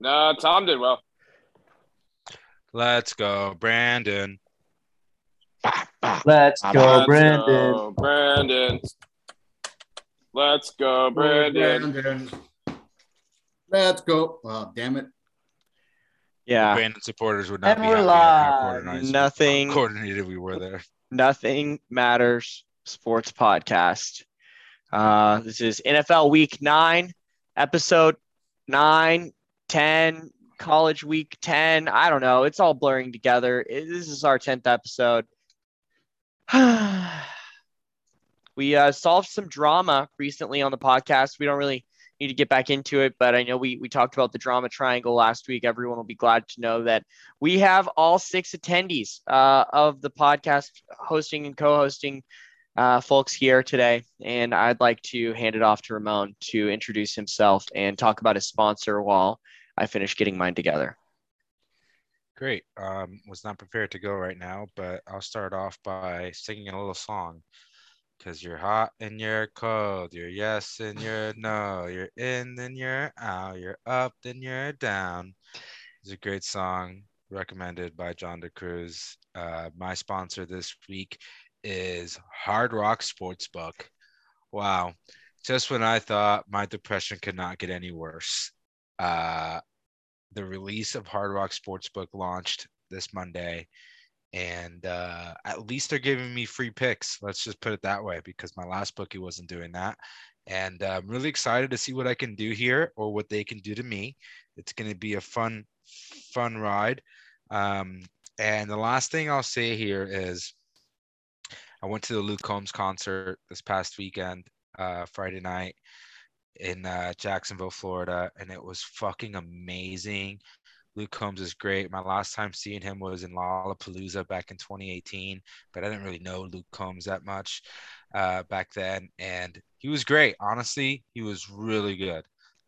No, Tom did well. Let's go, Brandon. Let's go, Brandon. Brandon. Let's go, Brandon. Let's go. Wow, damn it. Yeah. Brandon supporters would not be happy how coordinated we were there. Nothing Matters Sports Podcast. This is NFL Week 9, Episode 9, 10, College Week 10. I don't know. It's all blurring together. This is our 10th episode. We solved some drama recently on the podcast. We don't really need to get back into it, but I know we talked about the drama triangle last week. Everyone will be glad to know that we have all six attendees of the podcast hosting and co-hosting folks here today, and I'd like to hand it off to Ramon to introduce himself and talk about his sponsor while I finish getting mine together. Great. Was not prepared to go right now, but I'll start off by singing a little song. Because you're hot and you're cold, you're yes and you're no, you're in and you're out, you're up and you're down. It's a great song recommended by John DeCruz. My sponsor this week is Hard Rock Sportsbook. Wow. Just when I thought my depression could not get any worse. The release of Hard Rock Sportsbook launched this Monday, and at least they're giving me free picks. Let's just put it that way, because my last bookie wasn't doing that. And I'm really excited to see what I can do here or what they can do to me. It's going to be a fun ride. And the last thing I'll say here is I went to the Luke Combs concert this past weekend, Friday night, in Jacksonville, Florida, and it was fucking amazing. Luke Combs is great. My last time seeing him was in Lollapalooza back in 2018, but I didn't really know Luke Combs that much back then, and he was great. Honestly, he was really good.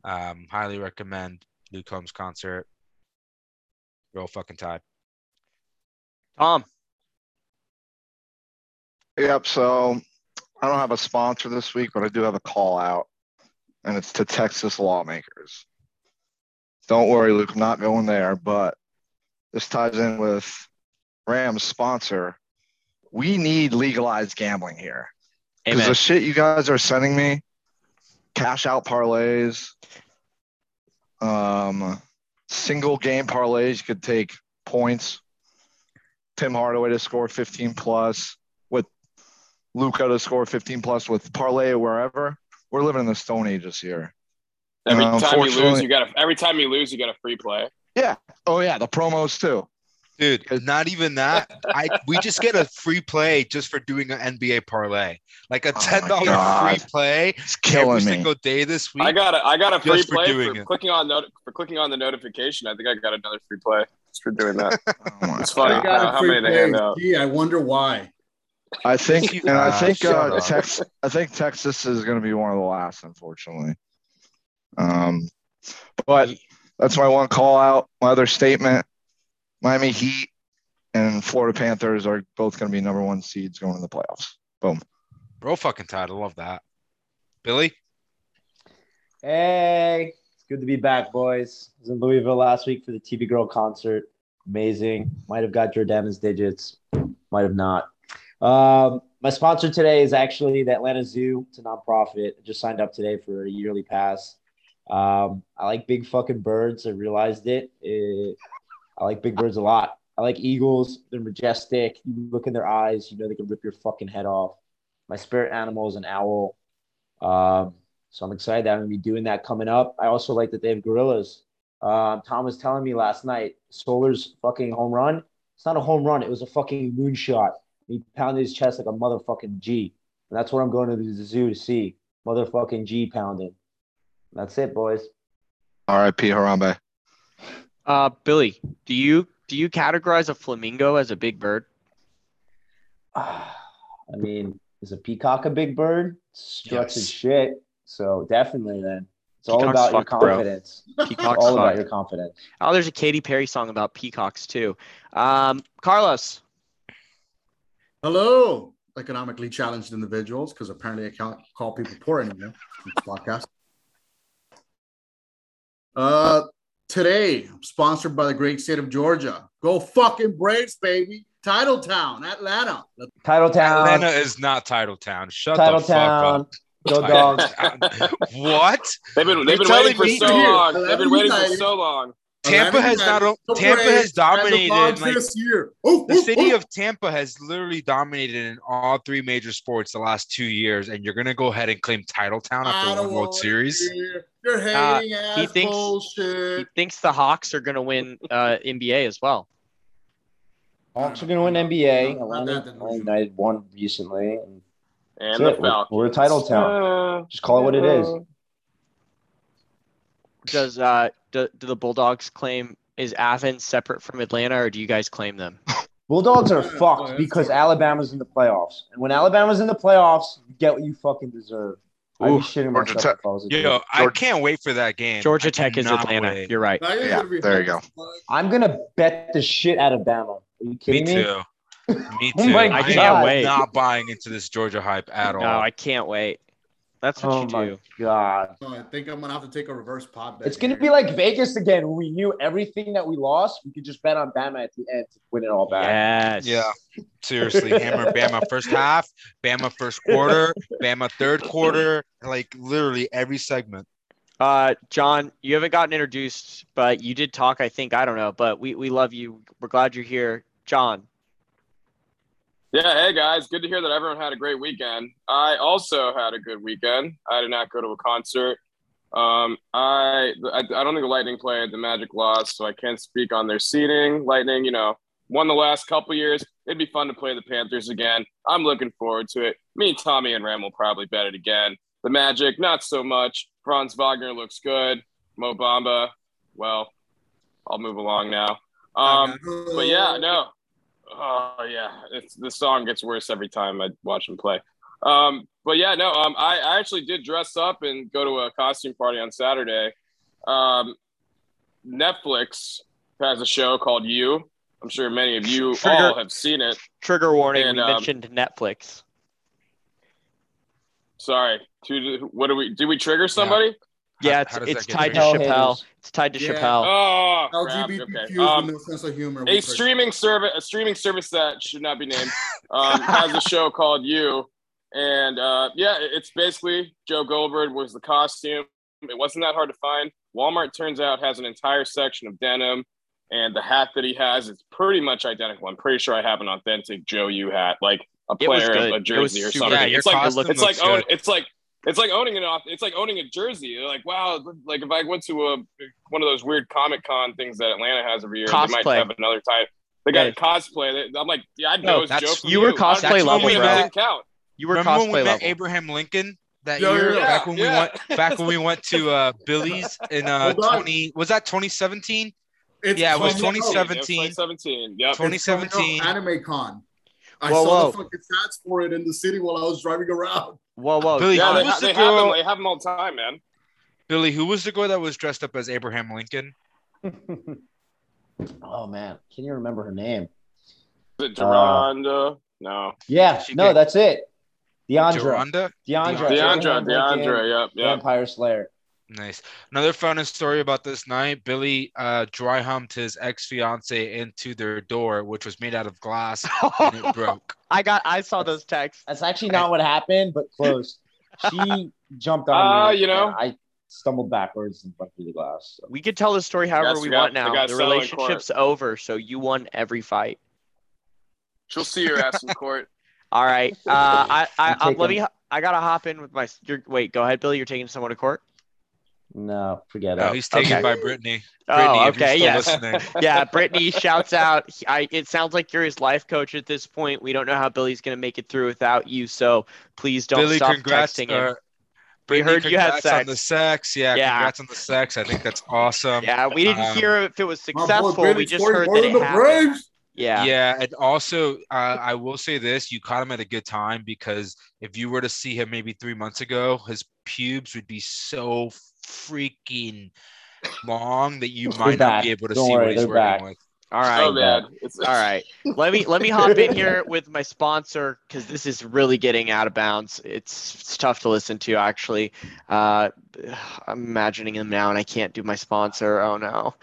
Highly recommend Luke Combs concert. Roll fucking tide. Tom. Yep, so I don't have a sponsor this week, but I do have a call out. And it's to Texas lawmakers. Don't worry, Luke, I'm not going there, but this ties in with Ram's sponsor. We need legalized gambling here. Because the shit you guys are sending me, cash out parlays, single game parlays, you could take points. Tim Hardaway to score 15 plus with Luka to score 15 plus with parlay or wherever. We're living in the Stone Ages here. Every time you lose, you got a free play. Yeah. Oh yeah, the promos too. Dude, not even that. We just get a free play just for doing an NBA parlay, like a $10 free play. It's killing me. Every single day this week. I got a free play for clicking on the notification. I think I got another free play just for doing that. It's funny. How many they hand out? Gee, I wonder why. I think Texas is going to be one of the last, unfortunately. But that's my one call out. My other statement: Miami Heat and Florida Panthers are both going to be number one seeds going to the playoffs. Boom. Bro, fucking tired. I love that. Billy. Hey, it's good to be back, boys. I was in Louisville last week for the TV Girl concert. Amazing. Might have got Jordan's digits. Might have not. My sponsor today is actually the Atlanta Zoo. It's a nonprofit. I just signed up today for a yearly pass. I like big fucking birds. I realized it. I like big birds a lot. I like eagles. They're majestic. You look in their eyes, you know they can rip your fucking head off. My spirit animal is an owl. So I'm excited that I'm going to be doing that coming up. I also like that they have gorillas. Tom was telling me last night, Solar's fucking home run. It's not a home run. It was a fucking moonshot. He pounded his chest like a motherfucking G. And that's what I'm going to the zoo to see. Motherfucking G pounding. That's it, boys. R.I.P. Harambe. Billy, do you categorize a flamingo as a big bird? I mean, is a peacock a big bird? Struts and shit. So definitely, then. It's all about your confidence. Peacock's all about your confidence. Oh, there's a Katy Perry song about peacocks, too. Carlos. Hello, economically challenged individuals, because apparently I can't call people poor anymore. Podcast. today, sponsored by the great state of Georgia. Go fucking Braves, baby. Titletown, Atlanta. Titletown. Atlanta is not Titletown. Shut the fuck up. Go Dogs. What? They've been waiting for so long. They've been waiting for so long. Tampa has dominated this year. The city of Tampa has literally dominated in all three major sports the last 2 years, and you're gonna go ahead and claim Titletown after one World Series. You're hating ass bullshit. He thinks the Hawks are gonna win NBA as well. Hawks are gonna win NBA. Atlanta United won recently, and the Falcons. We're Titletown. Just call it what it is. Do the Bulldogs claim, is Athens separate from Atlanta, or do you guys claim them? Bulldogs are fucked because Alabama's in the playoffs. And when Alabama's in the playoffs, you get what you fucking deserve. Ooh, I'd be shitting myself if I was a dude. Yo, I can't wait for that game. Georgia Tech is Atlanta. Wait. You're right. Yeah, there you go. I'm going to bet the shit out of Bama. Are you kidding me? Me too. I can't wait. I'm not buying into this Georgia hype at all. No, I can't wait. That's what you do. God. So I think I'm going to have to take a reverse pop bet. It's going to be like Vegas again. We knew everything that we lost. We could just bet on Bama at the end to win it all back. Yes. Yeah. Seriously. Hammer Bama first half, Bama first quarter, Bama third quarter. Like literally every segment. John, you haven't gotten introduced, but you did talk, I think. I don't know. But we love you. We're glad you're here. John. Yeah, hey guys, good to hear that everyone had a great weekend. I also had a good weekend. I did not go to a concert. I don't think the Lightning played, the Magic lost, so I can't speak on their seeding. Lightning, won the last couple years. It'd be fun to play the Panthers again. I'm looking forward to it. Me and Tommy and Ram will probably bet it again. The Magic, not so much. Franz Wagner looks good. Mo Bamba, well, I'll move along now. But yeah, no. Oh, yeah. The song gets worse every time I watch him play. But, yeah, no, I actually did dress up and go to a costume party on Saturday. Netflix has a show called You. I'm sure many of you all have seen it. Trigger warning, we mentioned Netflix. Sorry. What did we trigger somebody? Yeah, it's tied to Chappelle. It's tied to Chappelle. Oh, LGBTQ no sense of humor. A streaming service that should not be named, has a show called You, and it's basically Joe Goldberg was the costume. It wasn't that hard to find. Walmart, turns out, has an entire section of denim, and the hat that he has is pretty much identical. I'm pretty sure I have an authentic Joe You hat, like a player of a jersey or something. Yeah, it's like owning owning a jersey. You're like, wow, like if I went to one of those weird Comic-Con things that Atlanta has every year, cosplay. They might have another type. They got cosplay. I'm like, yeah, I know it's Joe from You. You were cosplay level, bro. You were Remember cosplay when we level. Met Abraham Lincoln that year? Yeah, back when we went to Billy's in 2017? It was 2017. 2017. Yep. 2017. Anime Con. I saw the fucking stats for it in the city while I was driving around. Whoa. Billy, yeah, they have them all the time, man. Billy, who was the girl that was dressed up as Abraham Lincoln? Oh, man. Can you remember her name? The Deronda? No. Yeah, that's it. DeAndra, yep. Vampire Slayer. Nice. Another fun story about this night, Billy dry humped his ex-fiance into their door, which was made out of glass, and it broke. I saw those texts. That's actually not what happened, but close. She jumped on me. I stumbled backwards and bumped through the glass. So. We could tell the story however we want now. The relationship's over, so you won every fight. She'll see your ass in court. All right. I gotta hop in with my. Wait, go ahead, Billy. You're taking someone to court. No, forget it. No, he's taken by Brittany. Oh, okay, yeah. Yeah, Brittany shouts out. It sounds like you're his life coach at this point. We don't know how Billy's going to make it through without you, so please don't stop texting him. Brittany, we heard you had sex. On the sex. Yeah, congrats on the sex. I think that's awesome. Yeah, we didn't hear if it was successful. We just heard that it happened. Braves. Yeah. And also, I will say this. You caught him at a good time because if you were to see him maybe 3 months ago, his pubes would be so freaking long that you might not be able to see what he's working with. All right. Oh, man. All right. Let me hop in here with my sponsor, because this is really getting out of bounds. It's tough to listen to, actually. I'm imagining him now, and I can't do my sponsor. Oh, no.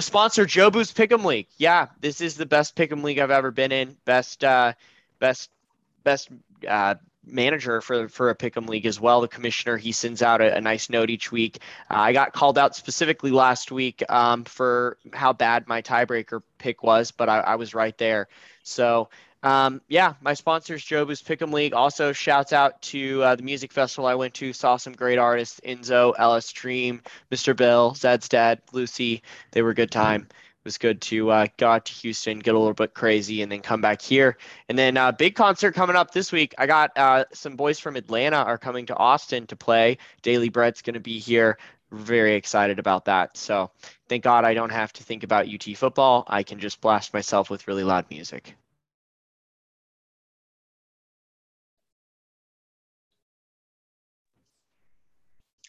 Sponsor, Jobu's Pick'em League. Yeah, this is the best Pick'em League I've ever been in. Best manager for a Pick'em League as well. The commissioner, he sends out a nice note each week. I got called out specifically last week for how bad my tiebreaker pick was, but I was right there. So yeah, my sponsors, Jobu's Pick'em League. Also, shouts out to the music festival I went to. Saw some great artists: Enzo, LS Dream, Mr. Bill, Zed's Dad, Lucy. They were a good time. It was good to go out to Houston, get a little bit crazy, and then come back here. And then big concert coming up this week. I got some boys from Atlanta are coming to Austin to play. Daily Bread's going to be here. Very excited about that. So thank God I don't have to think about UT football. I can just blast myself with really loud music.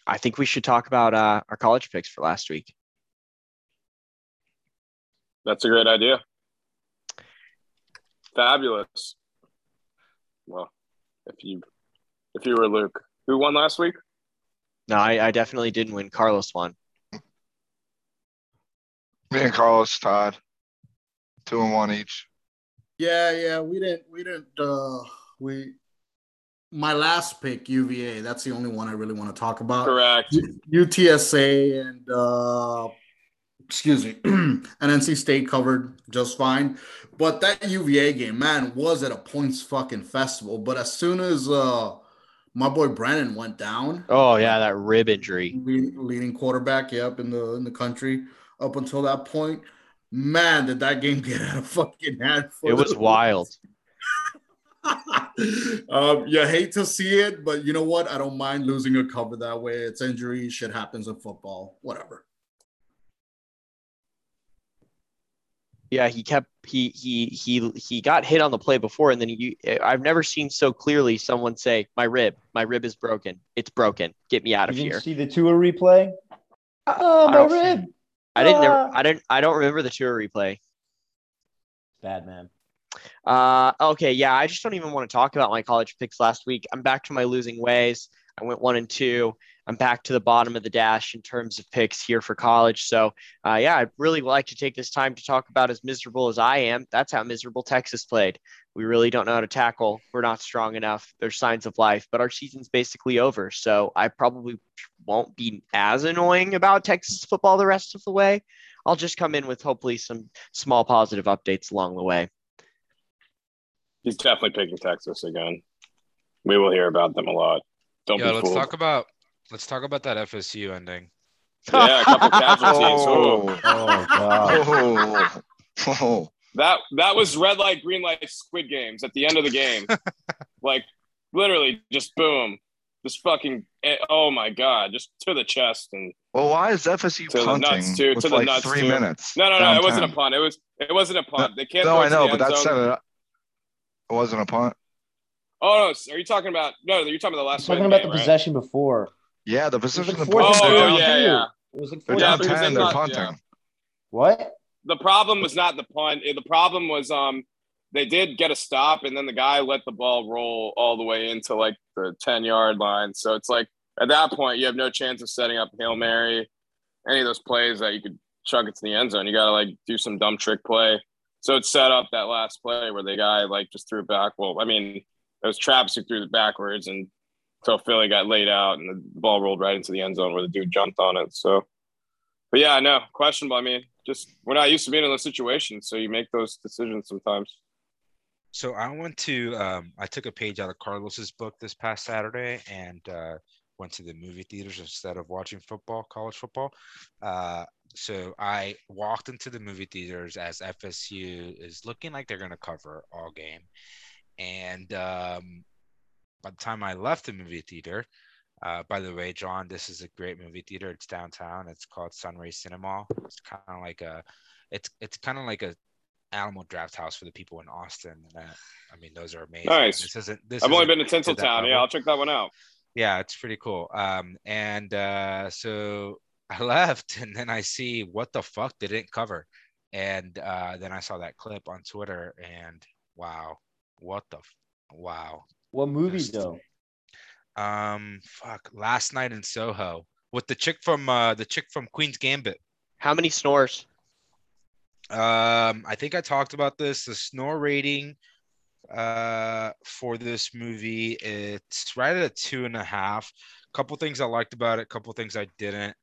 I think we should talk about our college picks for last week. That's a great idea. Fabulous. Well, if you were Luke, who won last week? No, I definitely didn't win. Carlos won. Me and Carlos tied, 2-1 each. Yeah, we didn't my last pick, UVA. That's the only one I really want to talk about. Correct. UTSA and. Excuse me, and NC State covered just fine. But that UVA game, man, was at a points fucking festival. But as soon as my boy Brandon went down. Oh, yeah, that rib injury. Leading quarterback, yep, in the country up until that point. Man, did that game get out of fucking hand. It was wild. You hate to see it, but you know what? I don't mind losing a cover that way. It's injury. Shit happens in football. Whatever. Yeah, he got hit on the play before, and then I've never seen so clearly someone say, "My rib is broken. It's broken. Get me out of here." Did you see the Tua replay? Oh, my rib! I don't remember the Tua replay. Bad man. Okay, yeah, I just don't even want to talk about my college picks last week. I'm back to my losing ways. I went 1-2. I'm back to the bottom of the dash in terms of picks here for college. So, yeah, I'd really like to take this time to talk about, as miserable as I am, that's how miserable Texas played. We really don't know how to tackle. We're not strong enough. There's signs of life, but our season's basically over. So I probably won't be as annoying about Texas football the rest of the way. I'll just come in with hopefully some small positive updates along the way. He's definitely picking Texas again. We will hear about them a lot. Don't be fooled. Let's talk about that FSU ending. Yeah, a couple casualties. Oh, God. Oh. That was red light, green light, Squid Games at the end of the game. Like, literally, just boom. Just fucking, oh, my God. Just to the chest. And well, why is FSU punting to the nuts, 3 minutes? No, it wasn't a punt. It wasn't a punt. They can't. No, I know, but that set it up. It wasn't a punt. Oh, no, you're talking about the last one. You're talking about the possession before. Yeah, the position of the point. Oh, yeah. It was like 4-2. They're down 10 and they're punting. Yeah. What? The problem was not the punt. The problem was they did get a stop, and then the guy let the ball roll all the way into, like, the 10-yard line. So it's like at that point you have no chance of setting up Hail Mary, any of those plays that you could chuck it to the end zone. You got to, like, do some dumb trick play. So it set up that last play where the guy, like, just threw it back. Well, I mean, it was Travis who threw it backwards, and – so Philly got laid out, and the ball rolled right into the end zone where the dude jumped on it. So, but yeah, no, questionable. I mean, just we're not used to being in those situations, so you make those decisions sometimes. So I went to I took a page out of Carlos's book this past Saturday and went to the movie theaters instead of watching football, college football. So I walked into the movie theaters as FSU is looking like they're going to cover all game, and by the time I left the movie theater, by the way, John, this is a great movie theater. It's downtown. It's called Sunray Cinema. It's kind of like a Alamo Draft House for the people in Austin. And I mean, those are amazing. Nice. I've only been to Tinseltown. Yeah, I'll check that one out. Yeah, it's pretty cool. So I left, and then I see What the Fuck They Didn't Cover And then I saw that clip on Twitter, and wow. What movie though? Last Night in Soho with the chick from Queen's Gambit. How many snores? I think I talked about this. The snore rating for this movie, it's right at a 2.5. A couple things I liked about it, a couple things I didn't.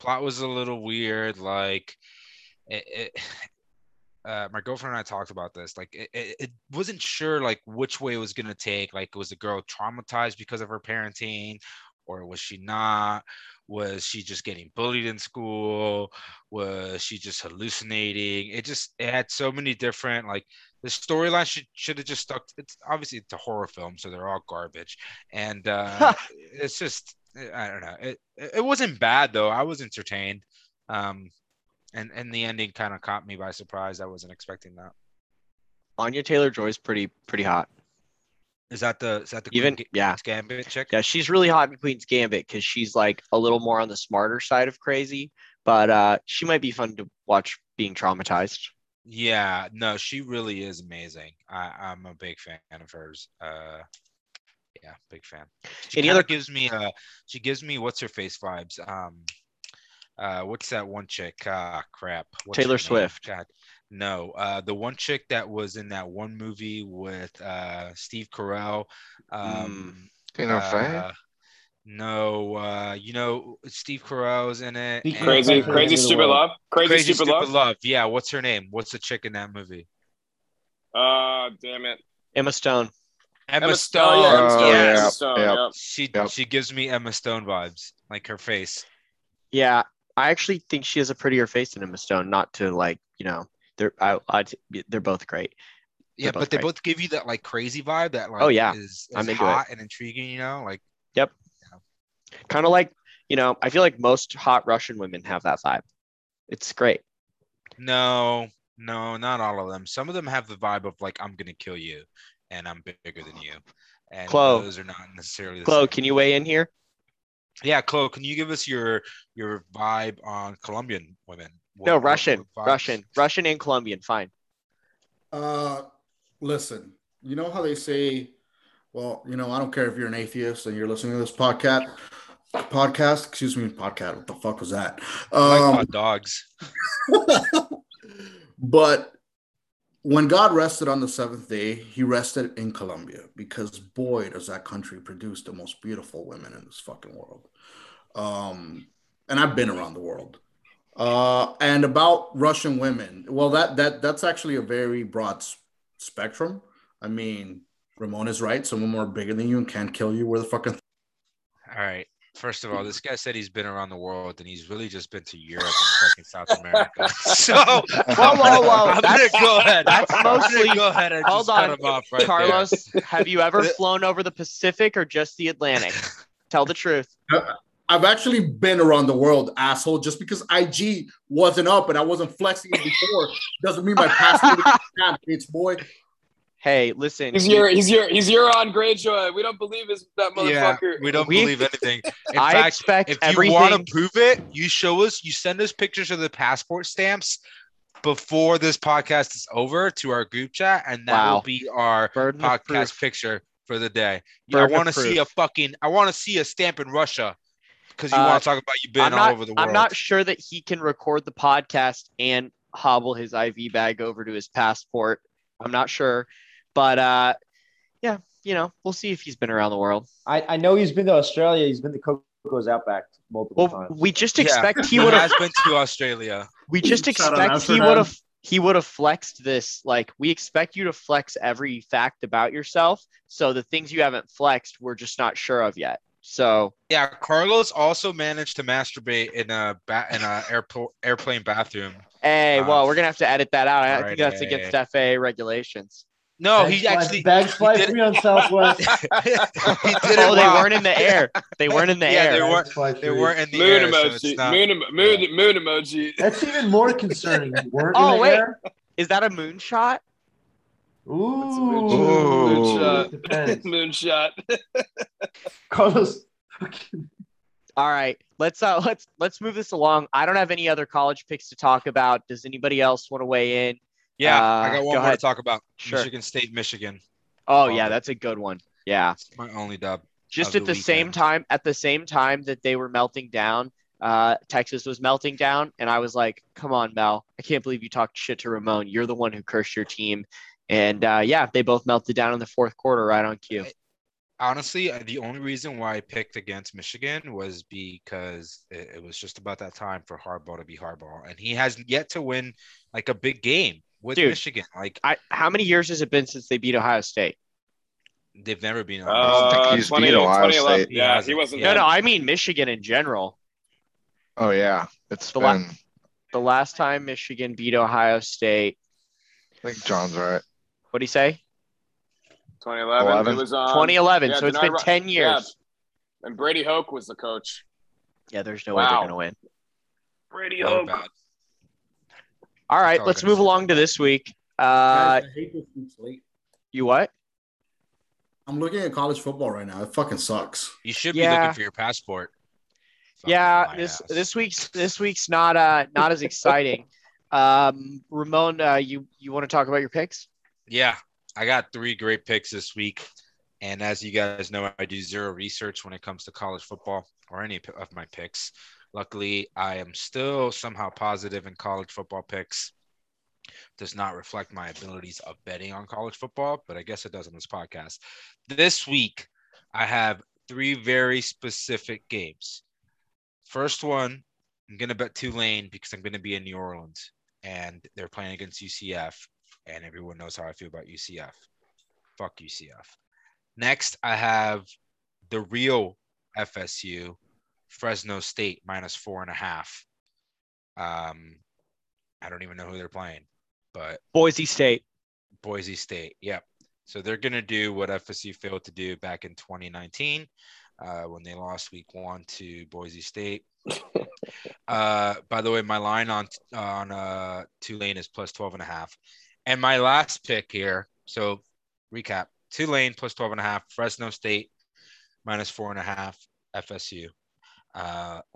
Plot was a little weird. Like my girlfriend and I talked about this. Like it wasn't sure like which way it was gonna take. Like, was the girl traumatized because of her parenting, or was she not? Was she just getting bullied in school? Was she just hallucinating? It had so many different, like, the storyline should have just stuck. It's obviously, it's a horror film, so they're all garbage. And it's just, I don't know. It wasn't bad though. I was entertained. And the ending kind of caught me by surprise. I wasn't expecting that. Anya Taylor-Joy's pretty hot. Is that the Queen's Gambit chick? Yeah, she's really hot in Queen's Gambit because she's like a little more on the smarter side of crazy, but she might be fun to watch being traumatized. Yeah, no, she really is amazing. I'm a big fan of hers. Yeah, big fan. She gives me what's her face vibes. What's that one chick? Crap. What's Taylor Swift. God. No, the one chick that was in that one movie with Steve Carell. Steve Carell's in it. Crazy Stupid Love. Yeah, what's her name? What's the chick in that movie? Damn it. Emma Stone. Yeah. She gives me Emma Stone vibes, like her face. Yeah, I actually think she has a prettier face than Emma Stone. Not to like, you know. They're both great. They both give you that like crazy vibe that like is hot and intriguing, you know? Like, yep. You know. Kind of like, you know, I feel like most hot Russian women have that vibe. It's great. No, not all of them. Some of them have the vibe of like, I'm gonna kill you and I'm bigger than you. And Chloe, those are not necessarily the same. Can you weigh in here? Yeah, Chloe, can you give us your vibe on Colombian women? Russian and Colombian. Fine. Listen, you know how they say, well, you know, I don't care if you're an atheist and you're listening to this podcast. Excuse me, podcast. What the fuck was that? I like hot dogs. But when God rested on the seventh day, He rested in Colombia, because boy, does that country produce the most beautiful women in this fucking world. And I've been around the world. And about Russian women, well, that's actually a very broad spectrum. I mean, Ramon is right. Some of them are bigger than you and can't kill you. Where the fucking... All right. First of all, this guy said he's been around the world, and he's really just been to Europe and fucking South America. So, whoa! I'm gonna go ahead. That's mostly. Go ahead and hold just on, cut him off right Carlos. There. Have you ever flown over the Pacific or just the Atlantic? Tell the truth. I've actually been around the world, asshole. Just because IG wasn't up and I wasn't flexing it before doesn't mean my passport is not, bitch boy. Hey, listen. He's Euron Greyjoy. We don't believe that motherfucker. Yeah, we don't believe anything. In fact, if you want to prove it, you show us, you send us pictures of the passport stamps before this podcast is over to our group chat, and that will be our burden podcast picture for the day. Yeah, I want to see a stamp in Russia. Because you want to talk about you've been all over the world. I'm not sure that he can record the podcast and hobble his IV bag over to his passport. I'm not sure. But, yeah, you know, we'll see if he's been around the world. I know he's been to Australia. He's been to Coco's Outback multiple times. We just expect he would have been to Australia. We just expect he would have flexed this. Like, we expect you to flex every fact about yourself. So the things you haven't flexed, we're just not sure of yet. So yeah, Carlos also managed to masturbate in an airplane bathroom. Hey, well, we're gonna have to edit that out. I think that's against FAA regulations. No, he actually bags fly free on Southwest. They weren't in the air. They weren't in the air. They weren't in the moon air. Emoji. So moon emoji. That's even more concerning. Air? Is that a moonshot? Ooh, moonshot. Carlos, All right, let's move this along. I don't have any other college picks to talk about. Does anybody else want to weigh in? Yeah, I got one more to talk about. Sure. Michigan State, Michigan. Oh yeah, that's a good one. Yeah, it's my only dub. Just at the same time, that they were melting down, Texas was melting down, and I was like, "Come on, Mel! I can't believe you talked shit to Ramon. You're the one who cursed your team." And yeah, they both melted down in the fourth quarter, right on cue. Honestly, the only reason why I picked against Michigan was because it was just about that time for Harbaugh to be Harbaugh, and he has yet to win like a big game with Michigan. Like, how many years has it been since they beat Ohio State? They've never been. He's beat Ohio State. Yeah, he wasn't. Yeah. No, I mean Michigan in general. Oh yeah, it's the been the last time Michigan beat Ohio State. I think John's right. What do you say? 2011. It was 2011. Yeah, so it's been 10 years. Yeah. And Brady Hoke was the coach. Yeah, there's no way they're gonna win. Brady Hoke. All right, let's move along to this week. Guys, I hate this week's league. You what? I'm looking at college football right now. It fucking sucks. You should be looking for your passport. Something this week's not as exciting. Ramon, you want to talk about your picks? Yeah, I got three great picks this week, and as you guys know, I do zero research when it comes to college football or any of my picks. Luckily, I am still somehow positive in college football picks. Does not reflect my abilities of betting on college football, but I guess it does on this podcast. This week, I have three very specific games. First one, I'm going to bet Tulane because I'm going to be in New Orleans, and they're playing against UCF, and everyone knows how I feel about UCF. Fuck UCF. Next, I have the real FSU, Fresno State, -4.5. I don't even know who they're playing. But Boise State. Yep. So they're going to do what FSU failed to do back in 2019 when they lost week 1 to Boise State. By the way, my line on Tulane is +12.5. And my last pick here. So recap, Tulane +12.5, Fresno State -4.5, FSU.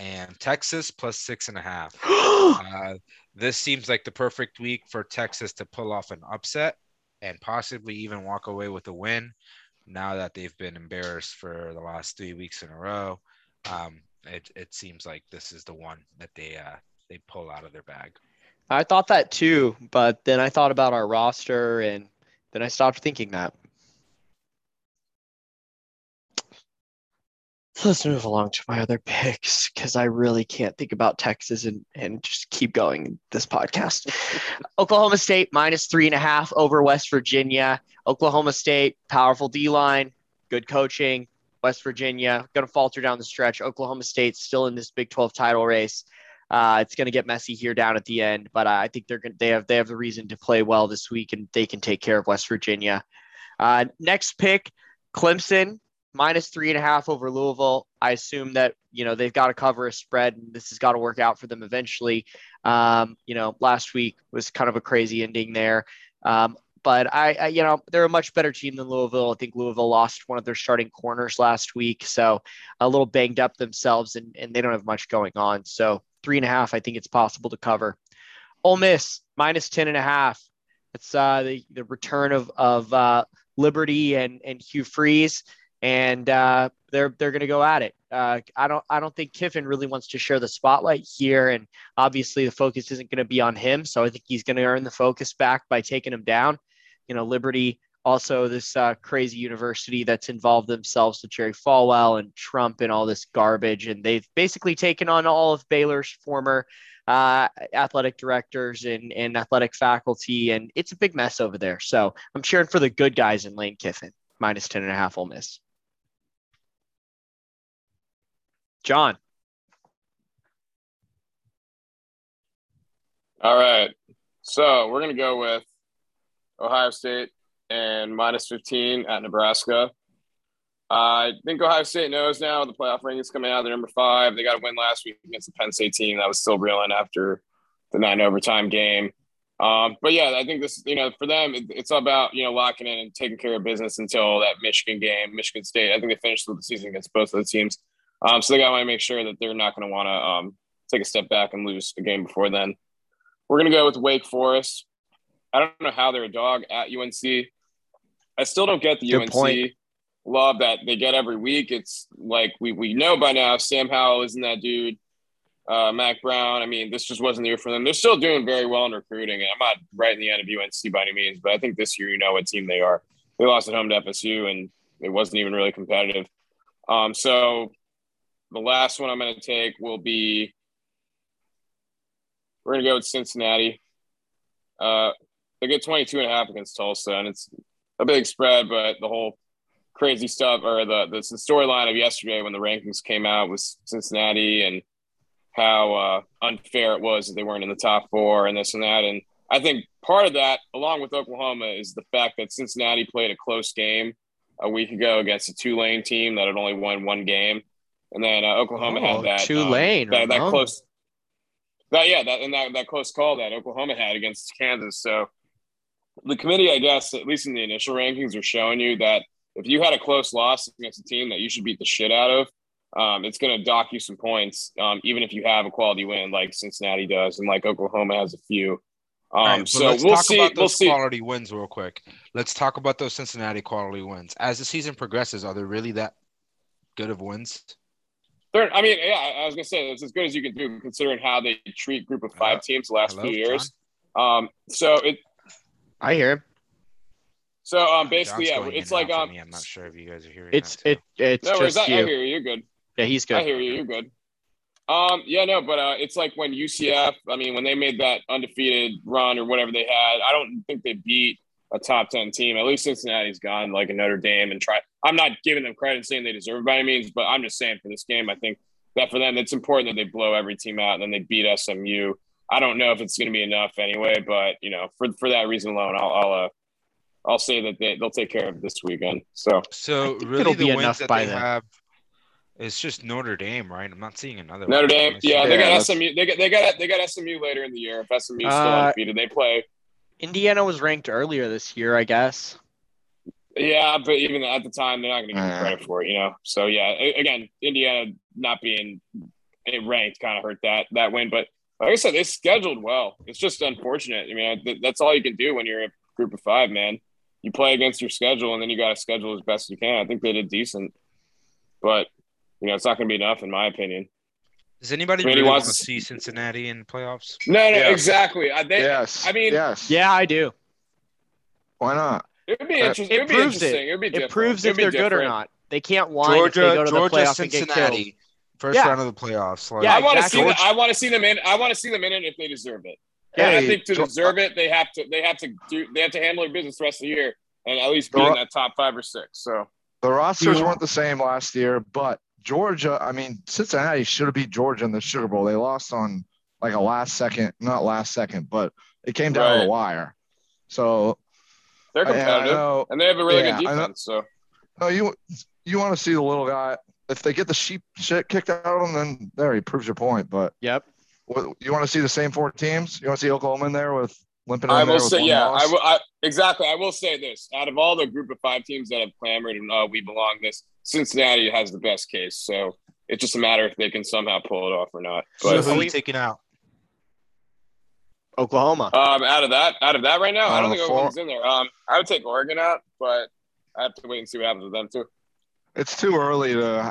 And Texas +6.5. This seems like the perfect week for Texas to pull off an upset and possibly even walk away with a win now that they've been embarrassed for the last 3 weeks in a row. It seems like this is the one that they pull out of their bag. I thought that too, but then I thought about our roster and then I stopped thinking that. Let's move along to my other picks because I really can't think about Texas and just keep going this podcast. Oklahoma State -3.5 over West Virginia. Oklahoma State, powerful D-line, good coaching. West Virginia going to falter down the stretch. Oklahoma State still in this Big 12 title race. It's going to get messy here down at the end, but I think they have the reason to play well this week and they can take care of West Virginia. Next pick, Clemson. -3.5 over Louisville. I assume that, they've got to cover a spread and this has got to work out for them eventually. Last week was kind of a crazy ending there. But I they're a much better team than Louisville. I think Louisville lost one of their starting corners last week. So a little banged up themselves and they don't have much going on. So 3.5, I think it's possible to cover. Ole Miss -10.5. It's the return of Liberty and Hugh Freeze. And they're going to go at it. I don't think Kiffin really wants to share the spotlight here. And obviously the focus isn't going to be on him. So I think he's going to earn the focus back by taking him down. Liberty, also this crazy university that's involved themselves with Jerry Falwell and Trump and all this garbage. And they've basically taken on all of Baylor's former athletic directors and athletic faculty. And it's a big mess over there. So I'm cheering for the good guys in Lane Kiffin. -10.5 Ole Miss. John. All right. So we're going to go with Ohio State and -15 at Nebraska. I think Ohio State knows now the playoff ring is coming out. They're number 5. They got a win last week against the Penn State team that was still reeling after the 9 overtime game. But yeah, I think this, for them, it's about, locking in and taking care of business until that Michigan game, Michigan State. I think they finished the season against both of the teams. So they got to make sure that they're not going to want to take a step back and lose a game before then. We're going to go with Wake Forest. I don't know how they're a dog at UNC. I still don't get the UNC love that they get every week. It's like we know by now Sam Howell isn't that dude. Mac Brown, I mean, this just wasn't the year for them. They're still doing very well in recruiting. I'm not right in the end of UNC by any means, but I think this year you know what team they are. They lost at home to FSU, and it wasn't even really competitive. So the last one I'm going to take will be we're going to go with Cincinnati. They get 22.5 against Tulsa, and it's a big spread, but the whole crazy stuff or the storyline of yesterday when the rankings came out was Cincinnati and how unfair it was that they weren't in the top four and this and that. And I think part of that, along with Oklahoma, is the fact that Cincinnati played a close game a week ago against a Tulane team that had only won one game. And then Oklahoma had that Tulane, that close. That close call that Oklahoma had against Kansas. So the committee, I guess, at least in the initial rankings, are showing you that if you had a close loss against a team that you should beat the shit out of, it's going to dock you some points, even if you have a quality win like Cincinnati does and like Oklahoma has a few. Right, so let's talk about those quality wins real quick. Let's talk about those Cincinnati quality wins. As the season progresses, are there really that good of wins? I was going to say it's as good as you can do considering how they treat group of five teams the last few years. I hear him. So basically, it's like I'm not sure if you guys are hearing. I hear you. You're good. Yeah, he's good. I hear you. You're good. It's like when UCF, I mean, when they made that undefeated run or whatever they had, I don't think they beat a top 10 team. At least Cincinnati's gone like a Notre Dame and tried. I'm not giving them credit and saying they deserve it by any means, but I'm just saying for this game, I think that for them, it's important that they blow every team out and then they beat SMU. I don't know if it's going to be enough anyway, but you know, for that reason alone, I'll say that they'll take care of it this weekend. So really the wins that they have. It's just Notre Dame, right? I'm not seeing another Notre Dame. Yeah, they got SMU. They got SMU later in the year. If SMU's still undefeated, they play. Indiana was ranked earlier this year, I guess. Yeah, but even at the time, they're not going to give you credit for it, you know. So yeah, again, Indiana not being ranked kind of hurt that win. But like I said, they scheduled well. It's just unfortunate. I mean, that's all you can do when you're a group of five, man. You play against your schedule, and then you got to schedule as best you can. I think they did decent, but. You know, it's not going to be enough, in my opinion. Does anybody really want to see Cincinnati in the playoffs? No, yes. Exactly. Yeah, I do. Why not? It would be interesting. It would be interesting. It proves if they're good or not. They can't whine if they go to the playoffs Cincinnati. And get killed. First round of the playoffs. Like, yeah, I want to see. I want to see them in. I want to see them in it if they deserve it. Yeah, I think to deserve it, they have to. They have to handle their business the rest of the year and at least be in that top 5 or 6. So the rosters weren't the same last year, but. Cincinnati should have beat Georgia in the Sugar Bowl. They lost on like a not last second, but it came down to the wire. So they're competitive, and they have a really good defense. So no, you want to see the little guy. If they get the shit kicked out of them, then there he proves your point. But you want to see the same four teams. You want to see Oklahoma in there with limping. I will say, exactly. I will say this: out of all the group of five teams that have clamored and we belong, this. Cincinnati has the best case, so it's just a matter if they can somehow pull it off or not. But who are you taking out? Oklahoma. Out of that right now, I don't think Oklahoma's in there. I would take Oregon out, but I have to wait and see what happens with them too. It's too early to.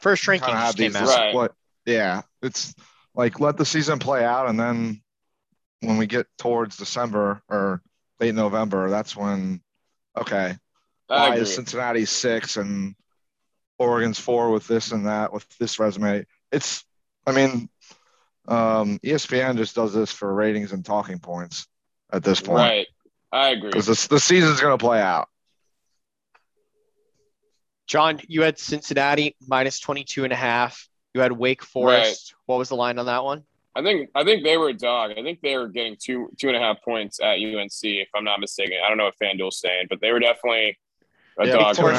First ranking just came out. Right. But yeah, it's like let the season play out, and then when we get towards December or late November, that's when. Okay. Why is Cincinnati 6 and? Oregon's 4 with this and that with this resume. It's, ESPN just does this for ratings and talking points at this point. Right, I agree. Because the season's going to play out. John, you had Cincinnati minus 22.5. You had Wake Forest. Right. What was the line on that one? I think they were a dog. I think they were getting 2.5 points at UNC, if I'm not mistaken. I don't know what FanDuel's saying, but they were definitely. Plus two and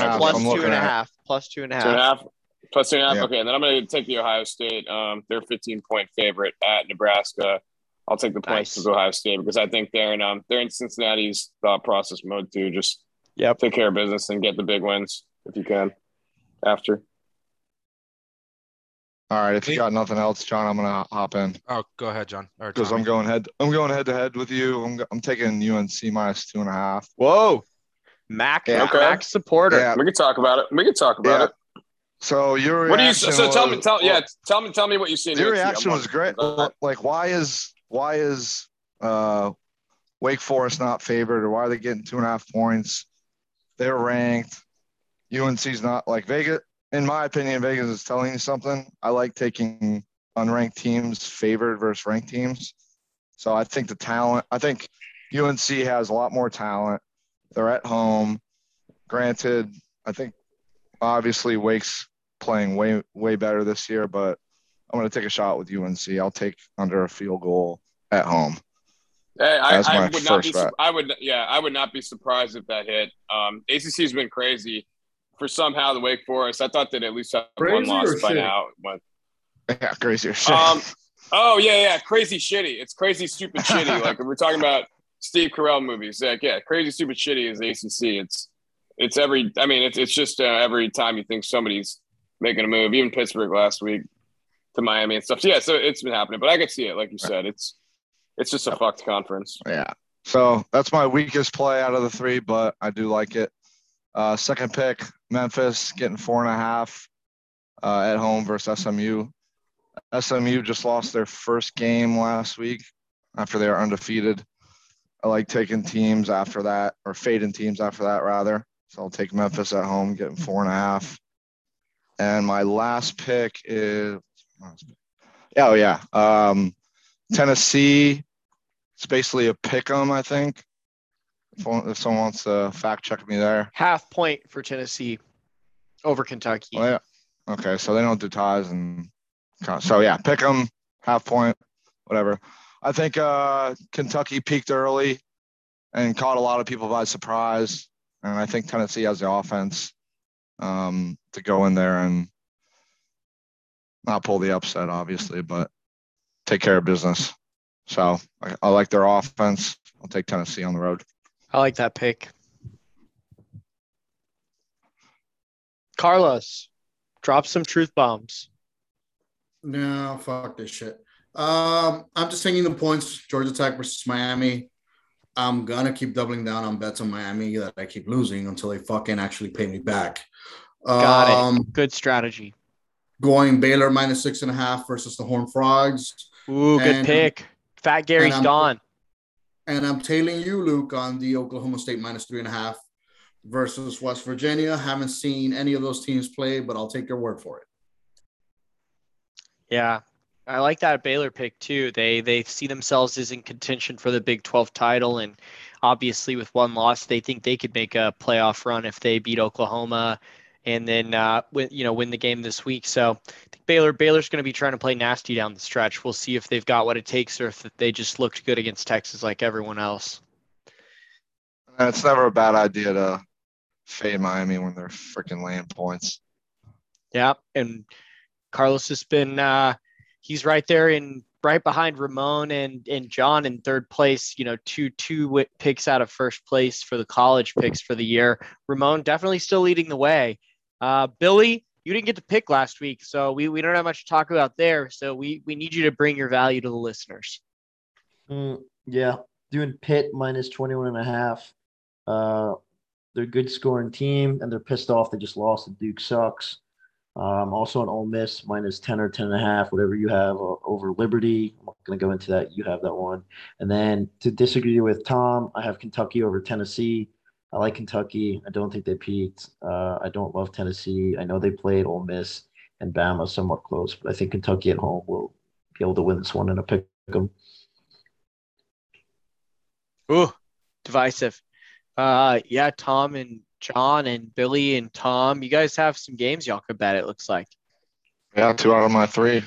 a half. Yeah. Okay, and then I'm going to take the Ohio State. They're 15-point favorite at Nebraska. I'll take the points with Ohio State because I think they're in Cincinnati's thought process mode too. Just take care of business and get the big wins if you can after. All right. If you got nothing else, John, I'm gonna hop in. Oh, go ahead, John. Because I'm going head to head with you. I'm taking UNC minus 2.5. Whoa, Mac. Yeah. Okay. Mac supporter. Yeah. We can talk about it. So your reaction. Tell me what you see. Your reaction was great. Like, why is Wake Forest not favored, or why are they getting 2.5 points? They're ranked. UNC's not. Like, Vegas, in my opinion, Vegas is telling you something. I like taking unranked teams favored versus ranked teams. So I think I think UNC has a lot more talent. They're at home. Granted, I think obviously Wake's playing way, way better this year, but I'm going to take a shot with UNC. I'll take under a field goal at home. Hey, I would not be surprised if that hit. ACC's been crazy for somehow the Wake Forest. I thought they'd at least have one loss by now. But, yeah, crazy or shit. Crazy shitty. It's crazy, stupid, shitty. Like, if we're talking about Steve Carell movies, like, yeah, crazy, stupid, shitty is the ACC. It's every. I mean, it's just every time you think somebody's making a move, even Pittsburgh last week to Miami and stuff. So, yeah, so it's been happening, but I could see it, like you said. It's just a fucked conference. Yeah. So that's my weakest play out of the three, but I do like it. Second pick, Memphis getting 4.5 at home versus SMU. SMU just lost their first game last week after they were undefeated. I like taking teams after that, or fading teams after that, rather. So I'll take Memphis at home, getting 4.5. And my last pick is – Tennessee. It's basically a pick 'em, I think. If someone wants to fact check me there. 0.5 point for Tennessee over Kentucky. Oh, yeah. Okay, so they don't do ties. Pick 'em, 0.5 point, whatever. I think Kentucky peaked early and caught a lot of people by surprise. And I think Tennessee has the offense to go in there and not pull the upset, obviously, but take care of business. So I like their offense. I'll take Tennessee on the road. I like that pick. Carlos, drop some truth bombs. No, fuck this shit. I'm just taking the points. Georgia Tech versus Miami. I'm going to keep doubling down on bets on Miami that I keep losing until they fucking actually pay me back. Got it. Good strategy. Going Baylor minus 6.5 versus the Horned Frogs. Ooh, good pick. Fat Gary's gone. And I'm tailing you, Luke, on the Oklahoma State minus 3.5 versus West Virginia. Haven't seen any of those teams play, but I'll take your word for it. Yeah, I like that Baylor pick too. They see themselves as in contention for the Big 12 title, and obviously with one loss, they think they could make a playoff run if they beat Oklahoma and then win the game this week. So I think Baylor's going to be trying to play nasty down the stretch. We'll see if they've got what it takes or if they just looked good against Texas like everyone else. And it's never a bad idea to fade Miami when they're freaking laying points. Yeah, and Carlos has been he's right there in right behind Ramon and John in third place, two picks out of first place for the college picks for the year. Ramon definitely still leading the way. Billy, you didn't get to pick last week, so we don't have much to talk about there. So we need you to bring your value to the listeners. Doing Pitt minus 21.5. They're a good scoring team, and they're pissed off they just lost. The Duke sucks. Also an Ole Miss minus 10 or 10.5, whatever you have over Liberty. I'm not going to go into that. You have that one. And then to disagree with Tom, I have Kentucky over Tennessee. I like Kentucky. I don't think they peaked. I don't love Tennessee. I know they played Ole Miss and Bama somewhat close, but I think Kentucky at home will be able to win this one in a pick 'em. Ooh, divisive. Tom and John and Billy and Tom, you guys have some games y'all could bet, it looks like. Yeah, 2 out of my 3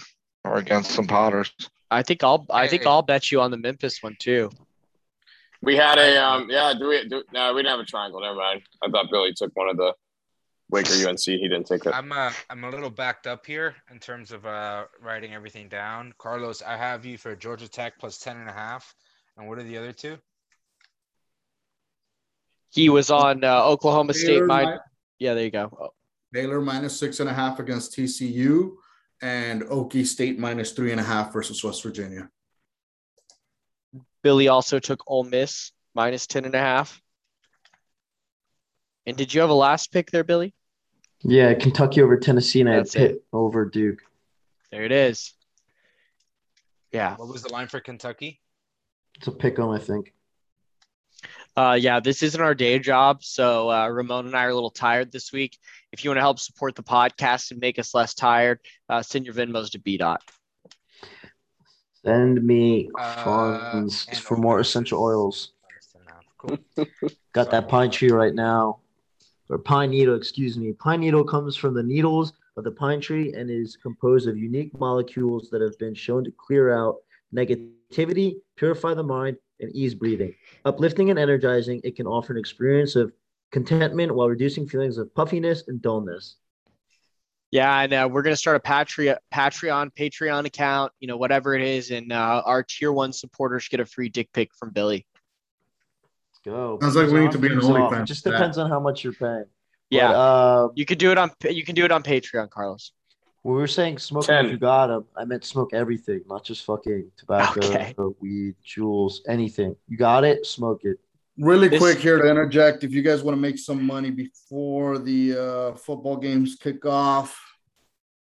are against some Potters. I think I'll bet you on the Memphis one too. We had a we didn't have a triangle. Never mind. I thought Billy took one of the Wake or UNC. He didn't take that. I'm a little backed up here in terms of writing everything down. Carlos, I have you for Georgia Tech plus 10.5. And what are the other two? He was on Oklahoma State. There you go. Baylor minus 6.5 against TCU, and Okie State minus -3.5 versus West Virginia. Billy also took Ole Miss minus -10.5. And did you have a last pick there, Billy? Yeah, Kentucky over Tennessee, and I had Pitt over Duke. There it is. Yeah. What was the line for Kentucky? It's a pick 'em, I think. Yeah, this isn't our day job, so Ramon and I are a little tired this week. If you want to help support the podcast and make us less tired, send your Venmos to BDOT. Send me funds for more essential oils. Cool. Got that pine tree right now, or pine needle, excuse me. Pine needle comes from the needles of the pine tree and is composed of unique molecules that have been shown to clear out negativity, purify the mind, and ease breathing. Uplifting and energizing, it can offer an experience of contentment while reducing feelings of puffiness and dullness. Yeah, and we're going to start a Patreon account, you know, whatever it is, and our Tier 1 supporters get a free dick pic from Billy. Let's go. Sounds like we need to be an OnlyFans. It just depends on how much you're paying. Yeah, but, you can do it on Patreon, Carlos. We were saying smoke if you got them. I meant smoke everything, not just fucking tobacco, weed, jewels, anything. You got it? Smoke it. Really quick here to interject. If you guys want to make some money before the football games kick off,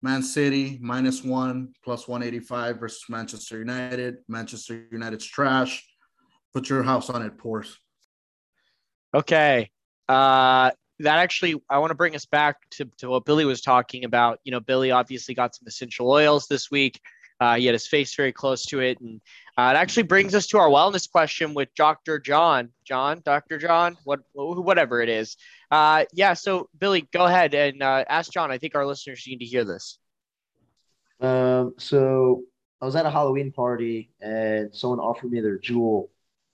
Man City -1, +185 versus Manchester United. Manchester United's trash. Put your house on it, Pours. Okay. That actually, I want to bring us back to what Billy was talking about. You know, Billy obviously got some essential oils this week. He had his face very close to it. And it actually brings us to our wellness question with Dr. John. Dr. John, whatever it is. Yeah, so Billy, go ahead and ask John. I think our listeners need to hear this. So I was at a Halloween party and someone offered me their jewel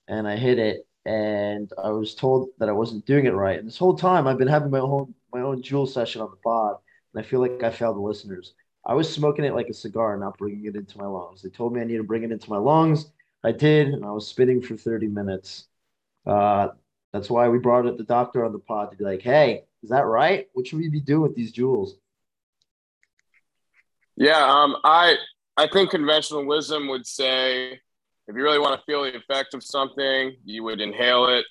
and I hid it. And I was told that I wasn't doing it right. And this whole time, I've been having my own jewel session on the pod, and I feel like I failed the listeners. I was smoking it like a cigar, not bringing it into my lungs. They told me I need to bring it into my lungs. I did, and I was spitting for 30 minutes. That's why we brought up the doctor on the pod to be like, hey, is that right? What should we be doing with these jewels? Yeah, I think conventional wisdom would say, if you really want to feel the effect of something, you would inhale it.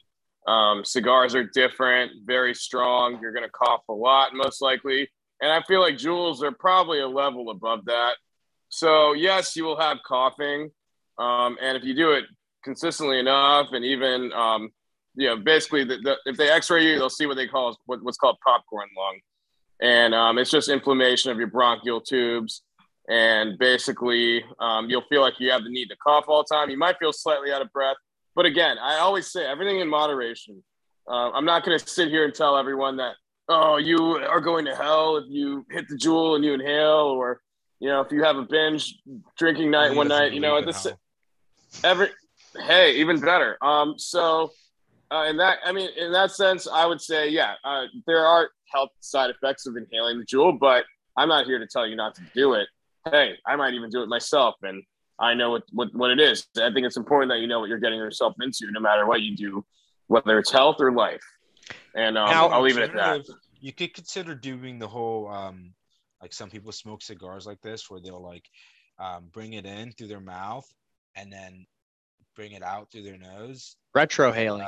Cigars are different, very strong. You're going to cough a lot, most likely. And I feel like jewels are probably a level above that. So, yes, you will have coughing. And if you do it consistently enough, and even, you know, basically, if they x-ray you, they'll see what they call what's called popcorn lung. And it's just inflammation of your bronchial tubes. And basically, you'll feel like you have the need to cough all the time. You might feel slightly out of breath. But again, I always say everything in moderation. I'm not going to sit here and tell everyone that, oh, you are going to hell if you hit the jewel and you inhale, or, you know, if you have a binge drinking night one night, you know, hey, even better. In that sense, I would say, yeah, there are health side effects of inhaling the jewel, but I'm not here to tell you not to do it. Hey, I might even do it myself, and I know what it is. I think it's important that you know what you're getting yourself into, no matter what you do, whether it's health or life. And I'll leave it at that. You could consider doing the whole, like some people smoke cigars like this, where they'll like bring it in through their mouth and then bring it out through their nose. Retrohaling.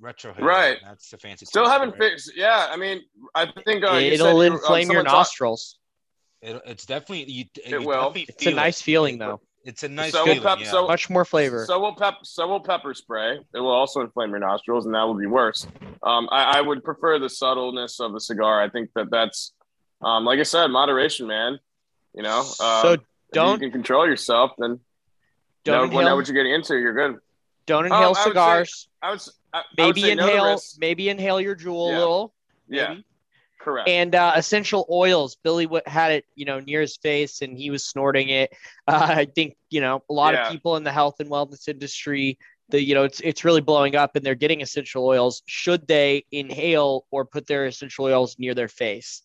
Retrohaling. Right. That's the fancy. Still haven't fixed. Yeah, I mean, I think it'll inflame your nostrils. It's definitely it will. It's a nice feeling, though. It's a nice feeling. Much more flavor. So will pepper spray. It will also inflame your nostrils, and that will be worse. I would prefer the subtleness of a cigar. I think that's, like I said, moderation, man. You know, so don't if you can control yourself. Then don't know what you're getting into. You're good. Don't inhale cigars. Maybe inhale your jewel a little. Yeah. Maybe. Correct. And essential oils, Billy had it, you know, near his face and he was snorting it. I think, you know, a lot of people in the health and wellness industry, you know, it's really blowing up and they're getting essential oils. Should they inhale or put their essential oils near their face?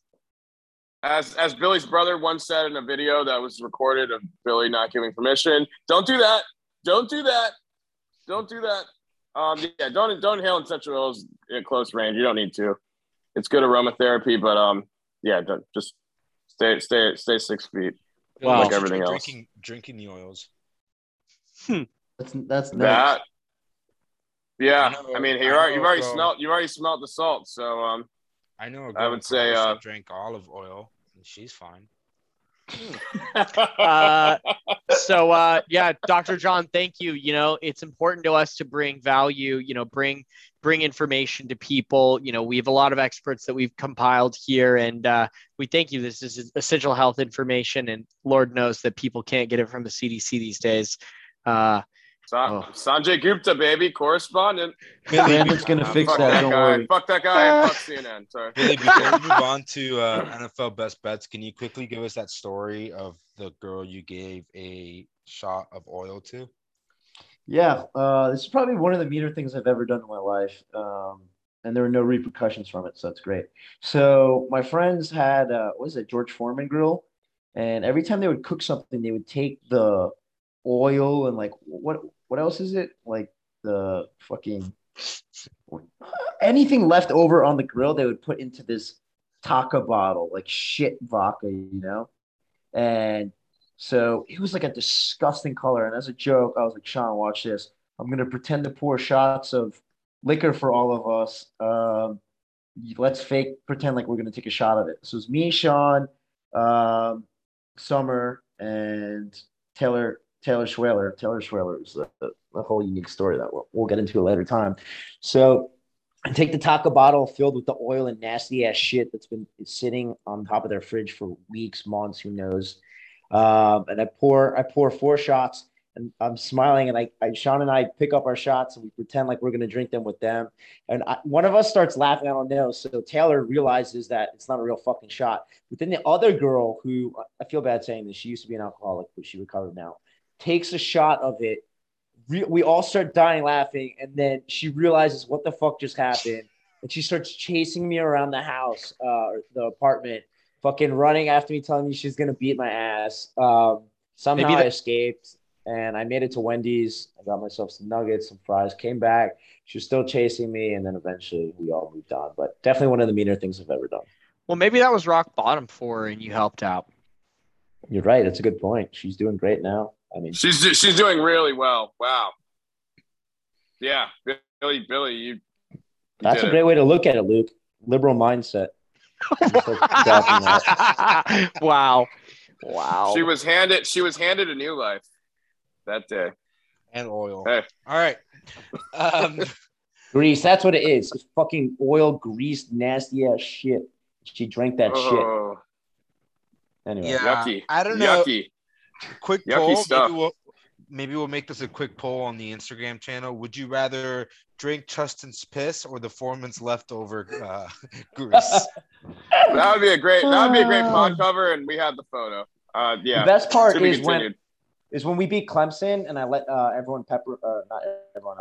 As Billy's brother once said in a video that was recorded of Billy not giving permission, don't do that. Don't do that. Don't do that. Yeah, don't inhale essential oils at close range. You don't need to. It's good aromatherapy, but yeah, just stay 6 feet. Wow. Like everything else. Drinking the oils. That's nice. Yeah, I mean, you've already smelled the salt, so I know a girl I would say drank olive oil, and she's fine. Yeah, Dr. John, thank you. You know, it's important to us to bring value, you know, bring information to people. You know, we have a lot of experts that we've compiled here, and we thank you. This is essential health information, and Lord knows that people can't get it from the CDC these days. Sanjay Gupta, baby, correspondent. Brandon's going to fix that. Don't worry. Fuck that guy. Fuck CNN. Sorry. Billy, before we move on to NFL Best Bets, can you quickly give us that story of the girl you gave a shot of oil to? Yeah. This is probably one of the meaner things I've ever done in my life. And there were no repercussions from it, so it's great. So my friends had, George Foreman grill. And every time they would cook something, they would take the oil and what else is it, like the fucking anything left over on the grill, they would put into this vodka bottle, like shit vodka, you know. And so it was like a disgusting color, and as a joke I was like, Sean, watch this, I'm gonna pretend to pour shots of liquor for all of us, let's pretend like we're gonna take a shot of it. So it's me, Sean, Summer, and Taylor Schweller. Taylor Schweller is a whole unique story that we'll get into a later time. So I take the vodka bottle filled with the oil and nasty ass shit that's been sitting on top of their fridge for weeks, months, who knows? And I pour four shots, and I'm smiling, and Sean and I pick up our shots, and we pretend like we're going to drink them with them. And one of us starts laughing. I don't know. So Taylor realizes that it's not a real fucking shot. But then the other girl, who I feel bad saying this, she used to be an alcoholic, but she recovered now, takes a shot of it. We all start dying laughing, and then she realizes what the fuck just happened, and she starts chasing me around the house, the apartment, fucking running after me, telling me she's gonna beat my ass. Somehow I escaped, and I made it to Wendy's. I got myself some nuggets, some fries, came back. She was still chasing me, and then eventually we all moved on. But definitely one of the meaner things I've ever done. Well, maybe that was rock bottom for her, and you helped out. You're right. That's a good point. She's doing great now. I mean, she's doing really well. Wow. Yeah, Billy, you that's a great way to look at it, Luke. Liberal mindset. Wow. She was handed a new life that day. And oil. Hey. All right. Grease. That's what it is. It's fucking oil, grease, nasty ass shit. She drank that shit. Anyway. Yeah, yucky. I don't know. Yucky. Quick poll. Maybe we'll make this a quick poll on the Instagram channel. Would you rather drink Justin's piss or the foreman's leftover grease? That would be a great pod cover, and we have the photo. Yeah. The best part is when we beat Clemson, and I let I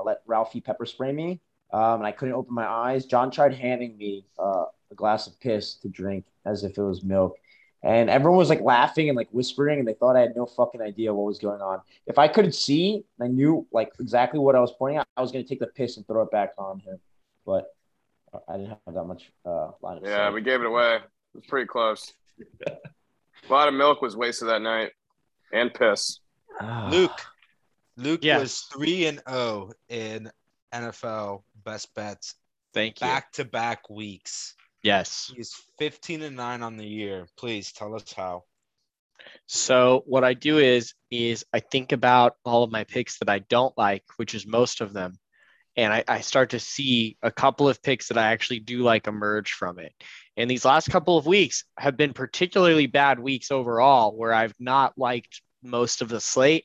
let Ralphie pepper spray me, and I couldn't open my eyes. John tried handing me a glass of piss to drink as if it was milk. And everyone was like laughing and like whispering, and they thought I had no fucking idea what was going on. If I could see, I knew like exactly what I was pointing at. I was going to take the piss and throw it back on him, but I didn't have that much line of sight. Yeah, we gave it away. It was pretty close. A lot of milk was wasted that night, and piss. Luke was 3-0 in NFL Best Bets. Thank you. Back-to-back weeks. Yes. He's 15-9 on the year. Please tell us how. So what I do is I think about all of my picks that I don't like, which is most of them. And I start to see a couple of picks that I actually do like emerge from it. And these last couple of weeks have been particularly bad weeks overall, where I've not liked most of the slate,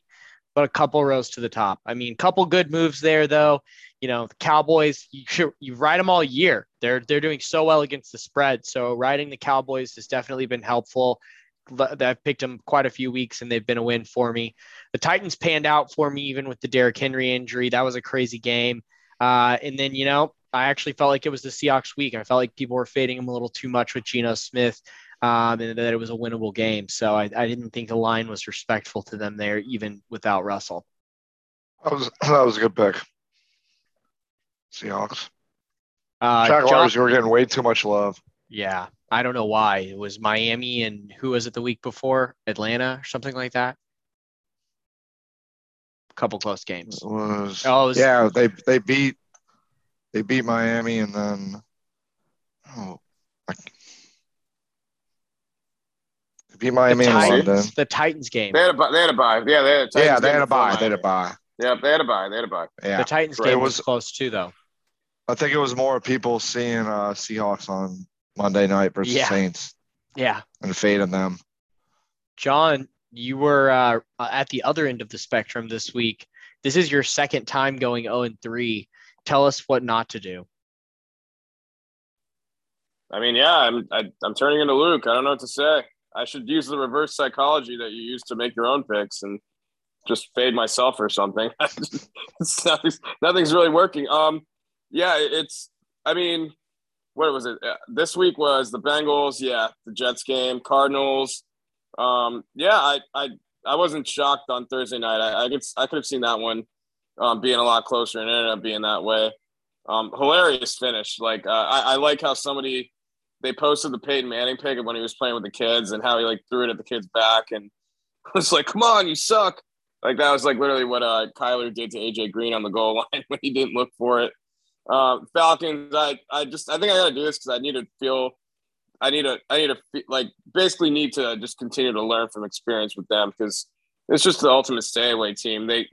but a couple rose to the top. I mean, couple good moves there, though. You know, the Cowboys, you ride them all year. They're doing so well against the spread. So riding the Cowboys has definitely been helpful. I've picked them quite a few weeks, and they've been a win for me. The Titans panned out for me, even with the Derrick Henry injury. That was a crazy game. And then, you know, I actually felt like it was the Seahawks week. I felt like people were fading him a little too much with Geno Smith, and that it was a winnable game. So I didn't think the line was respectful to them there, even without Russell. That was a good pick. Seahawks. Jaguars, you were getting way too much love. Yeah, I don't know why. It was Miami and who was it the week before? Atlanta or something like that. A couple close games. Yeah, they beat Miami and then they beat Miami in London. The Titans game. They had a bye. Yeah, they had a bye. Yeah, they had a bye. Yeah. The Titans game was close too, though. I think it was more people seeing Seahawks on Monday night versus Saints. Yeah. And fading them. John, you were at the other end of the spectrum this week. This is your second time going 0-3. Tell us what not to do. I mean, yeah, I'm turning into Luke. I don't know what to say. I should use the reverse psychology that you use to make your own picks and just fade myself or something. Nothing's really working. Yeah, I mean, what was it? This week was the Bengals. Yeah. The Jets game, Cardinals. Yeah. I wasn't shocked on Thursday night. I could have seen that one being a lot closer and it ended up being that way. Hilarious finish. Like, I like how they posted the Peyton Manning pick when he was playing with the kids and how he like threw it at the kid's back and was like, come on, you suck. Like that was like literally what Kyler did to AJ Green on the goal line when he didn't look for it. Falcons, I think I gotta do this because I need to just continue to learn from experience with them because it's just the ultimate stay away team. They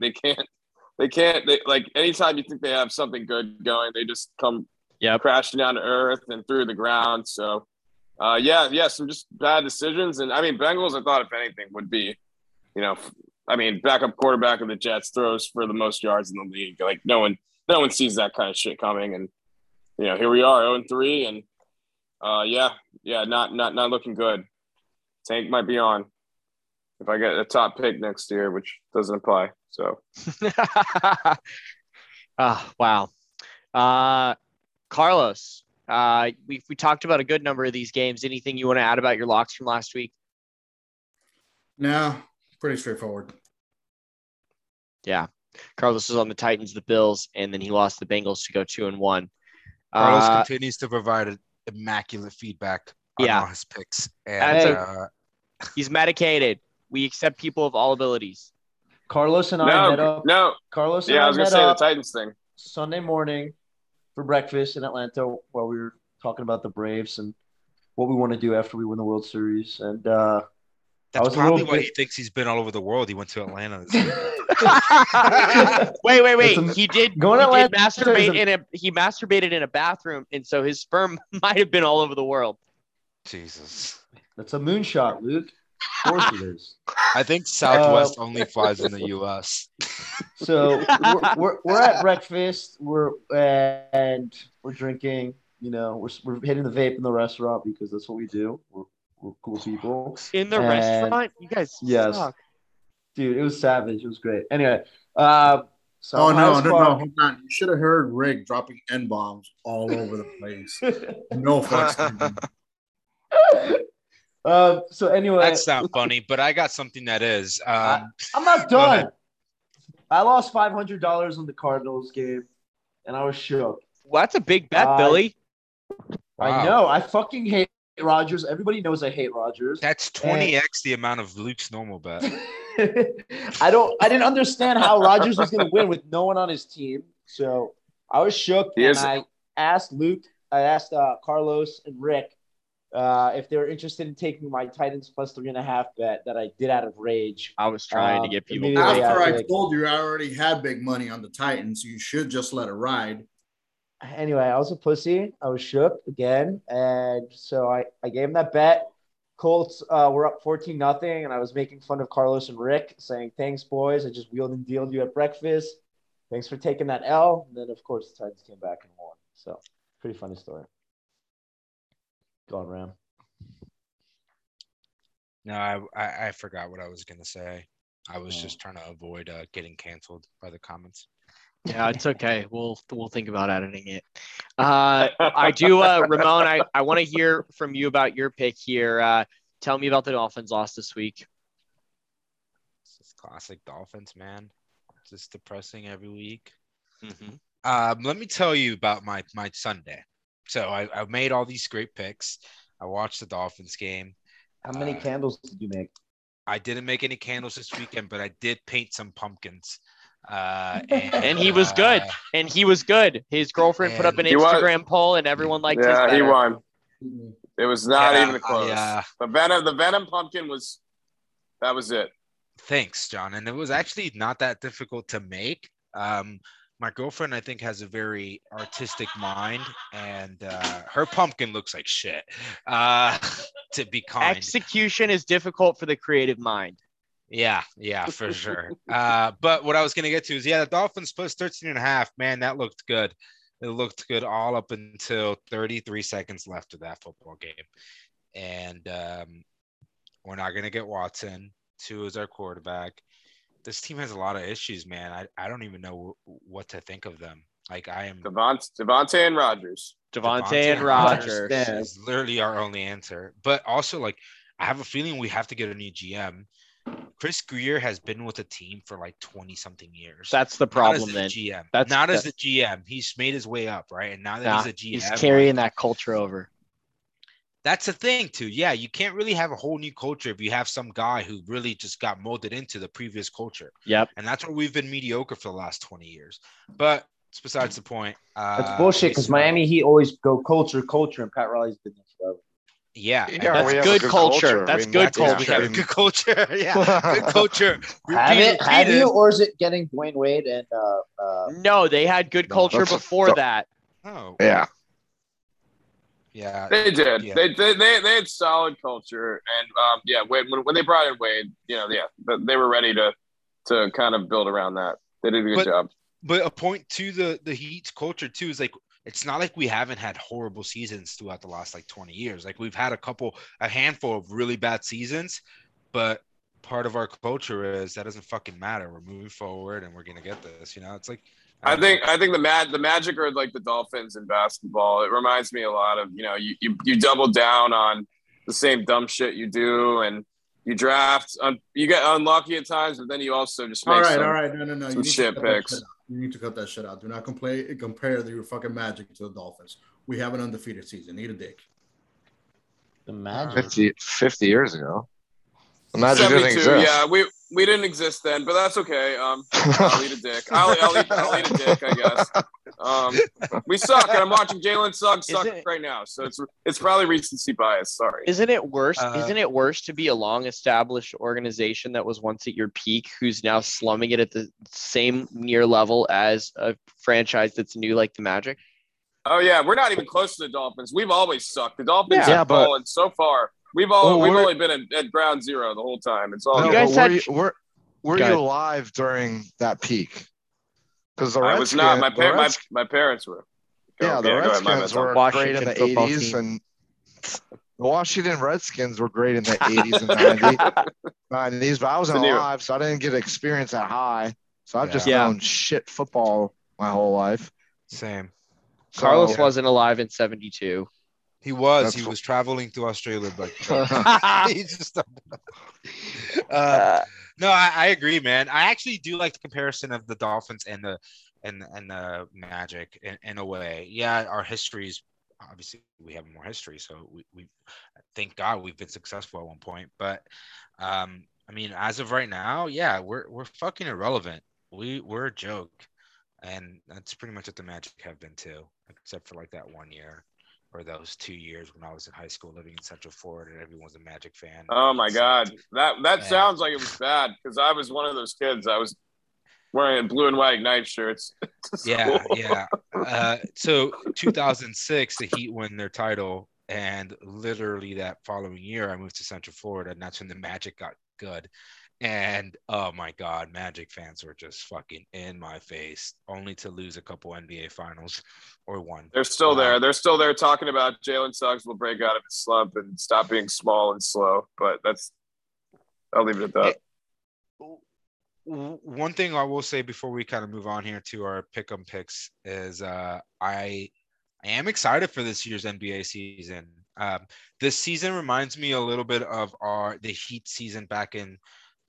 can't like anytime you think they have something good going, they just come crashing down to earth and through the ground. So some just bad decisions. And I mean, Bengals, I thought if anything would be, backup quarterback of the Jets throws for the most yards in the league. Like no one sees that kind of shit coming. And, here we are 0-3 and not looking good. Tank might be on if I get a top pick next year, which doesn't apply. So. Oh, wow. Carlos, we talked about a good number of these games. Anything you want to add about your locks from last week? No, pretty straightforward. Yeah. Carlos was on the Titans, the Bills, and then he lost the Bengals to go 2-1. Carlos continues to provide immaculate feedback on all his picks. And he's medicated. We accept people of all abilities. Carlos and I met up. No, Carlos. And I was gonna say the Titans thing Sunday morning for breakfast in Atlanta while we were talking about the Braves and what we want to do after we win the World Series. And that's probably why he thinks he's been all over the world. He went to Atlanta. Wait. He did masturbate he masturbated in a bathroom, and so his sperm might have been all over the world. Jesus. That's a moonshot, Luke. Of course it is. I think Southwest only flies in the U.S. So we're at breakfast. We're drinking. We're hitting the vape in the restaurant because that's what we do. We're cool people. In the restaurant? You guys suck. Dude, it was savage. It was great. Anyway. Hold on. You should have heard Rick dropping N-bombs all over the place. No fucks. So anyway. That's not funny, but I got something that is. I'm not done. I lost $500 on the Cardinals game, and I was shook. Well, that's a big bet, Billy. Wow. I know. I fucking hate Rodgers. Everybody knows I hate Rodgers. That's 20x the amount of Luke's normal bet. I didn't understand how Rodgers was going to win with no one on his team. So I was shook. I asked Carlos and Rick if they were interested in taking my Titans plus 3.5 bet that I did out of rage. I was trying to get people. After I told you I already had big money on the Titans, you should just let it ride. Anyway, I was a pussy. I was shook again. And so I gave him that bet. Colts were up 14-0, and I was making fun of Carlos and Rick, saying, thanks, boys. I just wheeled and dealed you at breakfast. Thanks for taking that L. And then, of course, the Titans came back and won. So, pretty funny story. Go on, Ram. No, I forgot what I was going to say. I was just trying to avoid getting canceled by the comments. Yeah, it's okay. We'll think about editing it. Ramon, I want to hear from you about your pick here. Tell me about the Dolphins loss this week. It's just classic Dolphins, man. It's just depressing every week. Mm-hmm. Let me tell you about my Sunday. So I made all these great picks. I watched the Dolphins game. How many candles did you make? I didn't make any candles this weekend, but I did paint some pumpkins. And he was good. And he was good. His girlfriend put up an Instagram poll, and everyone liked his better. Yeah, he won. It was not even close. The Venom pumpkin was – that was it. Thanks, John. And it was actually not that difficult to make. My girlfriend, I think, has a very artistic mind, and her pumpkin looks like shit, to be kind. Execution is difficult for the creative mind. Yeah, for sure. But what I was going to get to is, the Dolphins plus 13.5. Man, that looked good. It looked good all up until 33 seconds left of that football game. And we're not going to get Watson. 2 is our quarterback. This team has a lot of issues, man. I don't even know what to think of them. Like, I am Devontae and Rodgers. Devontae and Rodgers is literally our only answer. But also, like, I have a feeling we have to get a new GM. Chris Greer has been with the team for like 20-something years. That's the problem. Not as the GM. Not as the GM. He's made his way up, right? And now that he's a GM, he's carrying that culture over. That's the thing, too. Yeah, you can't really have a whole new culture if you have some guy who really just got molded into the previous culture. Yep. And that's where we've been mediocre for the last 20 years. But it's besides the point. That's bullshit because Miami Heat always go culture, and Pat Riley's been this forever. Yeah, that's good culture. That's good culture. We have a good culture. Yeah, good culture. Have you, or is it getting Dwayne Wade and No, they had good culture before that. Oh, yeah. Yeah, they did. Yeah. They had solid culture, and when they brought in Wade, they were ready to kind of build around that. They did a good job. But a point to the Heat's culture too is, like, it's not like we haven't had horrible seasons throughout the last like 20 years. Like, we've had a handful of really bad seasons, but part of our culture is that doesn't fucking matter. We're moving forward, and we're gonna get this. It's like. I think the Magic are like the Dolphins in basketball. It reminds me a lot of, you double down on the same dumb shit you do, and you draft. You get unlucky at times, but then you also just make no. Some shit picks. You need to cut that shit out. Do not compare your fucking Magic to the Dolphins. We have an undefeated season. Eat a dick. The Magic 50 years ago. The Magic didn't exist. Yeah, we didn't exist then, but that's okay. I'll eat a dick. I'll eat a dick, I guess. We suck, and I'm watching Jalen Suggs suck right now, so it's probably recency bias. Sorry. Isn't it worse to be a long-established organization that was once at your peak, who's now slumming it at the same near level as a franchise that's new, like the Magic? Oh yeah, we're not even close to the Dolphins. We've always sucked. The Dolphins have fallen so far. We've only been at ground zero the whole time. It's all. Were you alive during that peak? Because the Redskins, I was not. My parents were. The Redskins were great in the 80s, and the Washington Redskins were great in the 80s and 90s. But I wasn't alive, so I didn't get experience that high. So I've just known shit football my whole life. Same. So, Carlos wasn't alive in 72. He was. He was traveling to Australia, but he just. No, I agree, man. I actually do like the comparison of the Dolphins and the Magic in a way. Yeah, our histories. Obviously, we have more history, so we thank God we've been successful at one point. But I mean, as of right now, yeah, we're fucking irrelevant. We're a joke, and that's pretty much what the Magic have been too, except for like that 1 year. Or those 2 years when I was in high school living in Central Florida and everyone's a Magic fan. Oh, my God. That sounds like it was bad because I was one of those kids. I was wearing blue and white Ignite shirts. Yeah. So 2006, the Heat win their title. And literally that following year, I moved to Central Florida. And that's when the Magic got good. And, oh, my God, Magic fans were just fucking in my face, only to lose a couple NBA finals or one. They're still there. They're still there talking about Jalen Suggs will break out of his slump and stop being small and slow. But I'll leave it at that. One thing I will say before we kind of move on here to our pick'em picks is I am excited for this year's NBA season. This season reminds me a little bit of the Heat season back in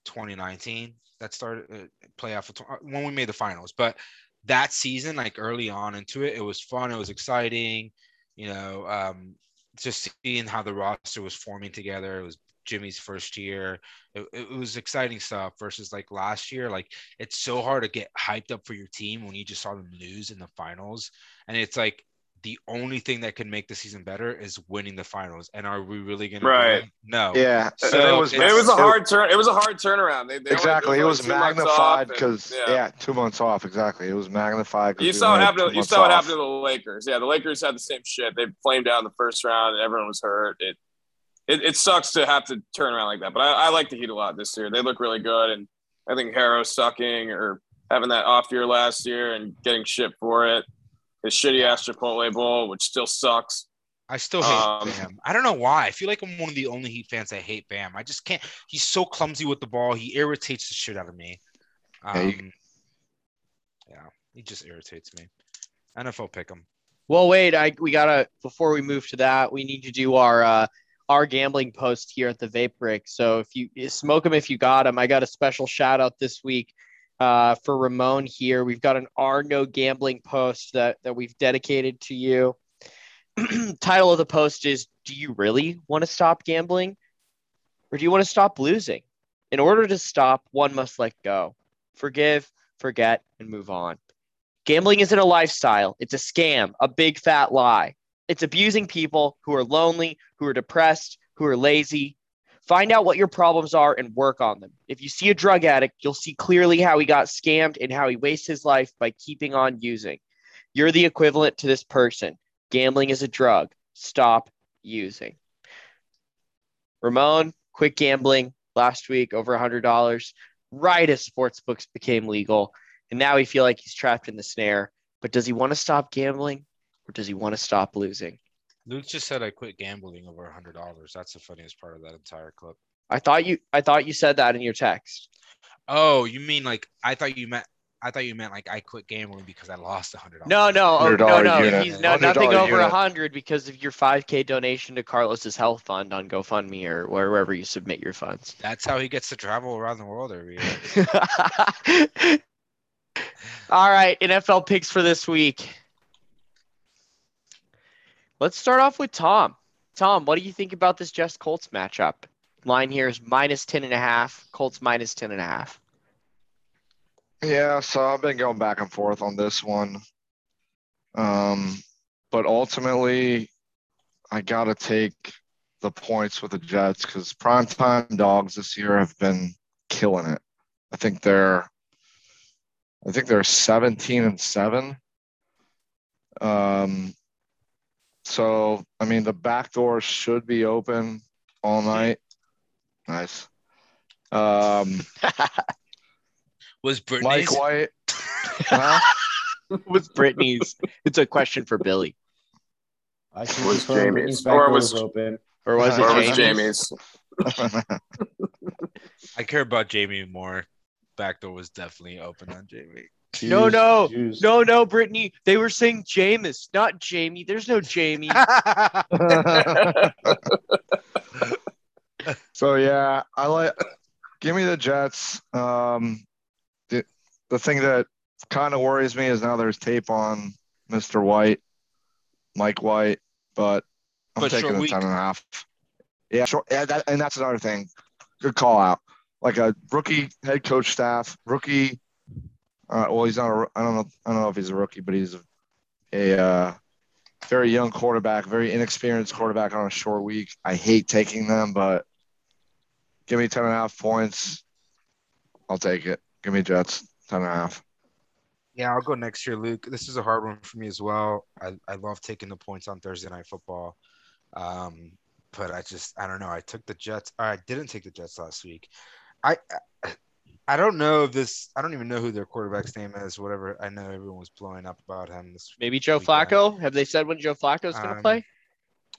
2019 that started playoff when we made the finals. But that season, like early on into it, it was fun. It was exciting. just seeing how the roster was forming together. It was Jimmy's first year. It was exciting stuff versus like last year. Like, it's so hard to get hyped up for your team when you just saw them lose in the finals. And it's like, the only thing that can make the season better is winning the finals. And are we really going to win? No. Yeah. So it was a hard turnaround. Exactly. It was magnified because, 2 months off. Exactly. It was magnified. You saw what happened to the Lakers. Yeah. The Lakers had the same shit. They flamed out in the first round and everyone was hurt. It sucks to have to turn around like that. But I like the Heat a lot this year. They look really good. And I think Harrow sucking or having that off year last year and getting shit for it. The shitty-ass Chipotle Bowl, which still sucks. I still hate Bam. I don't know why. I feel like I'm one of the only Heat fans that hate Bam. I just can't. He's so clumsy with the ball. He irritates the shit out of me. He just irritates me. NFL pick him. Well, wait. We got to – before we move to that, we need to do our gambling post here at the Vape Break. So if you smoke them if you got them. I got a special shout-out this week. For Ramon here, we've got an No Gambling post that we've dedicated to you. Title of the post is, do you really want to stop gambling? Or do you want to stop losing? In order to stop, one must let go. Forgive, forget, and move on. Gambling isn't a lifestyle. It's a scam, a big fat lie. It's abusing people who are lonely, who are depressed, who are lazy. Find out what your problems are and work on them. If you see a drug addict, you'll see clearly how he got scammed and how he wastes his life by keeping on using. You're the equivalent to this person. Gambling is a drug. Stop using. Ramon, quit gambling. Last week, over $100, right as sports books became legal. And now we feel like he's trapped in the snare. But does he want to stop gambling or does he want to stop losing? Luke just said I quit gambling over $100. That's the funniest part of that entire clip. I thought you said that in your text. Oh, you mean like I thought you meant like I quit gambling because I lost $100. No. Unit. He's nothing over $100 because of your $5,000 donation to Carlos's health fund on GoFundMe or wherever you submit your funds. That's how he gets to travel around the world every year. All right, NFL picks for this week. Let's start off with Tom. Tom, what do you think about this Jets-Colts matchup? Line here is -10.5, Colts -10.5. Yeah, so I've been going back and forth on this one. But ultimately, I got to take the points with the Jets because primetime dogs this year have been killing it. I think they're 17-7. So, I mean, the back door should be open all night. Nice. Was Brittany's? Mike White. Was Brittany's? It's a question for Billy. I was Jamie's. Or was open? Or was it Jamie's? I care about Jamie more. Back door was definitely open on Jamie. Jeez, no, Brittany. They were saying Jameis, not Jamie. There's no Jamie. So yeah, give me the Jets. The thing that kind of worries me is now there's tape on Mr. White, Mike White, but I'm taking the 10.5. Yeah, sure. Yeah, and that's another thing. Good call out. Like a rookie head coach staff, rookie. Well, he's not. I don't know if he's a rookie, but he's a very young quarterback, very inexperienced quarterback on a short week. I hate taking them, but give me 10.5 points. I'll take it. Give me Jets 10.5. Yeah, I'll go next year, Luke. This is a hard one for me as well. I love taking the points on Thursday Night Football, but I don't know. I took the Jets. I didn't take the Jets last week. I don't know if this – I don't even know who their quarterback's name is, whatever. I know everyone was blowing up about him this week. Maybe Joe Flacco? Have they said when Joe Flacco's going to play?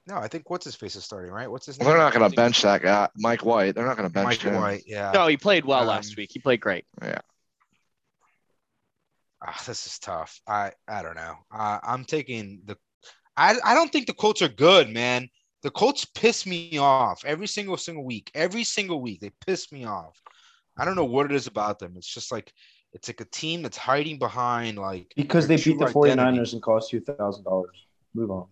No, I think what's-his-face is starting, right? What's his name? They're not going to bench that guy. Mike White. They're not going to bench him. Mike White, yeah. No, he played well last week. He played great. Yeah. This is tough. I don't know. I'm taking the – I don't think the Colts are good, man. The Colts piss me off every single week. Every single week, they piss me off. I don't know what it is about them. It's just like it's like a team that's hiding behind like because they beat the 49ers and cost you $1,000. Move on.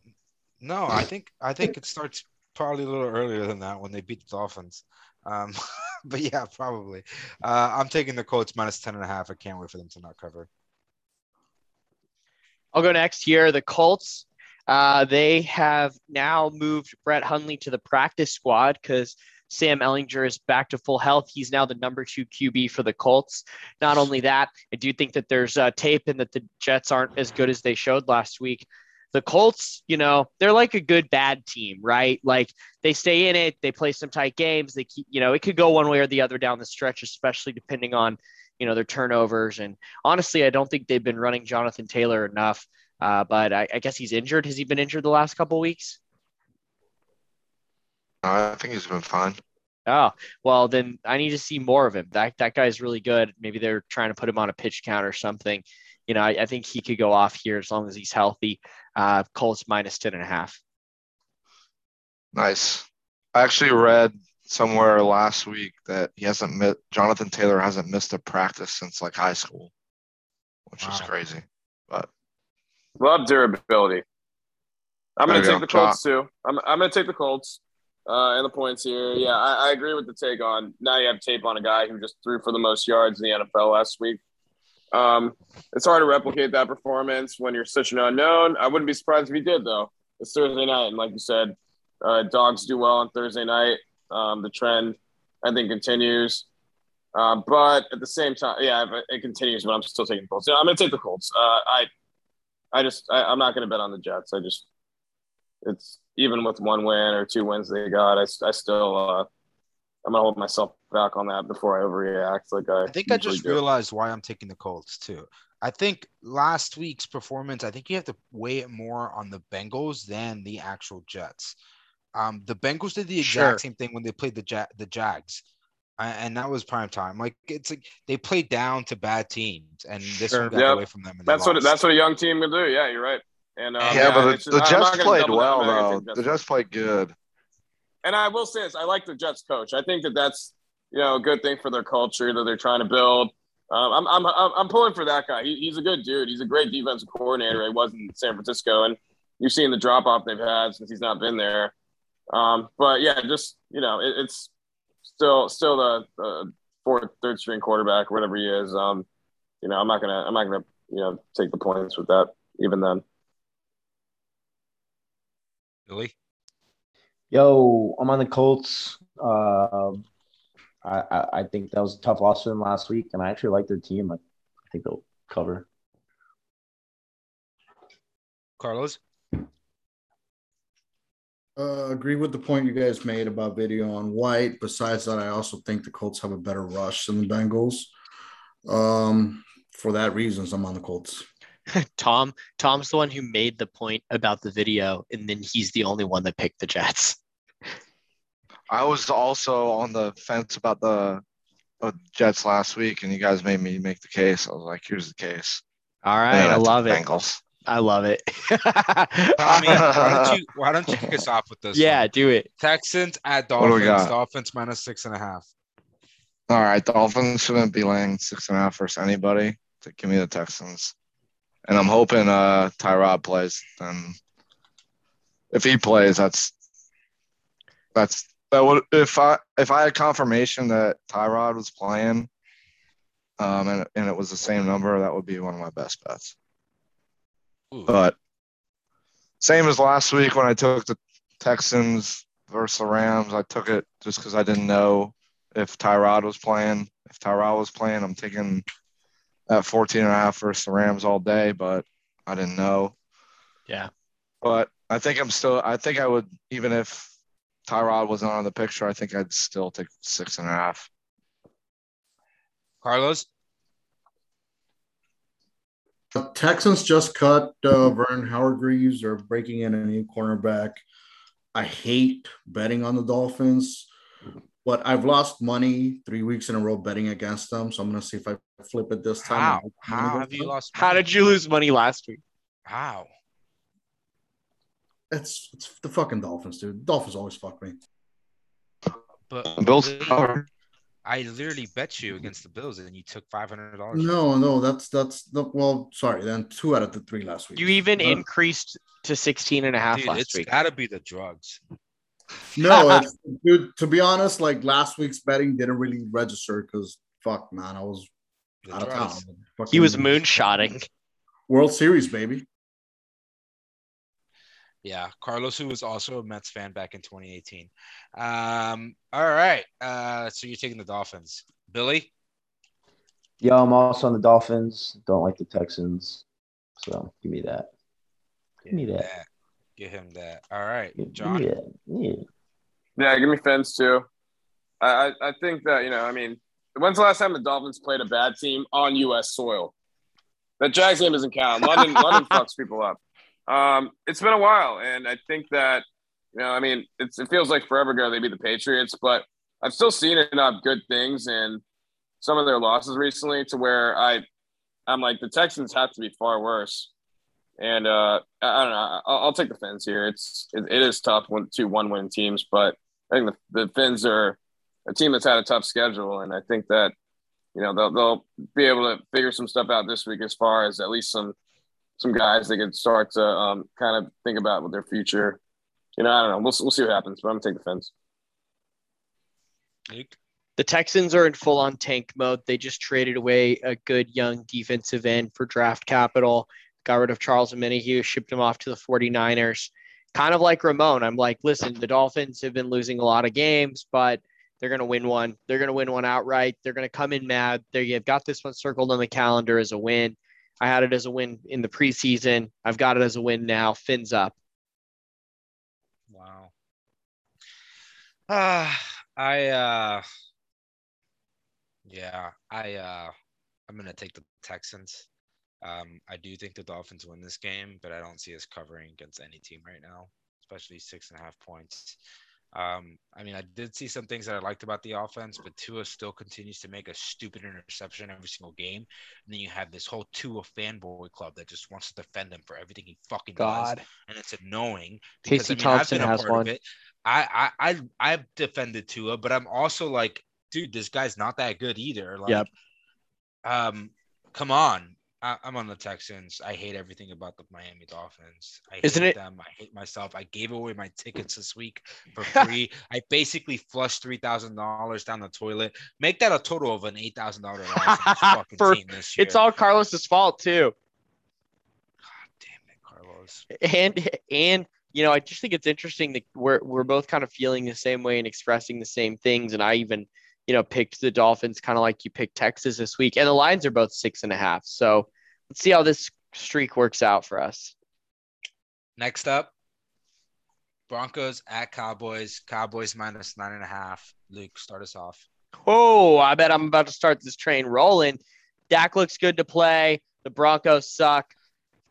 No, I think it starts probably a little earlier than that when they beat the Dolphins. But yeah, probably. I'm taking the Colts minus 10.5. I can't wait for them to not cover. I'll go next here. The Colts, they have now moved Brett Hundley to the practice squad because Sam Ehlinger is back to full health. He's now the number 2 QB for the Colts. Not only that, I do think that there's tape and that the Jets aren't as good as they showed last week. The Colts, you know, they're like a good, bad team, right? Like they stay in it. They play some tight games. They keep, you know, it could go one way or the other down the stretch, especially depending on, you know, their turnovers. And honestly, I don't think they've been running Jonathan Taylor enough, but I guess he's injured. Has he been injured the last couple of weeks? I think he's been fine. Oh, well, then I need to see more of him. That guy's really good. Maybe they're trying to put him on a pitch count or something. You know, I think he could go off here as long as he's healthy. Colts minus 10.5. Nice. I actually read somewhere last week that Jonathan Taylor hasn't missed a practice since like high school, which is crazy. But love durability. I'm going to take the Colts too. I'm going to take the Colts. And the points here. Yeah, I agree with the take on now you have tape on a guy who just threw for the most yards in the NFL last week. It's hard to replicate that performance when you're such an unknown. I wouldn't be surprised if he did, though. It's Thursday night, and like you said, dogs do well on Thursday night. The trend, I think, continues. But at the same time, yeah, it continues, but I'm still taking the Colts. Yeah, I'm going to take the Colts. I'm not going to bet on the Jets. It's even with one win or two wins they got, I still I'm going to hold myself back on that before I overreact. Like I think I just realized why I'm taking the Colts too. I think last week's performance, I think you have to weigh it more on the Bengals than the actual Jets. The Bengals did the exact same thing when they played the Jags. And that was prime time. Like it's like they played down to bad teams and this one got away from them. And that's what a young team can do. Yeah, you're right. And, but the Jets played well, though. The Jets played good. And I will say this. I like the Jets coach. I think that's, you know, a good thing for their culture that they're trying to build. I'm pulling for that guy. He's a good dude. He's a great defensive coordinator. He was in San Francisco. And you've seen the drop-off they've had since he's not been there. But, yeah, just, you know, it's still the third-string quarterback, whatever he is. You know, I'm not gonna, you know, take the points with that even then. Billy? Yo, I'm on the Colts. I think that was a tough loss for them last week, and I actually like their team. I think they'll cover. Carlos? Agree with the point you guys made about video on White. Besides that, I also think the Colts have a better rush than the Bengals. For that reason, I'm on the Colts. Tom's the one who made the point about the video, and then he's the only one that picked the Jets. I was also on the fence about the Jets last week, and you guys made me make the case. I was like, here's the case. All right, I love it. Bengals. I love it. Tommy, why don't you kick us off with this? Yeah, one? Do it. Texans at Dolphins. Dolphins minus 6.5. All right, Dolphins shouldn't be laying 6.5 versus anybody. So give me the Texans. And I'm hoping Tyrod plays. And if he plays, that would if I had confirmation that Tyrod was playing, and it was the same number, that would be one of my best bets. Ooh. But same as last week when I took the Texans versus the Rams, I took it just because I didn't know if Tyrod was playing. If Tyrod was playing, I'm taking at 14.5 versus the Rams all day, but I didn't know. Yeah. But I think I would, even if Tyrod wasn't on the picture, I think I'd still take 6.5. Carlos? The Texans just cut Vernon Howard Greaves. They're breaking in a new cornerback. I hate betting on the Dolphins. But I've lost money 3 weeks in a row betting against them, so I'm going to see if I flip it this time. How have you lost money? How did you lose money last week? How? It's the fucking Dolphins, dude. Dolphins always fuck me. But Bills cover. I literally bet you against the Bills, and you took $500. No, that's not, well, sorry. Then 2 out of the 3 last week. You even increased to 16.5 last week. It's gotta be the drugs. No, dude. To be honest, like last week's betting didn't really register because fuck, man, I was out of town. He was moonshotting. World Series, baby. Yeah, Carlos, who was also a Mets fan back in 2018. All right. So you're taking the Dolphins. Billy? Yeah, I'm also on the Dolphins. Don't like the Texans. So give me that. Give me that. Give him that. All right, John. Yeah, give me Fins too. I think that, I mean, when's the last time the Dolphins played a bad team on U.S. soil? That Jags game doesn't count. London fucks people up. It's been a while, and I think that, it feels like forever ago they beat the Patriots, but I've still seen enough good things in some of their losses recently to where I'm like, the Texans have to be far worse. And I don't know. I'll take the Fins here. It is tough when 2 1-win teams, but I think the Fins are a team that's had a tough schedule, and I think that they'll be able to figure some stuff out this week as far as at least some guys they can start to kind of think about with their future. I don't know. We'll see what happens, but I'm gonna take the Fins. The Texans are in full-on tank mode. They just traded away a good young defensive end for draft capital. Got rid of Charles Minshew, shipped him off to the 49ers. Kind of like Ramon. I'm like, listen, the Dolphins have been losing a lot of games, but they're going to win one. They're going to win one outright. They're going to come in mad. They've got this one circled on the calendar as a win. I had it as a win in the preseason. I've got it as a win now. Fins up. Wow. I'm going to take the Texans. I do think the Dolphins win this game, but I don't see us covering against any team right now, especially 6.5 points. I did see some things that I liked about the offense, but Tua still continues to make a stupid interception every single game. And then you have this whole Tua fanboy club that just wants to defend him for everything he fucking does. And it's annoying. Because, Thompson I've been a has part one. Of it. I've defended Tua, but I'm also like, dude, this guy's not that good either. Like, yep. Come on. I'm on the Texans. I hate everything about the Miami Dolphins. I hate them. I hate myself. I gave away my tickets this week for free. I basically flushed $3,000 down the toilet. Make that a total of an $8,000 loss for this fucking team this year. It's all Carlos's fault too. God damn it, Carlos. And I just think it's interesting that we're both kind of feeling the same way and expressing the same things. And I even picked the Dolphins kind of like you picked Texas this week. And the lines are both 6.5. So let's see how this streak works out for us. Next up, Broncos at Cowboys. Cowboys minus 9.5. Luke, start us off. Oh, I bet I'm about to start this train rolling. Dak looks good to play. The Broncos suck.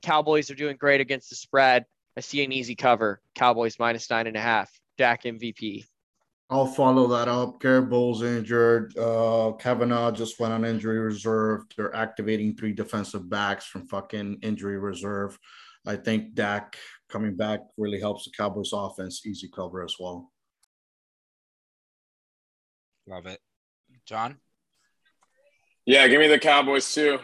Cowboys are doing great against the spread. I see an easy cover. Cowboys minus 9.5. Dak MVP. I'll follow that up. Garrett Bowles injured. Kavanaugh just went on injury reserve. They're activating 3 defensive backs from fucking injury reserve. I think Dak coming back really helps the Cowboys offense. Easy cover as well. Love it. John? Yeah, give me the Cowboys too.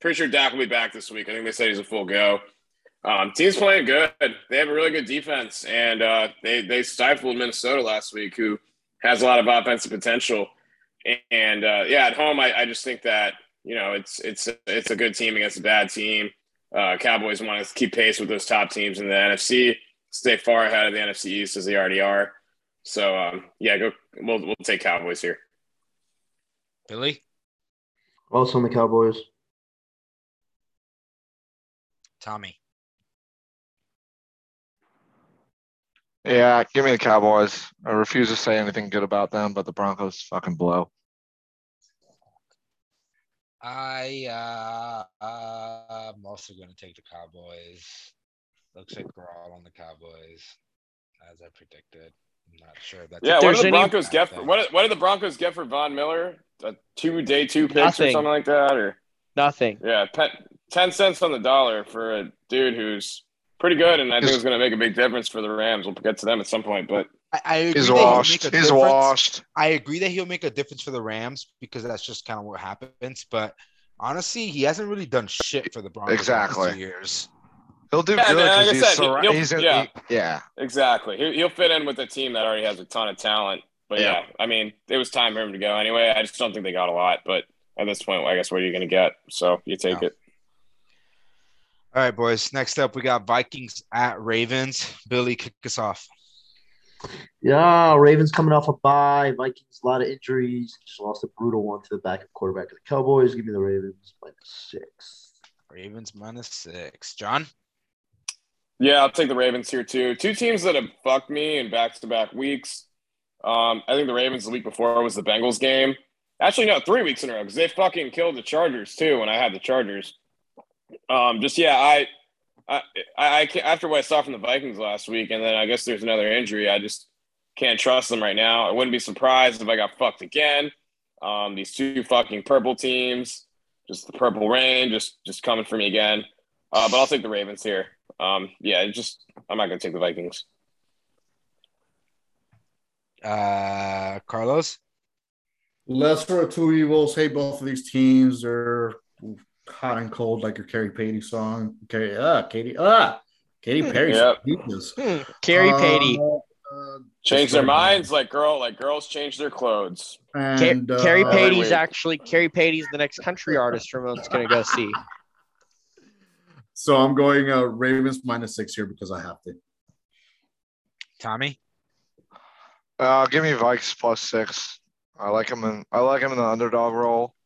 Pretty sure Dak will be back this week. I think they said he's a full go. Team's playing good. They have a really good defense, and they stifled Minnesota last week, who has a lot of offensive potential. And at home, I just think that it's a good team against a bad team. Cowboys want to keep pace with those top teams in the NFC, stay far ahead of the NFC East as they already are. So we'll take Cowboys here. Billy, also on the Cowboys. Tommy. Yeah, give me the Cowboys. I refuse to say anything good about them, but the Broncos fucking blow. I'm also going to take the Cowboys. Looks like we're all on the Cowboys, as I predicted. I'm not sure. What did the Broncos get for Von Miller? A 2-day 2 picks or something like that? Or nothing. Yeah, 10 cents on the dollar for a dude who's pretty good, and I think it's going to make a big difference for the Rams. We'll get to them at some point, but I agree that washed. He's washed. I agree that he'll make a difference for the Rams because that's just kind of what happens. But honestly, he hasn't really done shit for the Broncos in the last 2 years. He'll do good. Exactly. He'll fit in with a team that already has a ton of talent. But yeah, I mean, it was time for him to go anyway. I just don't think they got a lot. But at this point, I guess what are you going to get? So you take it. All right, boys. Next up, we got Vikings at Ravens. Billy, kick us off. Yeah, Ravens coming off a bye. Vikings, a lot of injuries. Just lost a brutal one to the backup quarterback of the Cowboys. Give me the Ravens -6. Ravens -6. John? Yeah, I'll take the Ravens here too. Two teams that have fucked me in back-to-back weeks. I think the Ravens the week before was the Bengals game. Actually, no, 3 weeks in a row because they fucking killed the Chargers too when I had the Chargers. I can't, after what I saw from the Vikings last week, and then I guess there's another injury. I just can't trust them right now. I wouldn't be surprised if I got fucked again. These two fucking purple teams, just the purple rain, just coming for me again. But I'll take the Ravens here. I'm not gonna take the Vikings. Carlos, lesser of two evils. Hate both of these teams. They're hot and cold, like your Carrie Patey song. Katy Perry. Yep. Carrie Patey. Change their minds, like girls change their clothes. And Carrie Patey's the next country artist Ramon's gonna go see. So I'm going Ravens -6 here because I have to. Tommy, give me Vikes +6. I like them in the underdog role.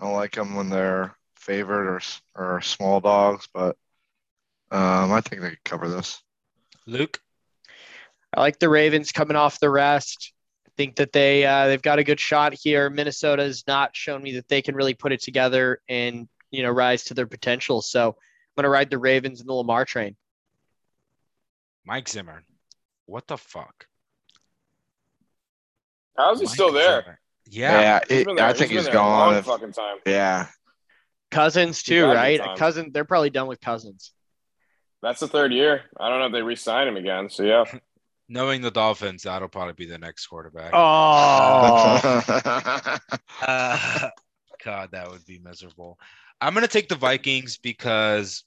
I like them when they're favored or small dogs, but I think they could cover this. Luke, I like the Ravens coming off the rest. I think that they've got a good shot here. Minnesota's not shown me that they can really put it together and rise to their potential. So I'm gonna ride the Ravens in the Lamar train. Mike Zimmer, what the fuck? How's he still there? Zimmer. Yeah, I think he's gone. Fucking time. Yeah. Cousins too, right? They're probably done with Cousins. That's the third year. I don't know if they re-sign him again. So yeah. Knowing the Dolphins, that'll probably be the next quarterback. Oh. God, that would be miserable. I'm gonna take the Vikings because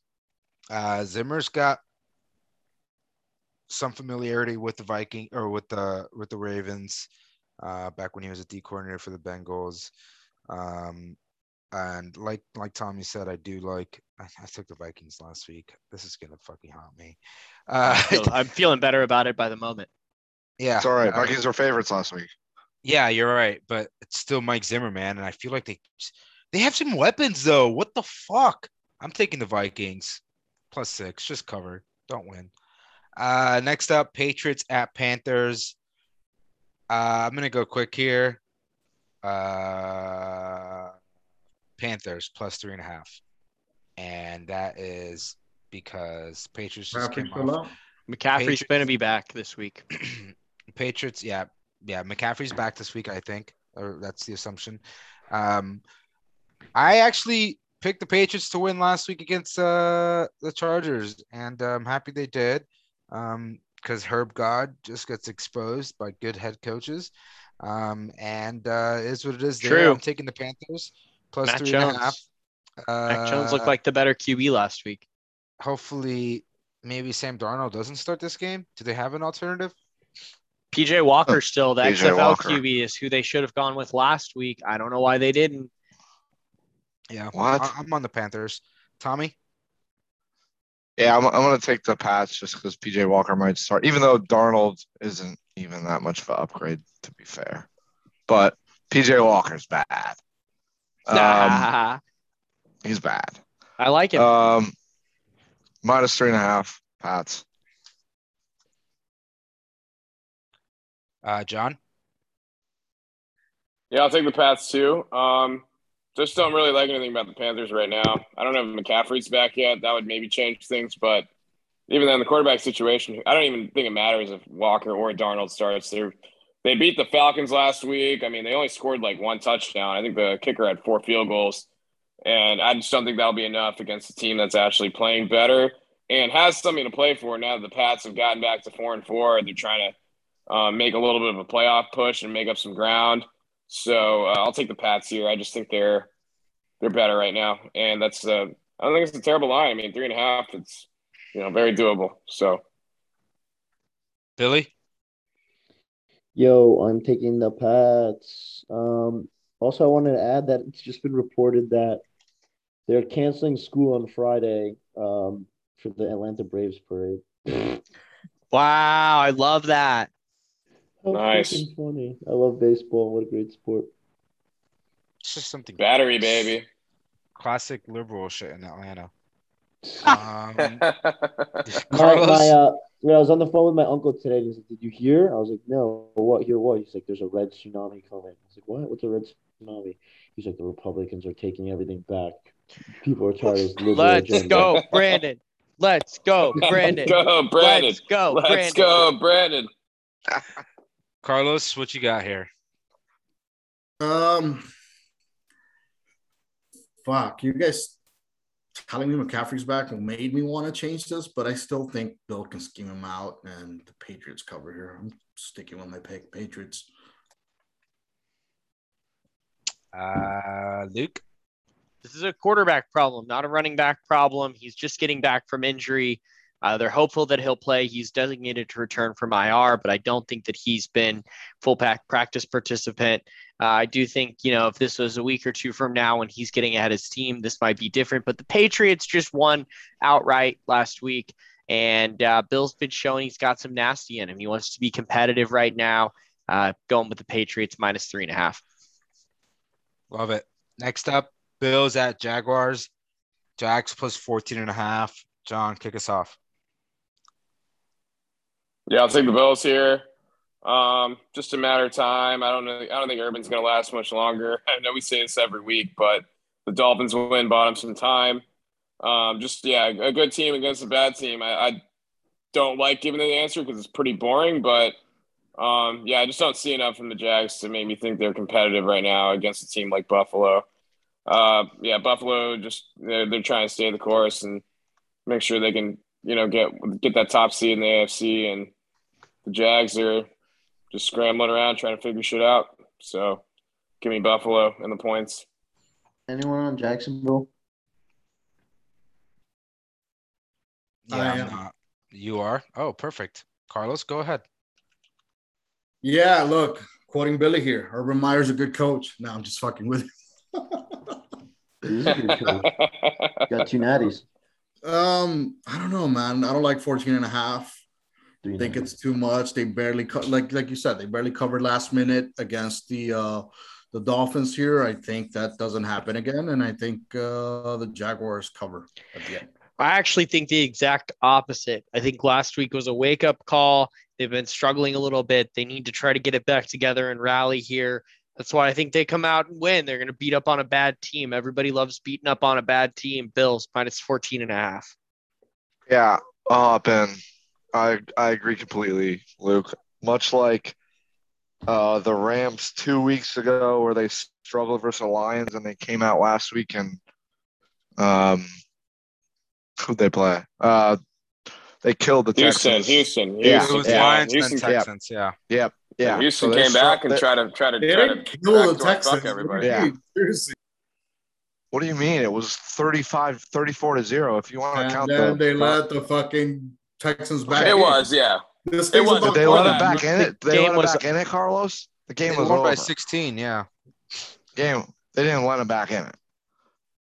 Zimmer's got some familiarity with the Viking or with the Ravens. Back when he was a D coordinator for the Bengals. And like Tommy said, I took the Vikings last week. This is going to fucking haunt me. I'm feeling better about it by the moment. Yeah. It's all right. Vikings were favorites last week. Yeah, you're right. But it's still Mike Zimmer, man. And I feel like they have some weapons, though. What the fuck? I'm taking the Vikings +6. Just cover. Don't win. Next up, Patriots at Panthers. I'm going to go quick here. Panthers +3.5. And that is because Patriots just came off. McCaffrey's going to be back this week. Patriots, yeah. McCaffrey's back this week, I think. Or that's the assumption. I actually picked the Patriots to win last week against the Chargers. And I'm happy they did. Because Herb God just gets exposed by good head coaches. And is what it is. True. There. I'm taking the Panthers +3.5. Mac Jones looked like the better QB last week. Hopefully, maybe Sam Darnold doesn't start this game. Do they have an alternative? PJ Walker still. The XFL QB is who they should have gone with last week. I don't know why they didn't. Yeah. What? I'm on the Panthers. Tommy? Yeah, I'm going to take the Pats just because P.J. Walker might start, even though Darnold isn't even that much of an upgrade, to be fair. But P.J. Walker's bad. He's bad. I like it. -3.5, Pats. John? Yeah, I'll take the Pats too. Just don't really like anything about the Panthers right now. I don't know if McCaffrey's back yet. That would maybe change things. But even then, the quarterback situation, I don't even think it matters if Walker or Darnold starts. They beat the Falcons last week. I mean, they only scored like one touchdown. I think the kicker had 4 field goals. And I just don't think that'll be enough against a team that's actually playing better and has something to play for now that the Pats have gotten back to 4-4. They're trying to make a little bit of a playoff push and make up some ground. So I'll take the Pats here. I just think they're better right now, and that's I don't think it's a terrible line. I mean, 3.5, it's very doable. So, Billy, I'm taking the Pats. Also, I wanted to add that it's just been reported that they're canceling school on Friday for the Atlanta Braves parade. Wow, I love that. Oh, nice. Funny. I love baseball. What a great sport. It's just something. Battery, baby. Classic liberal shit in Atlanta. When I was on the phone with my uncle today, he was like, "Did you hear?" I was like, "No." "What? Hear what?" He's like, "There's a red tsunami coming." I was like, "What? What's a red tsunami?" He's like, "The Republicans are taking everything back. People are tired of liberal agenda." Go, Brandon. Let's go, Brandon. Let's go, Brandon. Let's go, Brandon. Carlos, what you got here? Fuck, you guys telling me McCaffrey's back and made me want to change this, but I still think Bill can scheme him out and the Patriots cover here. I'm sticking with my pick, Patriots. Luke? This is a quarterback problem, not a running back problem. He's just getting back from injury. They're hopeful that he'll play. He's designated to return from IR, but I don't think that he's been full-back practice participant. I do think, if this was a week or two from now when he's getting ahead of his team, this might be different. But the Patriots just won outright last week, and Bill's been showing he's got some nasty in him. He wants to be competitive right now. Going with the Patriots, -3.5. Love it. Next up, Bills at Jaguars. Jags +14.5. John, kick us off. Yeah, I'll take the Bills here. Just a matter of time. I don't think Urban's going to last much longer. I know we say this every week, but the Dolphins win bought him some time. A good team against a bad team. I don't like giving the answer because it's pretty boring, but I just don't see enough from the Jags to make me think they're competitive right now against a team like Buffalo. Buffalo just they're trying to stay the course and make sure they can, get that top seed in the AFC, and the Jags are just scrambling around trying to figure shit out. So give me Buffalo and the points. Anyone on Jacksonville? Yeah, I'm not. You are? Oh, perfect. Carlos, go ahead. Yeah, look, quoting Billy here, Urban Meyer's a good coach. No, I'm just fucking with him. He's a good coach. Got two natties. I don't know, man. I don't like 14.5. I think it's too much. They barely like you said, they barely covered last minute against the Dolphins here. I think that doesn't happen again, and I think the Jaguars cover at the end. I actually think the exact opposite. I think last week was a wake-up call. They've been struggling a little bit. They need to try to get it back together and rally here. That's why I think they come out and win. They're going to beat up on a bad team. Everybody loves beating up on a bad team. Bills -14.5. Yeah, Ben, I agree completely, Luke. Much like the Rams 2 weeks ago where they struggled versus the Lions and they came out last week and who'd they play? They killed the Texans. Houston. It was Lions and Texans, yeah. Yeah, Houston came back and tried to kill the Texans. Everybody. Yeah. Seriously. What do you mean? It was 34-0. If you want to count that. And then they let the fucking Texans back in. It was, yeah. It was. Did they let them back in it? They let them back in it, Carlos? The game was over. By 16, yeah. They didn't let them back in it.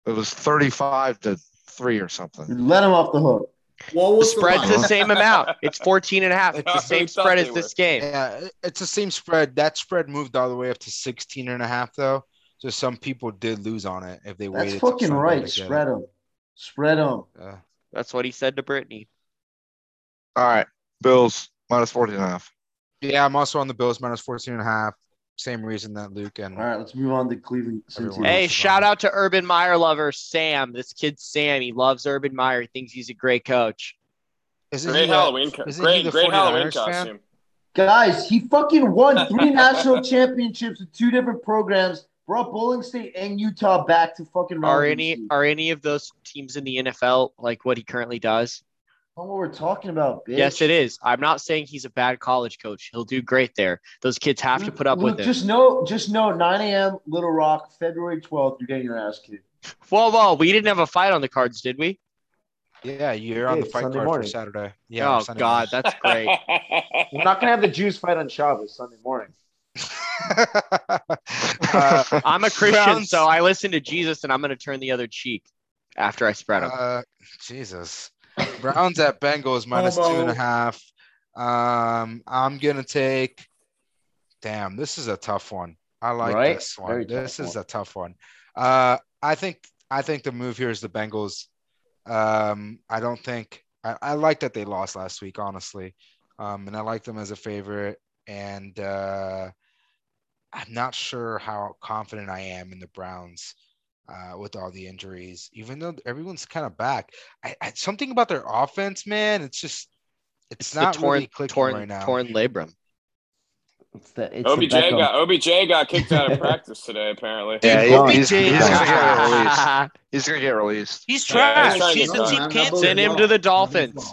It was 35-3 or something. You let them off the hook. The spread's the same amount. It's 14.5. It's the same spread as this game. Yeah, it's the same spread. That spread moved all the way up to 16.5, though. So some people did lose on it if they waited. That's fucking right. Spread them. Spread them. That's what he said to Brittany. All right. Bills -14.5. Yeah, I'm also on the Bills -14.5. Same reason that Luke and all right, let's move on to Cleveland. Hey, shout out to Urban Meyer lover Sam. This kid Sam, he loves Urban Meyer. He thinks he's a great coach. Great Halloween costume. Guys, he fucking won 3 national championships with 2 different programs. Brought Bowling State and Utah back to fucking. Are any of those teams in the NFL like what he currently does? That's what we're talking about, bitch. Yes, it is. I'm not saying he's a bad college coach. He'll do great there. Those kids have to put up with it. Just know, 9 a.m., Little Rock, February 12th, you're getting your ass kicked. Well, we didn't have a fight on the cards, did we? Yeah, you're on the fight Sunday card morning. For Saturday. Yeah, oh, God, that's great. We're not going to have the Jews fight on Shabbos Sunday morning. I'm a Christian, so I listen to Jesus, and I'm going to turn the other cheek after I spread them. Jesus. Browns at Bengals minus 2.5. I'm going to take – damn, this is a tough one. I like this one. This is a tough one. I think the move here is the Bengals. I don't think I like that they lost last week, honestly. And I like them as a favorite. And I'm not sure how confident I am in the Browns with all the injuries, even though everyone's kind of back. Something about their offense, man. It's just it's not really clicking right now. Torn labrum. OBJ got kicked out of practice today, apparently. Yeah, he's going to get released. He's trash. He's a team cancer. Send him to the Dolphins.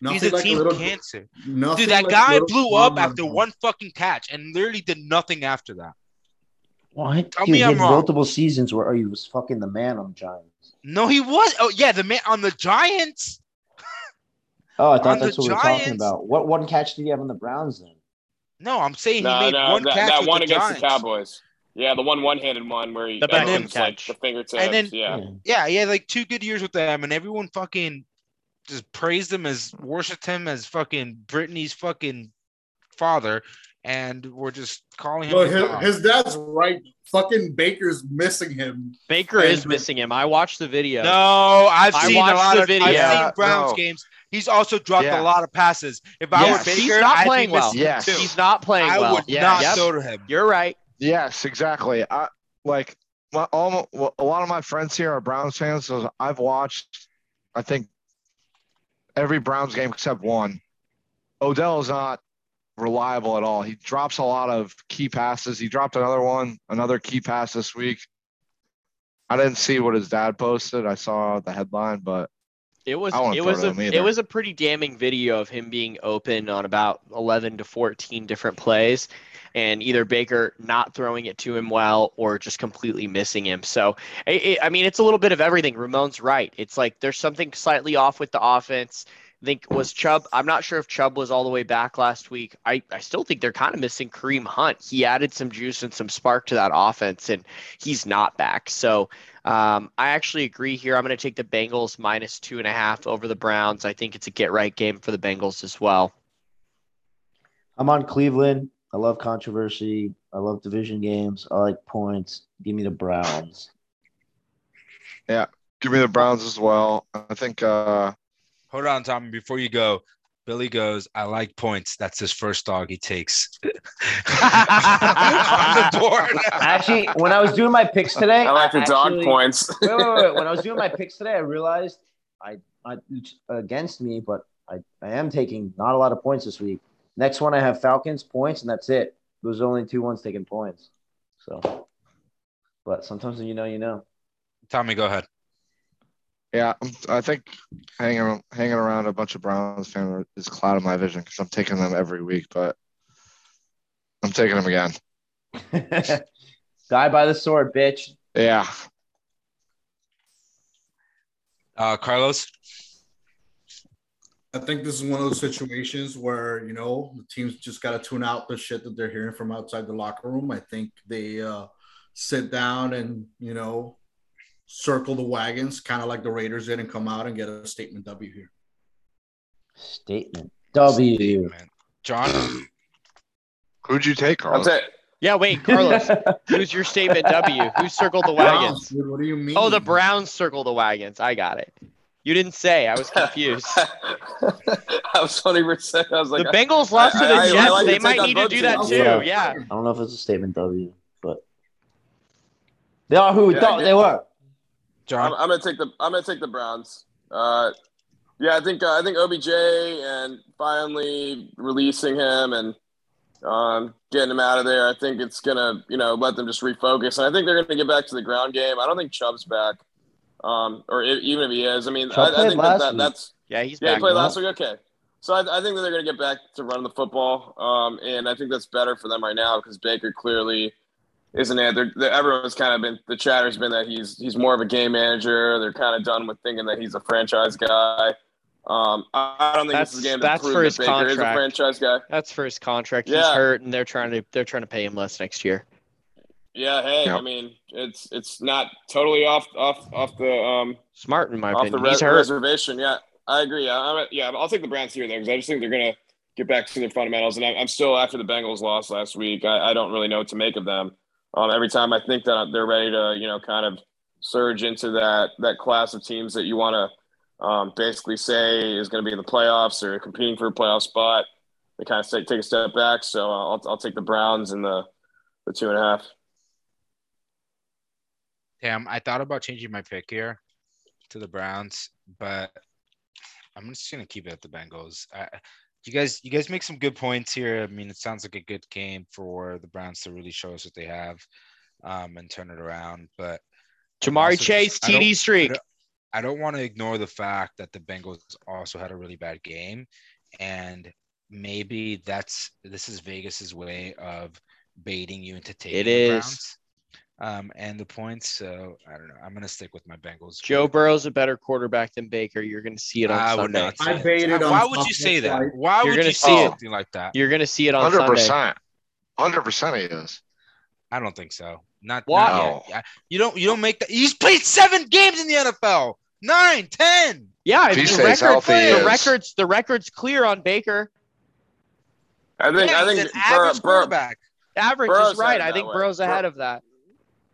He's a team cancer. Dude, that guy blew up after one fucking catch and literally did nothing after that. What? Tell me I'm wrong. Multiple seasons where he was fucking the man on the Giants. No, he was. Oh, yeah, the man on the Giants. Oh, I thought that's what we were talking about. What one catch did he have on the Browns then? No, I'm saying he made one catch. That one against the Cowboys. Yeah, the one-handed one where he catch. Like the fingertips. And then, yeah, he had like 2 good years with them, and everyone fucking just praised him worshipped him as fucking Brittany's fucking father, and we're just calling him. Well, his dad's right. Fucking Baker's missing him. Baker is missing him. I watched the video. No, I've seen Browns games. He's also dropped a lot of passes. If I were Baker, he's not playing well. Yes. He's not playing well. I would not go to him. You're right. Yes, exactly. A lot of my friends here are Browns fans, so I've watched, I think, every Browns game except one. Odell is not reliable at all. He drops a lot of key passes. He dropped another key pass this week. I didn't see what his dad posted. I saw the headline, but it was a pretty damning video of him being open on about 11 to 14 different plays, and either Baker not throwing it to him well or just completely missing him. So, it's a little bit of everything. Ramon's right. It's like there's something slightly off with the offense. I think was Chubb. I'm not sure if Chubb was all the way back last week. I still think they're kind of missing Kareem Hunt. He added some juice and some spark to that offense, and he's not back. So I actually agree here. I'm going to take the Bengals minus 2.5 over the Browns. I think it's a get-right game for the Bengals as well. I'm on Cleveland. I love controversy. I love division games. I like points. Give me the Browns. Yeah, give me the Browns as well. I think hold on, Tommy. Before you go, Billy goes, I like points. That's his first dog he takes. On the board. Actually, when I was doing my picks today. I like the dog points. wait. When I was doing my picks today, I realized it's against me, but I am taking not a lot of points this week. Next one, I have Falcons, points, and that's it. Those are only 2 ones taking points. So, but sometimes you know. Tommy, go ahead. Yeah, I think hanging around a bunch of Browns fans is clouding my vision because I'm taking them every week, but I'm taking them again. Die by the sword, bitch. Yeah. Carlos? I think this is one of those situations where, the team's just got to tune out the shit that they're hearing from outside the locker room. I think they sit down and, circle the wagons, kind of like the Raiders did, and come out and get a statement W here. Statement W. Statement. John, who'd you take, Carlos? Yeah, wait, Carlos. Who's your statement W? Who circled the wagons? Browns, what do you mean? Oh, the Browns circled the wagons. I got it. You didn't say. I was confused. I was 20%. I was like, the Bengals lost to the Jets. Like they might need to do that too. Yeah. I don't know if it's a statement W, but they are who we thought they were. John? I'm gonna take the Browns. I think OBJ and finally releasing him and getting him out of there. I think it's gonna let them just refocus, and I think they're gonna get back to the ground game. I don't think Chubb's back, or even if he is, I mean, I think that's Yeah, he's back. Yeah, he played last week. Okay. So I think that they're going to get back to running the football, and I think that's better for them right now because Baker clearly isn't it. Everyone's kind of been – the chatter's been that he's more of a game manager. They're kind of done with thinking that he's a franchise guy. I don't think this is a game to prove that Baker is a franchise guy. That's for his contract. Yeah. He's hurt, and they're trying to pay him less next year. Yeah, hey, no. I mean, it's not totally off the smart in my opinion. Off the reservation, yeah, I agree. I'll take the Browns here though because I just think they're gonna get back to their fundamentals. And I'm still after the Bengals loss last week. I don't really know what to make of them. Every time I think that they're ready to, you know, kind of surge into that class of teams that you want to basically say is going to be in the playoffs or competing for a playoff spot, they kind of take a step back. So I'll take the Browns in the 2.5. Damn, I thought about changing my pick here to the Browns, but I'm just going to keep it at the Bengals. You guys make some good points here. I mean, it sounds like a good game for the Browns to really show us what they have and turn it around. But Jamari Chase, TD streak. I don't want to ignore the fact that the Bengals also had a really bad game, and maybe this is Vegas's way of baiting you into taking the Browns. And the points, so I don't know. I'm going to stick with my Bengals. Joe Burrow's a better quarterback than Baker. You're going to see it on Sunday. Why would you say that? Why would you say something like that? You're going to see it on 100%. Sunday. 100% he is. I don't think so. Not yet. You don't make that. He's played 7 games in the NFL. 9, 10. Yeah, the record's clear on Baker. I think average quarterback. Average is right. I think Burrow's ahead of that.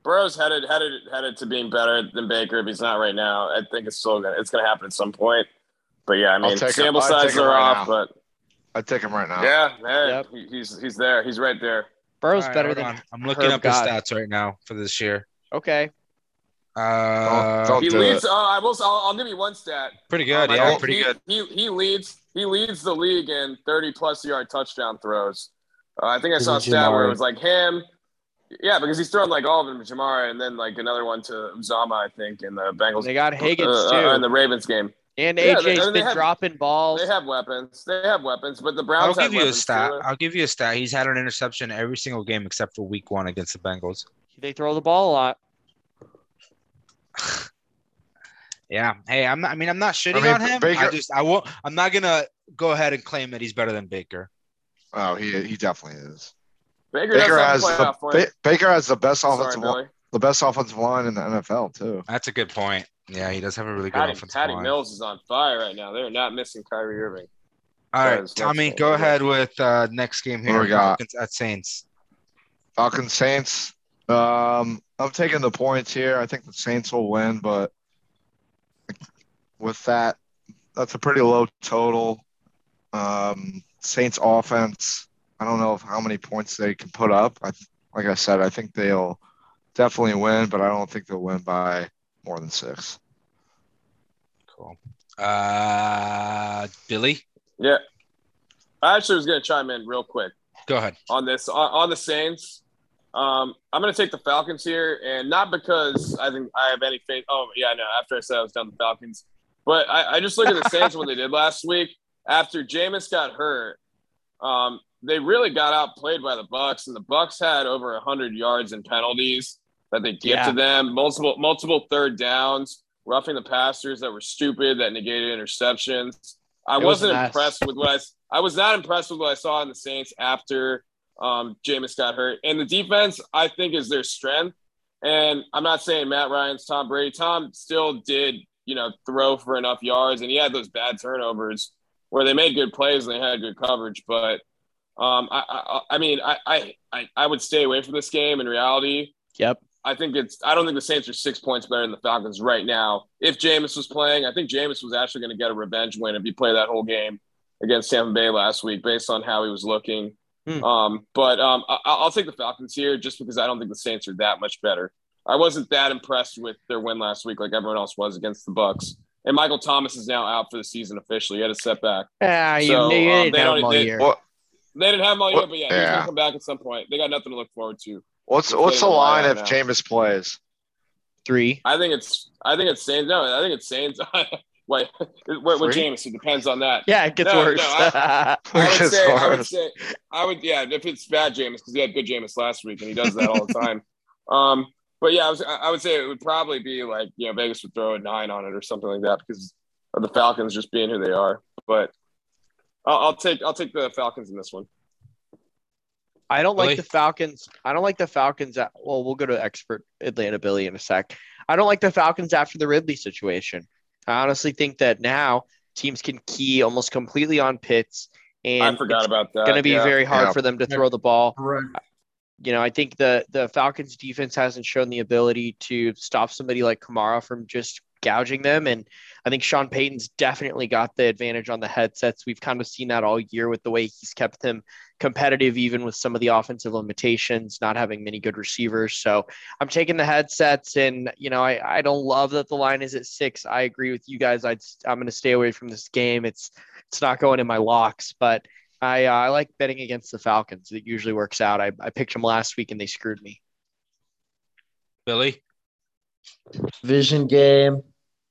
Burrow's headed to being better than Baker if he's not right now. I think it's still gonna happen at some point. But yeah, I mean, sample sizes are off, but I'd take him right now. Yeah, man, yep. He's there. He's right there. Burrow's better than I'm looking up his stats right now for this year. Okay. He leads. I'll give you one stat. Pretty good. Pretty good. He leads the league in 30+ yard touchdown throws. I think I saw a stat where it was like him. Yeah, because he's throwing like all of them to Jamar, and then like another one to Uzama, I think, in the Bengals. They got Higgins too in the Ravens game. And AJ's been dropping balls. They have weapons. But the Browns. I'll give you a stat. He's had an interception every single game except for Week 1 against the Bengals. They throw the ball a lot. Yeah. Hey, I'm not shitting on him. Baker, I'm not gonna go ahead and claim that he's better than Baker. Oh, he definitely is. Baker has the best offensive line in the NFL too. That's a good point. Yeah, he does have a really good offensive line. Patty Mills is on fire right now. They're not missing Kyrie Irving. All right, Tommy, go ahead with next game here. We got Falcons at Saints. Falcons Saints. I'm taking the points here. I think the Saints will win, but with that's a pretty low total. Saints offense. I don't know how many points they can put up. Like I said, I think they'll definitely win, but I don't think they'll win by more than 6. Cool. Billy? Yeah. I actually was going to chime in real quick. Go ahead. On this, on the Saints, I'm going to take the Falcons here, and not because I think I have any faith. Oh, yeah, I know. After I said I was done with the Falcons. But I just look at the Saints, what they did last week. After Jameis got hurt, they really got outplayed by the Bucs, and the Bucs had over 100 yards in penalties that they gave to them, multiple third downs, roughing the passers that were stupid, that negated interceptions. I was not impressed with what I saw in the Saints after Jameis got hurt. And the defense, I think, is their strength. And I'm not saying Matt Ryan's Tom Brady. Tom still did, you know, throw for enough yards, and he had those bad turnovers where they made good plays and they had good coverage, but – I would stay away from this game in reality. Yep. I don't think the Saints are 6 points better than the Falcons right now. If Jameis was playing, I think Jameis was actually going to get a revenge win if he played that whole game against Tampa Bay last week based on how he was looking. I'll take the Falcons here just because I don't think the Saints are that much better. I wasn't that impressed with their win last week like everyone else was against the Bucs. And Michael Thomas is now out for the season officially. He had a setback. They didn't have him all year, but he's going to come back at some point. They got nothing to look forward to. What's the line if Jameis plays? 3. I think it's Saints. No, I think it's Saints. Like with Jameis, it depends on that. Yeah, it gets worse. No, I would say, yeah, if it's bad Jameis, because he had good Jameis last week and he does that all the time. But yeah, I would say it would probably be like, you know, Vegas would throw a 9 on it or something like that because of the Falcons just being who they are. But I'll take the Falcons in this one. I don't like the Falcons. I don't like the Falcons. We'll go to expert Atlanta Billy in a sec. I don't like the Falcons after the Ridley situation. I honestly think that now teams can key almost completely on Pitts, and I forgot about that. It's going to be very hard for them to throw the ball. Right. You know, I think the Falcons defense hasn't shown the ability to stop somebody like Kamara from just gouging them. And I think Sean Payton's definitely got the advantage on the headsets. We've kind of seen that all year with the way he's kept them competitive, even with some of the offensive limitations, not having many good receivers. So I'm taking the headsets, and, you know, I don't love that the line is at 6. I agree with you guys. I'm going to stay away from this game. It's not going in my locks, but I like betting against the Falcons. It usually works out. I picked them last week and they screwed me. Billy? Division game.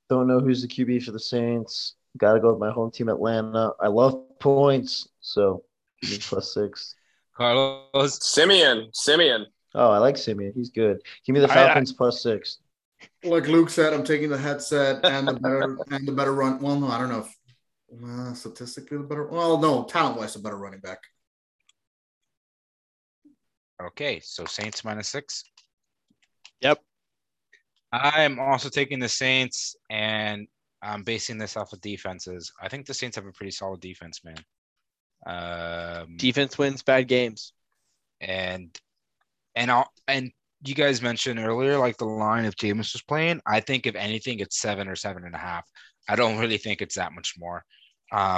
Don't know who's the QB for the Saints. Got to go with my home team, Atlanta. I love points, so +6. Carlos? Simeon. Oh, I like Simeon. He's good. Give me the Falcons +6. Like Luke said, I'm taking the headset and the better run. Well, no, I don't know if statistically the better. Well, no, talent-wise, the better running back. Okay, so Saints -6. Yep. I'm also taking the Saints, and I'm basing this off of defenses. I think the Saints have a pretty solid defense, man. Defense wins bad games. And you guys mentioned earlier, like the line if Jameis was playing. I think if anything, it's 7 or 7.5. I don't really think it's that much more. I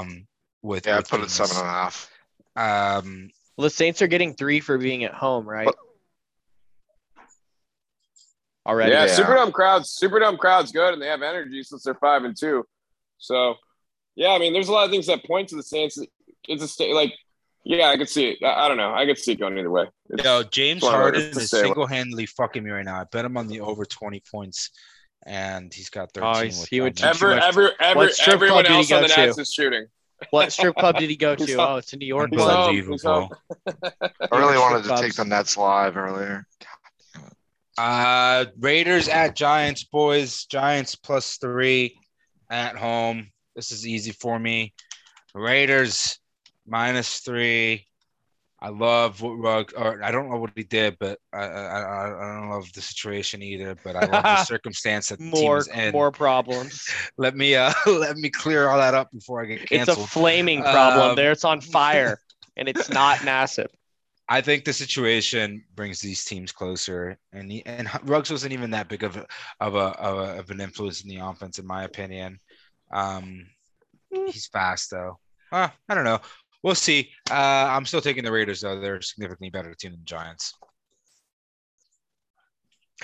put it 7.5. The Saints are getting 3 for being at home, right? Already, yeah. Superdome crowds good, and they have energy since they're 5-2. So, yeah, I mean, there's a lot of things that point to the Saints. It's a state like, yeah, I could see it. I don't know. I could see it going either way. Yo, James Harden is single-handedly fucking me right now. I bet him on the over 20 points. And he's got 13. Everyone else on the Nats is shooting. What strip club did he go to? Oh, it's in New York. Unbelievable. I really wanted to take the Nets live earlier. Raiders at Giants, boys. Giants +3 at home. This is easy for me. Raiders -3. I love what Rugg, or I don't know what he did, but I don't love the situation either. But I love the circumstance that the team's in. More problems. Let me clear all that up before I get canceled. It's a flaming problem. It's on fire, and it's not massive. I think the situation brings these teams closer, and Ruggs wasn't even that big of an influence in the offense, in my opinion. He's fast though. I don't know. We'll see. I'm still taking the Raiders, though. They're significantly better team than the Giants.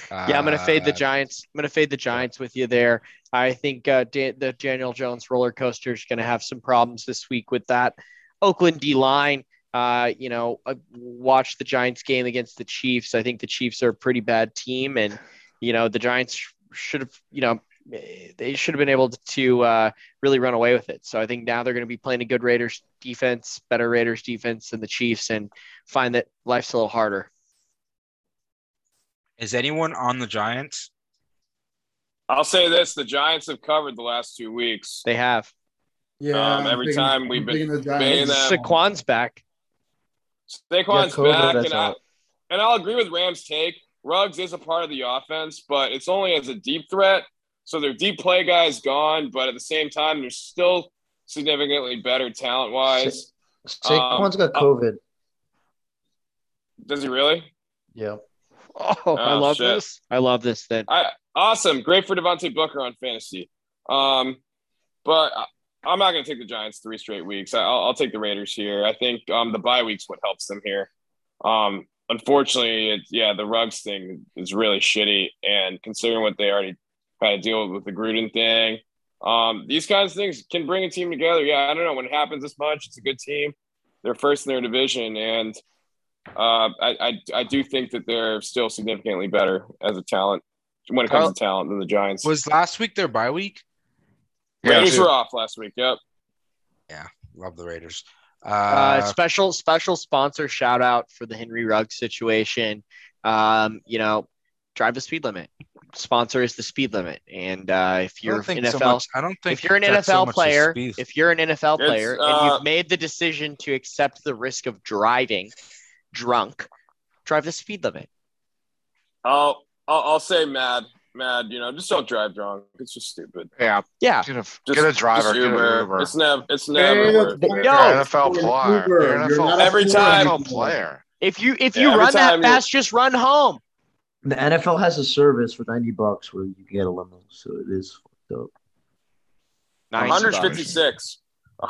I'm going to fade the Giants. I'm going to fade the Giants with you there. I think the Daniel Jones roller coaster is going to have some problems this week with that Oakland D-line. Watch the Giants game against the Chiefs. I think the Chiefs are a pretty bad team, and, you know, the Giants should have, you know, they should have been able to really run away with it. So I think now they're going to be playing a good Raiders defense, better Raiders defense than the Chiefs, and find that life's a little harder. Is anyone on the Giants? I'll say this. The Giants have covered the last 2 weeks. They have. Yeah. Every time we've been paying them. Saquon's back. Saquon's back. And I'll agree with Ram's take. Ruggs is a part of the offense, but it's only as a deep threat. So their deep play guy is gone, but at the same time, they're still significantly better talent-wise. Saquon's got COVID. Does he really? Yeah. Oh, I love this. I love this then. Awesome. Great for Devontae Booker on fantasy. But I'm not going to take the Giants 3 straight weeks. I'll take the Raiders here. I think the bye week's what helps them here. Unfortunately, the Ruggs thing is really shitty, and considering what they already – kind of deal with the Gruden thing. These kinds of things can bring a team together. Yeah, I don't know. When it happens this much, it's a good team. They're first in their division, and I do think that they're still significantly better as a talent when it comes to talent than the Giants. Was last week their bye week? Raiders were off last week. Yep. Yeah, love the Raiders. Special sponsor shout out for the Henry Ruggs situation. Drive the speed limit. Sponsor is the speed limit, and if you're NFL, if you're an NFL player, and you've made the decision to accept the risk of driving drunk, drive the speed limit. I'll say mad. Just don't drive drunk. It's just stupid. Yeah. Get a driver. Get an Uber. It's never. You're an NFL player. If you run that fast, just run home. The NFL has a service for $90 where you can get a limo, so it is fucked up. Nice. 156. Oh,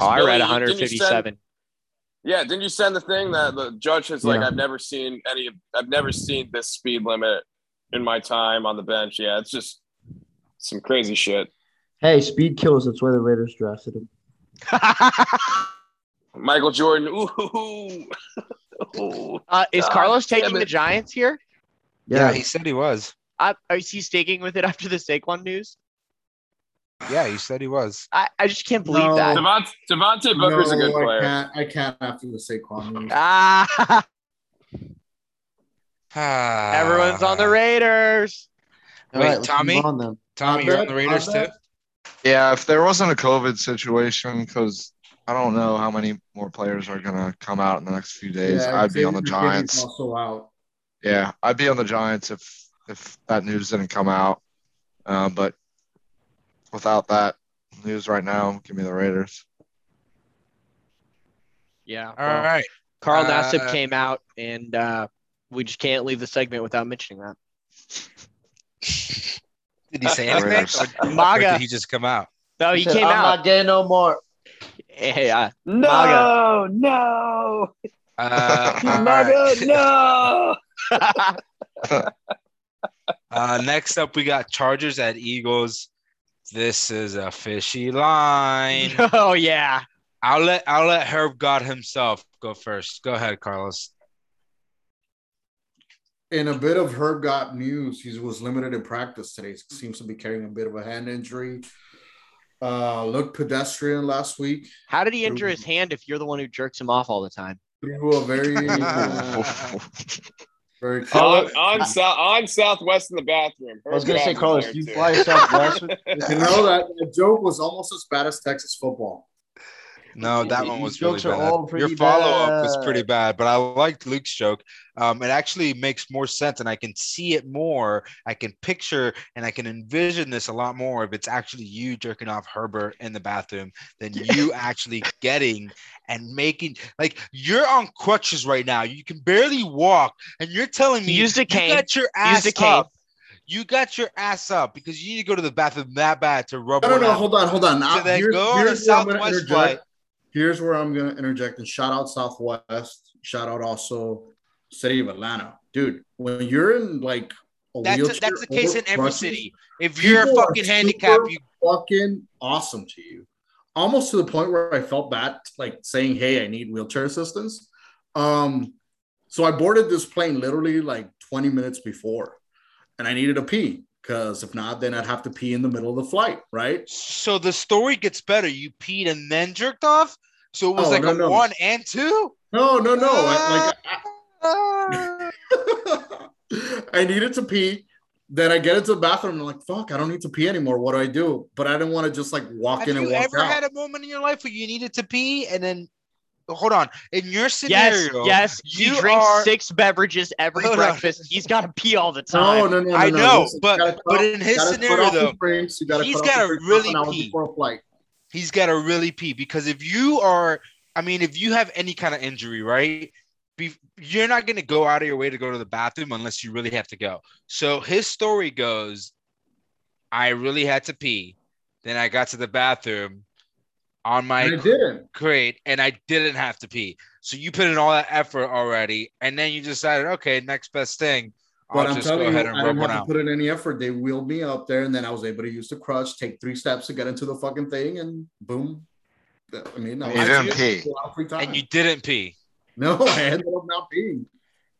I read 157. Didn't you send the thing that the judge is like, I've never seen this speed limit in my time on the bench. Yeah, it's just some crazy shit. Hey, speed kills. That's why the Raiders drafted him. Michael Jordan. Ooh. Is Carlos taking the Giants here? Yeah, he said he was. Is he sticking with it after the Saquon news? Yeah, he said he was. I just can't believe that. Devontae Booker's a good player. I can't after the Saquon news. Everyone's on the Raiders. Wait, Tommy, you're on the Raiders too? Yeah, if there wasn't a COVID situation, because I don't know how many more players are going to come out in the next few days, I'd be on the Giants. Also out. Yeah, I'd be on the Giants if that news didn't come out. But without that news right now, give me the Raiders. Yeah. All right. Carl Nassib came out, and we just can't leave the segment without mentioning that. Did he say anything? MAGA. Or did he just come out? No, he came out. I'm not gay no more. Yeah. MAGA. No. No. Next up, we got Chargers at Eagles. This is a fishy line. Oh yeah. I'll let Herb God himself go first. Go ahead, Carlos. In a bit of Herb God news, he was limited in practice today. Seems to be carrying a bit of a hand injury. Looked pedestrian last week. How did he injure his hand if you're the one who jerks him off all the time? Through a very, very on Southwest in the bathroom. I was gonna say, Carlos, you fly Southwest. You know that joke was almost as bad as Texas football. No, that one was really bad. Your follow-up was pretty bad, but I liked Luke's joke. It actually makes more sense, and I can see it more. I can picture and I can envision this a lot more if it's actually you jerking off Herbert in the bathroom than you actually getting and making – like, you're on crutches right now. You can barely walk, and you're telling me you got your ass up. You got your ass up because you need to go to the bathroom that bad to rub No, hold on. So then go on a Southwest flight. Here's where I'm going to interject and shout out Southwest. Shout out also City of Atlanta. Dude, when you're in like a wheelchair. That's the case in every city. If you're fucking handicapped, you fucking awesome to you. Almost to the point where I felt bad, like saying, hey, I need wheelchair assistance. So I boarded this plane literally like 20 minutes before. And I needed a pee. Because if not, then I'd have to pee in the middle of the flight, right? So the story gets better. You peed and then jerked off? So it was a 1 and 2? No. I needed to pee. Then I get into the bathroom and I'm like, fuck, I don't need to pee anymore. What do I do? But I didn't want to just like walk in and walk out. Have you ever had a moment in your life where you needed to pee and then... Hold on. In your scenario, yes, you drink 6 beverages every breakfast. On. He's got to pee all the time. No. I know, but in his scenario, though, he's got to really pee. He's got to really pee because if you have any kind of injury, right, you're not going to go out of your way to go to the bathroom unless you really have to go. So his story goes, I really had to pee. Then I got to the bathroom. On my crate, and I didn't have to pee. So you put in all that effort already, and then you decided, okay, next best thing. But I'm telling you, I didn't have to put in any effort. They wheeled me up there, and then I was able to use the crutch, take 3 steps to get into the fucking thing, and boom. And you didn't pee. No, I ended up not peeing.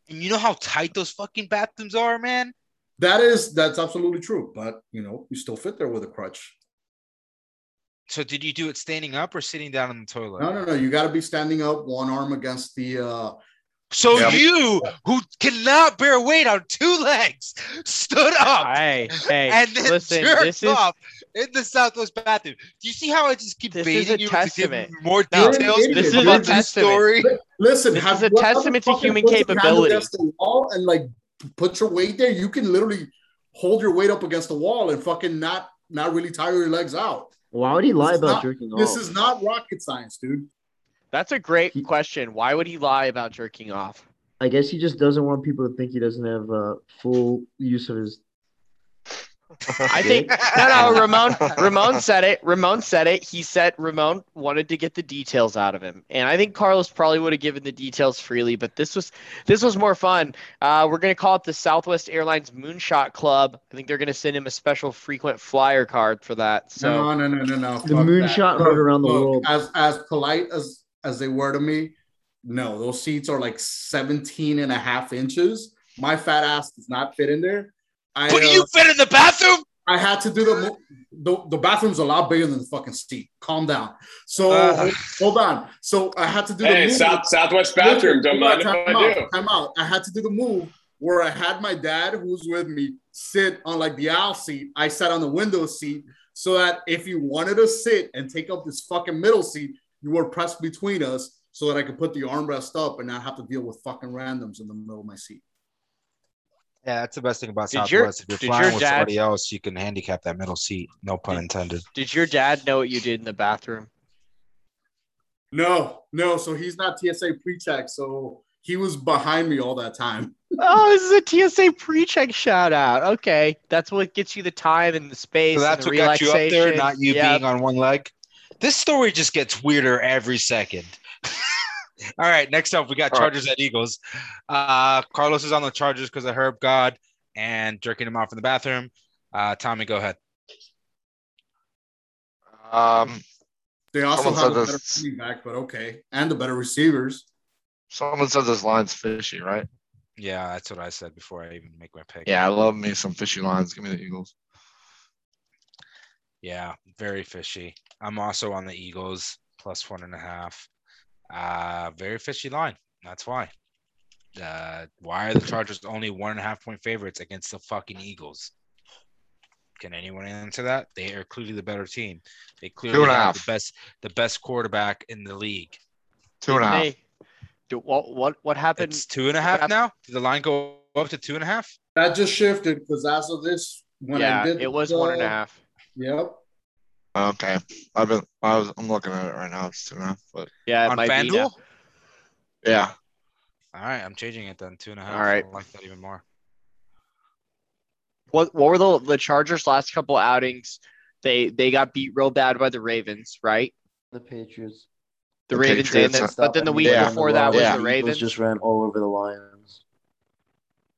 And you know how tight those fucking bathrooms are, man? That's absolutely true. But you still fit there with a crutch. So did you do it standing up or sitting down in the toilet? No. You got to be standing up, one arm against the you who cannot bear weight on two legs stood up and then listen, jerked off in the Southwest bathroom. Do you see how I just keep baiting you to give more details about this story? Listen, this is a testament to human capability. And like put your weight there, you can literally hold your weight up against the wall and fucking not really tire your legs out. Why would he lie about jerking off? This is not rocket science, dude. That's a great question. Why would he lie about jerking off? I guess he just doesn't want people to think he doesn't have full use of his. I think no. Ramon said it. He said Ramon wanted to get the details out of him, and I think Carlos probably would have given the details freely. But this was more fun. We're gonna call it the Southwest Airlines Moonshot Club. I think they're gonna send him a special frequent flyer card for that. So no. The Moonshot heard around the world. As polite as they were to me, no, those seats are like 17 and a half inches. My fat ass does not fit in there. You fit in the bathroom? I had to do the bathroom's a lot bigger than the fucking seat. Calm down. So hold on. So I had to do the move. Southwest bathroom. Don't mind if I do. Time out. I had to do the move where I had my dad, who's with me, sit on like the aisle seat. I sat on the window seat so that if you wanted to sit and take up this fucking middle seat, you were pressed between us so that I could put the armrest up and not have to deal with fucking randoms in the middle of my seat. Yeah, that's the best thing about Southwest. If you're flying with somebody else, you can handicap that middle seat. No pun intended. Did your dad know what you did in the bathroom? No. So he's not TSA pre-check. So he was behind me all that time. Oh, this is a TSA pre-check shout out. Okay. That's what gets you the time and the space. So that's what got you up there, not you being on one leg. This story just gets weirder every second. All right, next up, we got Chargers at Eagles. Carlos is on the Chargers because of Herb God and jerking him off in the bathroom. Tommy, go ahead. They also have a better running back, but okay, and the better receivers. Someone said this line's fishy, right? Yeah, that's what I said before I even make my pick. Yeah, I love me some fishy lines. Give me the Eagles. Yeah, very fishy. I'm also on the Eagles, plus 1.5. Very fishy line. That's why. Why are the Chargers only 1.5 point favorites against the fucking Eagles? Can anyone answer that? They are clearly the better team. They clearly have the best quarterback in the league. 2.5. What happened? It's 2.5 now. Did the line go up to 2.5? That just shifted because as of this, it was 1.5. Yep. Okay, I'm looking at it right now. It's 2.5, but yeah, on FanDuel. Yeah. All right, I'm changing it then 2.5. All right, I like that even more. What were the Chargers' last couple outings? They got beat real bad by the Ravens, right? The Patriots. The Ravens, Patriots, but then the week before that was the Ravens. Eagles just ran all over the Lions.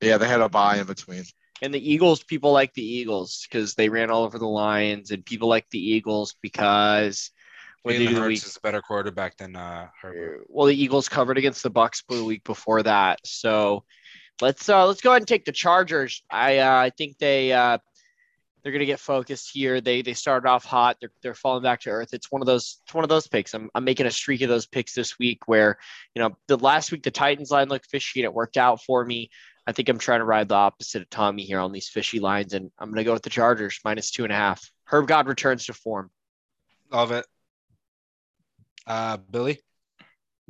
Yeah, they had a bye in between. And the Eagles, people like the Eagles because they ran all over the Lions, and people like the Eagles because Jalen Hurts is a better quarterback than Herbert. Well, the Eagles covered against the Bucs the week before that, so let's go ahead and take the Chargers. I think they're gonna get focused here. They started off hot. They're falling back to earth. It's one of those picks. I'm making a streak of those picks this week where the last week the Titans line looked fishy and it worked out for me. I think I'm trying to ride the opposite of Tommy here on these fishy lines, and I'm going to go with the Chargers, minus 2.5. Herb God returns to form. Love it. Billy?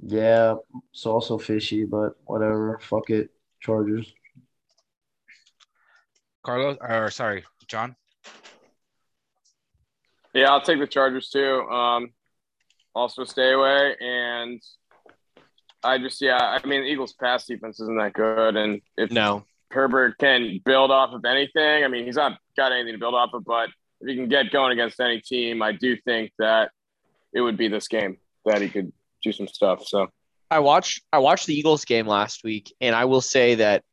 Yeah, it's also fishy, but whatever. Fuck it. Chargers. John? Yeah, I'll take the Chargers too. Also stay away, and Eagles' pass defense isn't that good, and if Herbert can build off of anything, he's not got anything to build off of, but if he can get going against any team, I do think that it would be this game that he could do some stuff. So I watched the Eagles game last week, and I will say that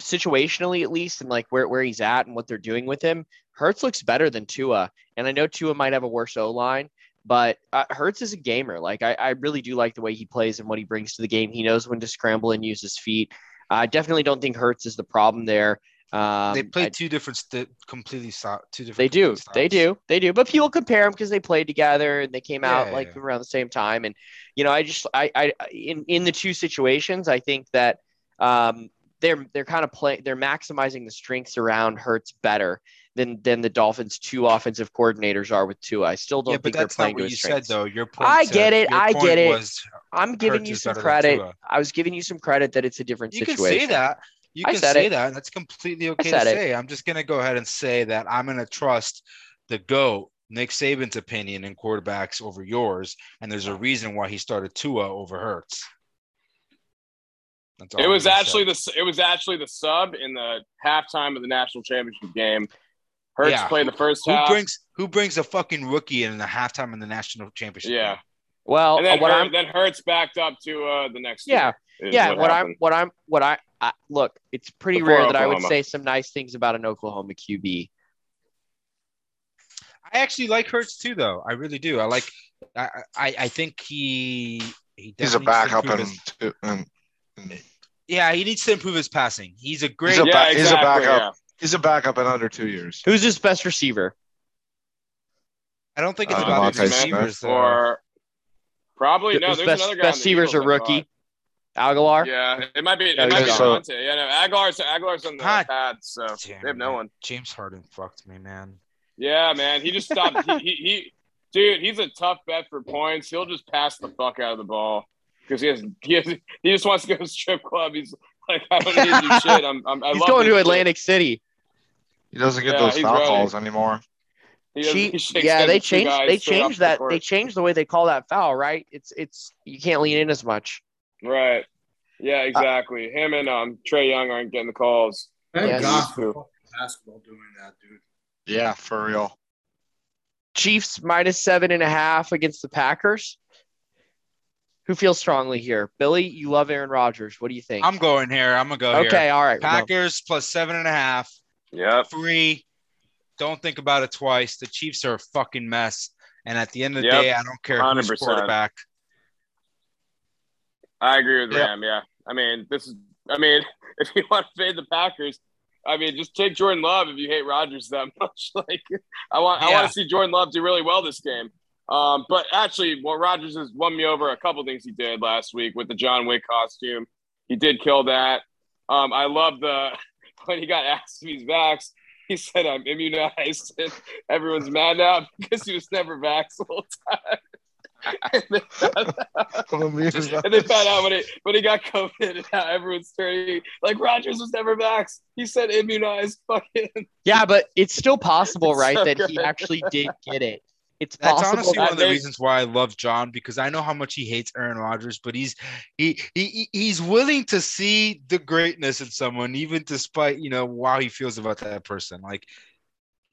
situationally at least, and like where he's at and what they're doing with him, Hurts looks better than Tua, and I know Tua might have a worse O-line. But Hurts is a gamer. Like I really do like the way he plays and what he brings to the game. He knows when to scramble and use his feet. I definitely don't think Hurts is the problem there. They play two different. They do. But people compare them because they played together and they came out around the same time. And you know, I just, in the two situations, I think that they're maximizing the strengths around Hurts better than the Dolphins' two offensive coordinators are with Tua. I still don't think they're playing to his strengths. Yeah, but that's not what you said, though. I get it. I'm giving you some credit. I was giving you some credit that it's a different situation. You can say that. You can say that, and that's completely okay to say. I'm just going to go ahead and say that I'm going to trust the GOAT, Nick Saban's opinion in quarterbacks over yours, and there's a reason why he started Tua over Hurts. It was actually the sub in the halftime of the national championship game. Hurts played the first half. Who brings a fucking rookie in the halftime in the national championship game? Well, and then Hurts backed up to the next year. Look, it's pretty rare that I would say some nice things about an Oklahoma QB. I actually like Hurts too, though. I really do. I think he's a backup and yeah, he needs to improve his passing. He's a backup in under 2 years. Who's his best receiver? I don't think it's about his receivers. There's another guy. Best receivers are rookie. Aguilar? Yeah, it might be. It might be Devontae. Yeah, no, Aguilar's on the pad, so they have no one. James Harden fucked me, man. Yeah, man, he just stopped. Dude, he's a tough bet for points. He'll just pass the fuck out of the ball because he just wants to go to strip club. He's like, I don't need you shit. He's going to Atlantic City. He doesn't get those foul calls anymore. They changed that. They changed the way they call that foul, right? It's you can't lean in as much. Right. Yeah, exactly. Him and Trey Young aren't getting the calls. Thank God for basketball doing that, dude. Yeah, for real. Chiefs -7.5 against the Packers. Who feels strongly here? Billy, you love Aaron Rodgers. What do you think? I'm going here. Okay, all right. Packers +7.5. Yeah. 3. Don't think about it twice. The Chiefs are a fucking mess. And at the end of the day, I don't care who's quarterback. I agree with Ram, I mean, if you want to fade the Packers, I mean, just take Jordan Love if you hate Rodgers that much. Like, I want to see Jordan Love do really well this game. But actually, Rodgers has won me over a couple things he did last week with the John Wick costume. He did kill that. I love when he got asked if he's vaxxed, he said, I'm immunized. And everyone's mad now because he was never vaxxed the whole time. and they found out when he got COVID, and now everyone's turning like Rodgers was never vaxxed. He said immunized. Fucking yeah, but it's still possible, right? So that he actually did get it. That's honestly one of the reasons why I love John, because I know how much he hates Aaron Rodgers, but he's willing to see the greatness in someone, even despite how he feels about that person. Like.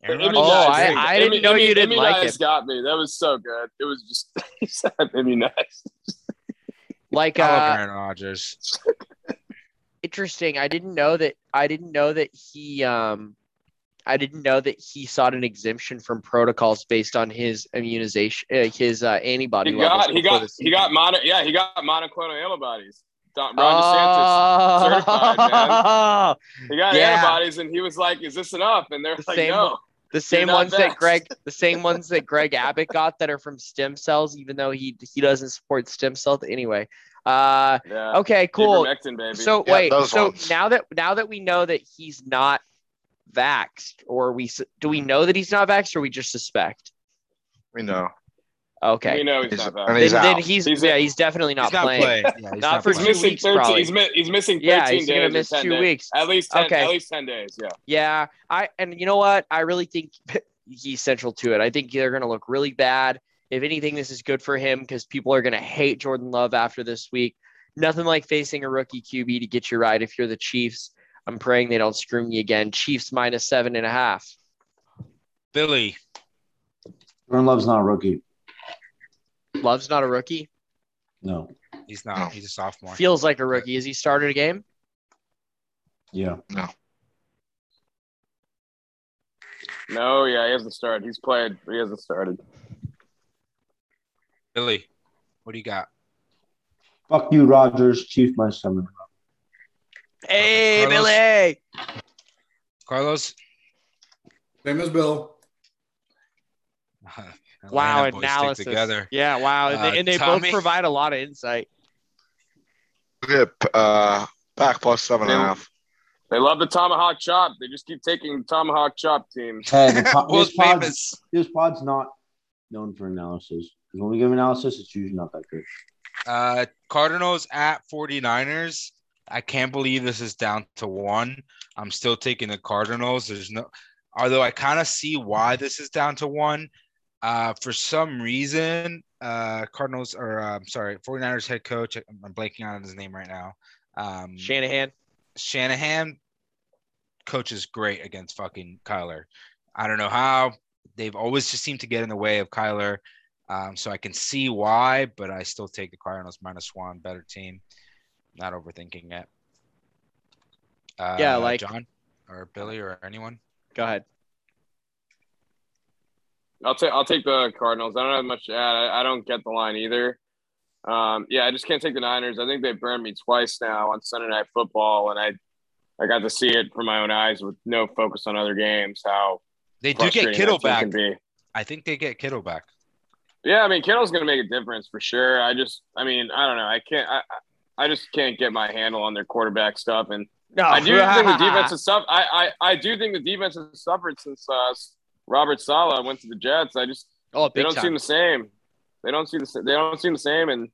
I didn't know you didn't like it. Got me. That was so good. It was just he said immunized. Like Aaron Rodgers. Interesting. I didn't know that he sought an exemption from protocols based on his immunization, his antibody levels. He got monoclonal antibodies. Ron DeSantis certified, man. He got antibodies, and he was like, "Is this enough?" And they're like, "No." The same ones that Greg Abbott got that are from stem cells, even though he doesn't support stem cells anyway. Okay, cool. Baby. So wait, now that we know that he's not vaxxed, or we just suspect? We know. Okay. We know he's definitely not playing. Not for 2 weeks, probably. He's missing 13 days. Yeah, he's going to miss 2 weeks. At least 10 days, yeah. Yeah, and you know what? I really think he's central to it. I think they're going to look really bad. If anything, this is good for him because people are going to hate Jordan Love after this week. Nothing like facing a rookie QB to get you right. If you're the Chiefs, I'm praying they don't screw me again. Chiefs -7.5. Billy. Jordan Love's not a rookie. Love's not a rookie? No. He's not. No. He's a sophomore. Feels like a rookie. Has he started a game? Yeah. No. No, yeah, he hasn't started. He's played, but he hasn't started. Billy, what do you got? Fuck you, Rodgers. Chiefs -7.5. Hey, Billy! Carlos? Same as Bill. Wow, analysis. Yeah, wow. And they both provide a lot of insight. Back plus 7.5. They love the tomahawk chop. They just keep taking the tomahawk chop team. This pod's not known for analysis. Because when we give analysis, it's usually not that good. Cardinals at 49ers. I can't believe this is down to 1. I'm still taking the Cardinals. Although I kind of see why this is down to 1. For some reason, 49ers head coach, I'm blanking on his name right now. Shanahan. Shanahan coaches great against fucking Kyler. I don't know how. They've always just seemed to get in the way of Kyler. So I can see why, but I still take the Cardinals -1, better team. Not overthinking it. Yeah, like John or Billy or anyone. Go ahead. I'll take the Cardinals. I don't have much to add. I don't get the line either. I just can't take the Niners. I think they burned me twice now on Sunday Night Football, and I got to see it from my own eyes with no focus on other games. How they do get Kittle back. I think they get Kittle back. Yeah, I mean Kittle's going to make a difference for sure. I don't know. I just can't get my handle on their quarterback stuff, and I do think the defense has suffered. I do think the defense has suffered since Robert Saleh went to the Jets. They don't seem the same. They don't seem the same, and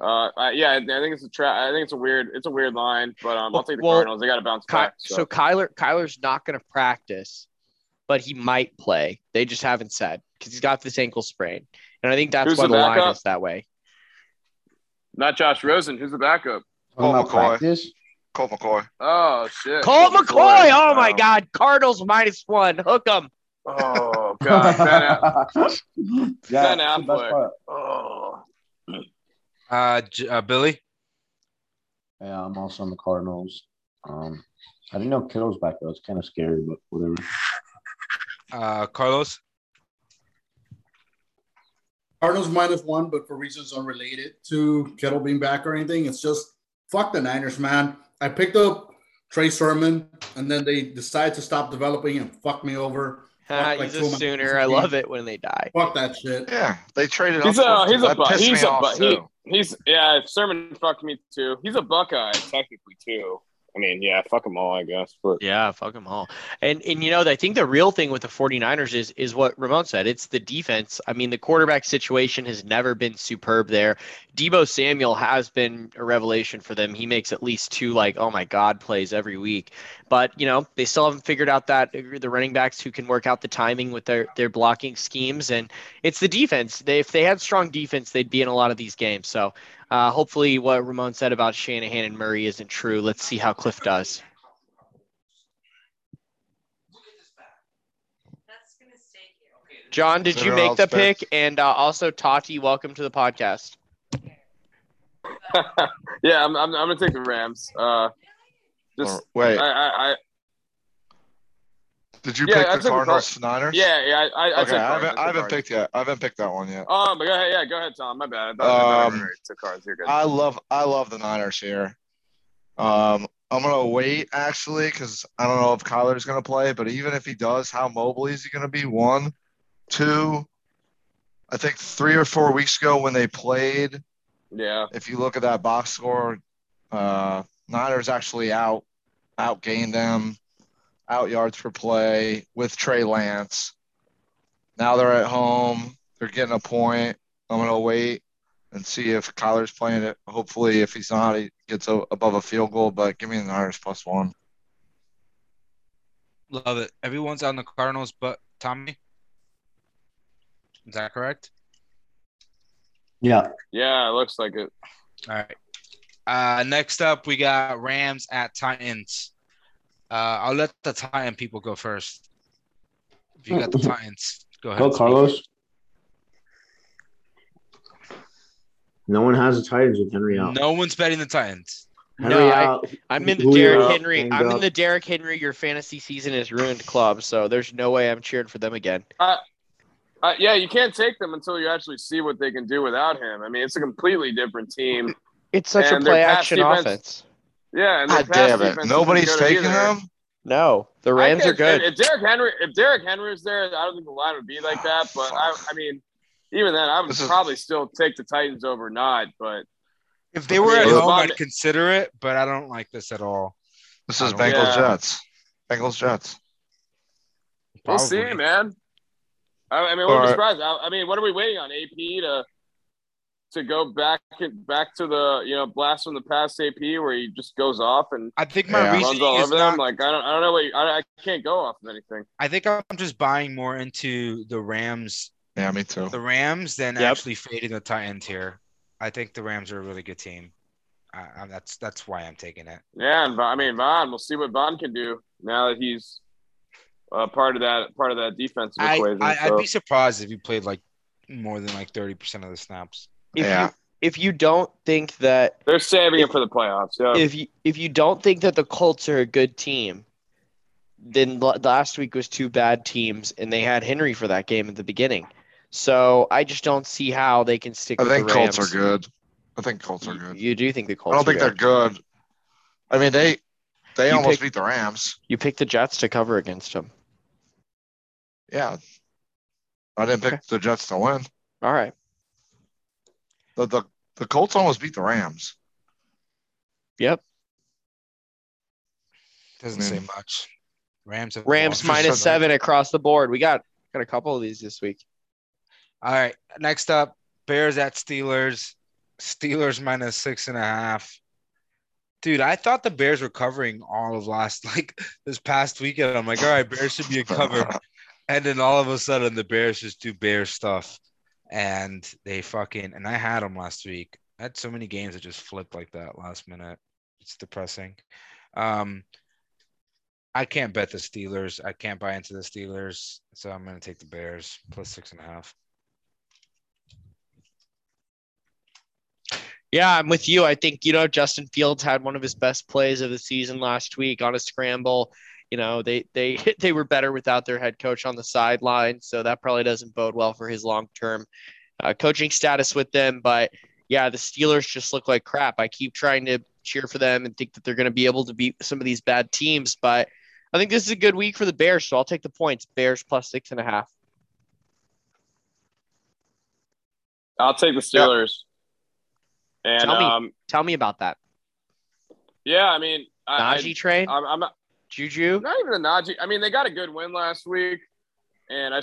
I think it's a trap. I think it's a weird line, but I'll take the Cardinals. They got to bounce back. So Kyler's not going to practice, but he might play. They just haven't said because he's got this ankle sprain, and I think that's why the line is that way. Not Josh Rosen. Who's the backup? Colt McCoy. Oh shit. Colt McCoy. Oh my God. Cardinals -1. Hook 'em. Oh God. Ben Affleck. Oh. Billy. Yeah, I'm also on the Cardinals. I didn't know Kittle's back though. It's kind of scary, but whatever. Carlos. Cardinals -1, but for reasons unrelated to Kittle being back or anything, it's just fuck the Niners, man. I picked up Trey Sermon, and then they decide to stop developing and fuck me over. He's a Sooner. I love it when they die. Fuck that shit. Yeah, they traded off. Sermon fucked me too. He's a Buckeye technically too. I mean, yeah, fuck them all, I guess. But yeah, fuck them all. And you know, I think the real thing with the 49ers is what Ramon said. It's the defense. I mean, the quarterback situation has never been superb there. Deebo Samuel has been a revelation for them. He makes at least 2 oh my God plays every week. But, you know, they still haven't figured out that the running backs who can work out the timing with their blocking schemes. And it's the defense. If they had strong defense, they'd be in a lot of these games. So hopefully what Ramon said about Shanahan and Murray isn't true. Let's see how Cliff does. John, did you make the pick? And also, Tati, welcome to the podcast. Yeah, I'm going to take the Rams. Wait. Did you pick the Cardinals Niners? Yeah. I haven't picked yet. I haven't picked that one yet. But go ahead. Yeah, go ahead, Tom. My bad. I love the Niners here. I'm gonna wait actually because I don't know if Kyler's gonna play, but even if he does, how mobile is he gonna be? 1, 2, I think 3 or 4 weeks ago when they played. Yeah. If you look at that box score, Niners actually outgained them. Out yards per play with Trey Lance. Now they're at home. They're getting a point. I'm going to wait and see if Kyler's playing it. Hopefully, if he's not, he gets above a field goal. But give me the Niners +1. Love it. Everyone's on the Cardinals but Tommy. Is that correct? Yeah. Yeah, it looks like it. All right. Next up, we got Rams at Titans. I'll let the Titan people go first. If you got the Titans, go ahead. Go, Carlos. No one has the Titans with Henry out. No one's betting the Titans. I'm in the Derrick Henry. I'm in the Derrick Henry. Your fantasy season is ruined club, so there's no way I'm cheering for them again. You can't take them until you actually see what they can do without him. I mean, it's a completely different team. It's such a play-action offense. Yeah, and God damn it. Nobody's taking them? No, the Rams are good. If Derrick Henry was there, I don't think the line would be like that. But I mean, even then, I would probably still take the Titans over Nod. But if they were at home, I'd consider it. But I don't like this at all. This is Bengals Jets. Bengals Jets. We'll see, man. I mean, we're surprised. I mean, what are we waiting on? AP to go back to the, you know, blast from the past AP where he just goes off and I think my reasoning runs all over them. Like I don't know what I can't go off of anything. I think I'm just buying more into the Rams. Yeah, me too. The Rams than actually fading the Titans here. I think the Rams are a really good team. That's why I'm taking it. Yeah, and I mean Vaughn. We'll see what Vaughn can do now that he's part of that defensive equation. I'd be surprised if he played like more than like 30% of the snaps. If you don't think that they're saving it for the playoffs, yeah. If you don't think that the Colts are a good team, then last week was two bad teams, and they had Henry for that game at the beginning. So I just don't see how they can stick. I think the Rams. Colts are good. I think Colts are good. You do think the Colts? I don't think they're good. I mean they almost beat the Rams. You picked the Jets to cover against them. Yeah, I didn't pick the Jets to win. All right. The Colts almost beat the Rams. Yep. Doesn't say much. Rams -7 across the board. We got a couple of these this week. All right. Next up, Bears at Steelers. Steelers -6.5. Dude, I thought the Bears were covering all of this past weekend. I'm like, all right, Bears should be a cover. And then all of a sudden the Bears just do Bears stuff. And and I had them last week. I had so many games that just flipped like that last minute. It's depressing. I can't bet the Steelers. I can't buy into the Steelers. So I'm going to take the Bears +6.5. Yeah, I'm with you. I think, you know, Justin Fields had one of his best plays of the season last week on a scramble. You know, they were better without their head coach on the sideline, so that probably doesn't bode well for his long-term coaching status with them. But, yeah, the Steelers just look like crap. I keep trying to cheer for them and think that they're going to be able to beat some of these bad teams. But I think this is a good week for the Bears, so I'll take the points. Bears +6.5. I'll take the Steelers. Yeah. And tell me about that. Yeah, I mean – Najee train? I'm not – Juju? Not even a Najee. I mean, they got a good win last week. And I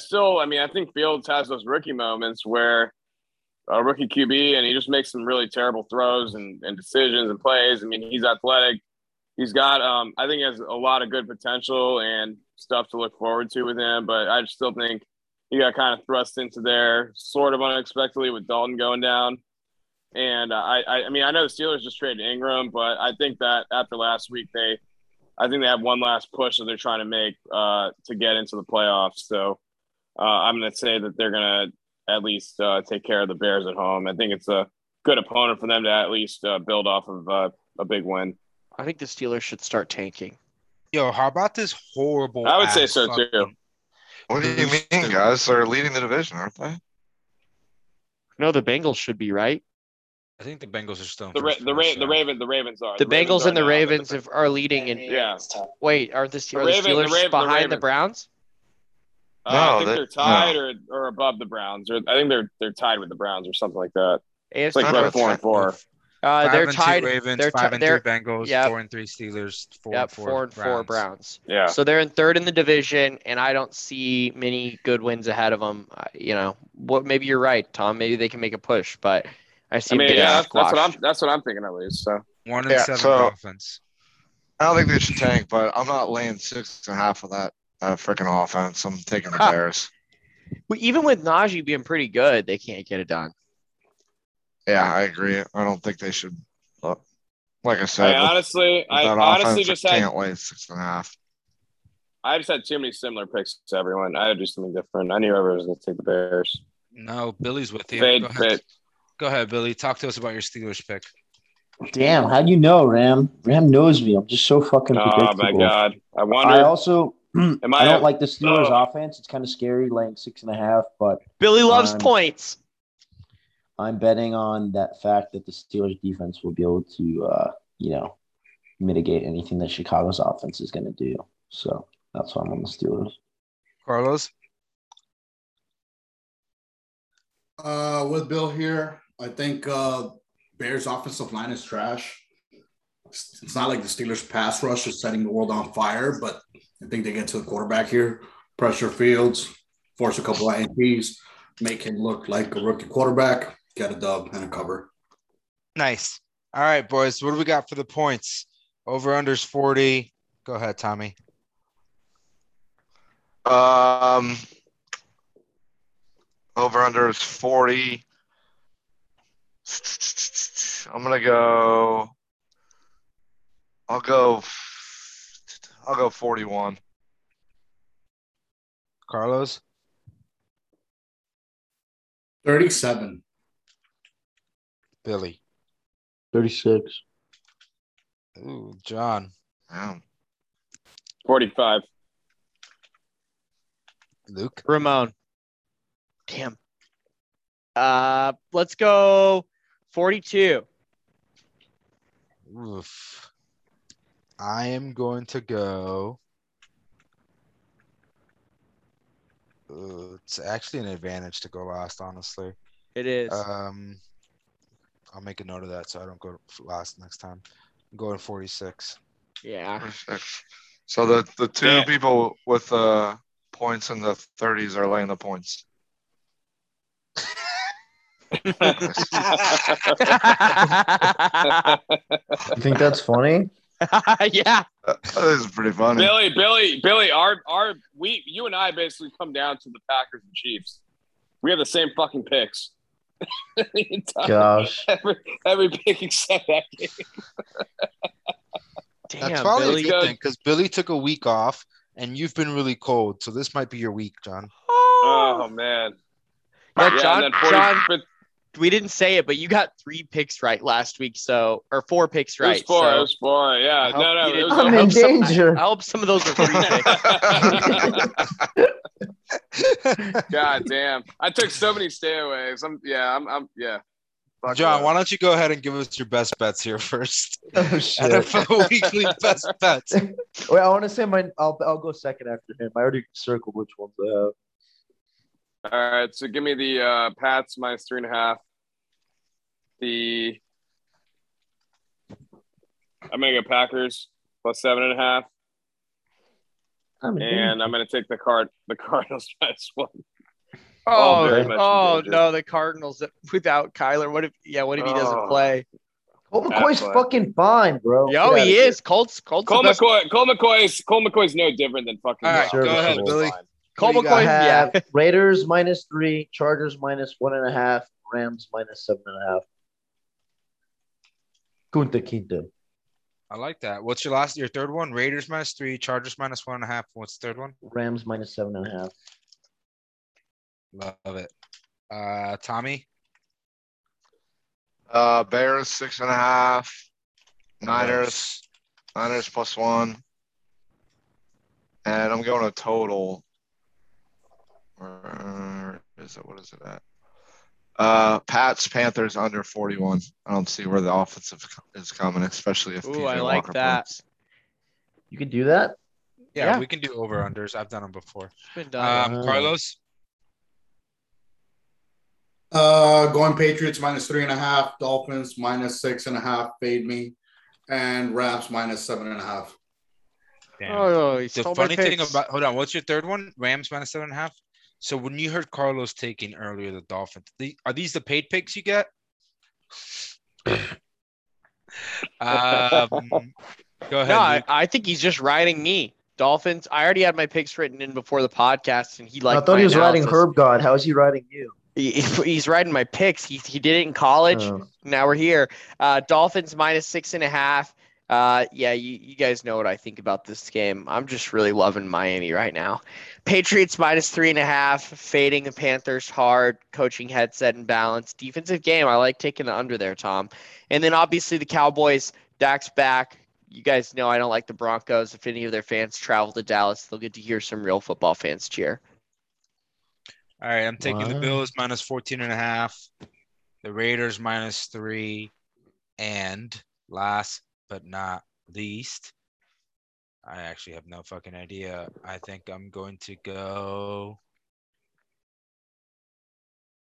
think Fields has those rookie moments where a rookie QB and he just makes some really terrible throws and decisions and plays. I mean, he's athletic. He's got, I think he has a lot of good potential and stuff to look forward to with him. But I just still think he got kind of thrust into there sort of unexpectedly with Dalton going down. And I mean, I know the Steelers just traded Ingram, but I think that after last week, I think they have one last push that they're trying to make to get into the playoffs. So I'm going to say that they're going to at least take care of the Bears at home. I think it's a good opponent for them to at least build off of a big win. I think the Steelers should start tanking. Yo, how about this horrible? I would say so too. What do you mean, guys? They're leading the division, aren't they? No, the Bengals should be, right? I think the Bengals are still the Ravens are. The Bengals and the Ravens are leading. And yeah. Wait, are the Steelers behind the Browns? No, I think they're tied or above the Browns. Or I think they're tied with the Browns or something like that. It's like right 4-4. They're tied. 5-3 Bengals, 4-3 Steelers, 4-4 Browns. Yeah. So they're in third in the division, and I don't see many good wins ahead of them. You know, maybe you're right, Tom. Maybe they can make a push, but. That's what I'm thinking at least. So 1-7 offense. I don't think they should tank, but I'm not laying 6.5 of that freaking offense. I'm taking the Bears. Well, even with Najee being pretty good, they can't get it done. Yeah, I agree. I don't think they should. Like I said, I can't lay 6.5. I just had too many similar picks to everyone. I had to do something different. I knew everyone was going to take the Bears. No, Billy's with you. Go ahead, Billy. Talk to us about your Steelers pick. Damn, how do you know, Ram? Ram knows me. I'm just so fucking predictable. Oh, my God. I wonder. I also don't like the Steelers offense. It's kind of scary laying 6.5, but Billy loves points. I'm betting on that fact that the Steelers defense will be able to, mitigate anything that Chicago's offense is going to do. So that's why I'm on the Steelers. Carlos? With Bill here, I think Bears' offensive line is trash. It's not like the Steelers' pass rush is setting the world on fire, but I think they get to the quarterback here, pressure Fields, force a couple of INTs, make him look like a rookie quarterback, get a dub and a cover. Nice. All right, boys, what do we got for the points? Over-unders 40. Go ahead, Tommy. Over-under is 40. I'm going to go – I'll go 41. Carlos? 37. Billy? 36. Ooh, John. Wow. 45. Luke? Ramon. Damn. Let's go 42. Oof. I am going to go. It's actually an advantage to go last, honestly. It is. I'll make a note of that so I don't go last next time. I'm going 46. Yeah. 46. So the two people with points in the 30s are laying the points. You think that's funny? Yeah, that is pretty funny. Billy, you and I basically come down to the Packers and Chiefs. We have the same fucking picks. Gosh, every pick except that game. Damn, that's probably Billy, a good thing because Billy took a week off, and you've been really cold, so this might be your week, John. Oh man. Yeah, John, we didn't say it, but you got 3 picks right last week, or 4 picks right. It was four, yeah. I hope in danger. I hope some of those are free picks. God damn. I took so many stayaways. I'm John, why don't you go ahead and give us your best bets here first? Oh, shit. Weekly best bets. Wait, I want to say mine. I'll go second after him. I already circled which ones I have. All right, so give me the Pats minus 3.5. I'm going to go Packers plus 7.5. I'm going to take the Cardinals minus 1. Oh no, the Cardinals without Kyler. What if he doesn't play? Colt McCoy's fucking fine, bro. Yo, he is. Colt McCoy's no different than fucking. All right, go ahead, Billy. McCoy, yeah. Raiders minus 3, Chargers minus 1.5, Rams minus 7.5. Kunta Kinte. I like that. What's your third one? Raiders minus 3, Chargers minus 1.5. What's the third one? Rams minus 7.5. Love it. Tommy? Bears 6.5. Niners plus 1. And I'm going to total. Where is it? What is it at? Pats, Panthers under 41. I don't see where the offensive is coming, especially if PJ I like Walker that. Plays. You can do that? Yeah, we can do over-unders. I've done them before. Been done. Carlos? Going Patriots minus 3.5. Dolphins minus 6.5. Fade me. And Rams minus 7.5. Damn. What's your third one? Rams minus 7.5? So when you heard Carlos taking earlier the Dolphins, are these the paid picks you get? Go ahead. No, I think he's just riding me. Dolphins. I already had my picks written in before the podcast, and he liked. I thought he was riding Herb God. How is he riding you? He's riding my picks. He did it in college. Oh. Now we're here. Dolphins minus 6.5. You guys know what I think about this game. I'm just really loving Miami right now. Patriots minus 3.5, fading the Panthers hard, coaching headset and balance. Defensive game, I like taking the under there, Tom. And then obviously the Cowboys, Dak's back. You guys know I don't like the Broncos. If any of their fans travel to Dallas, they'll get to hear some real football fans cheer. All right, I'm taking the Bills minus 14.5, the Raiders minus 3, and last – but not least, I actually have no fucking idea. I think I'm going to go.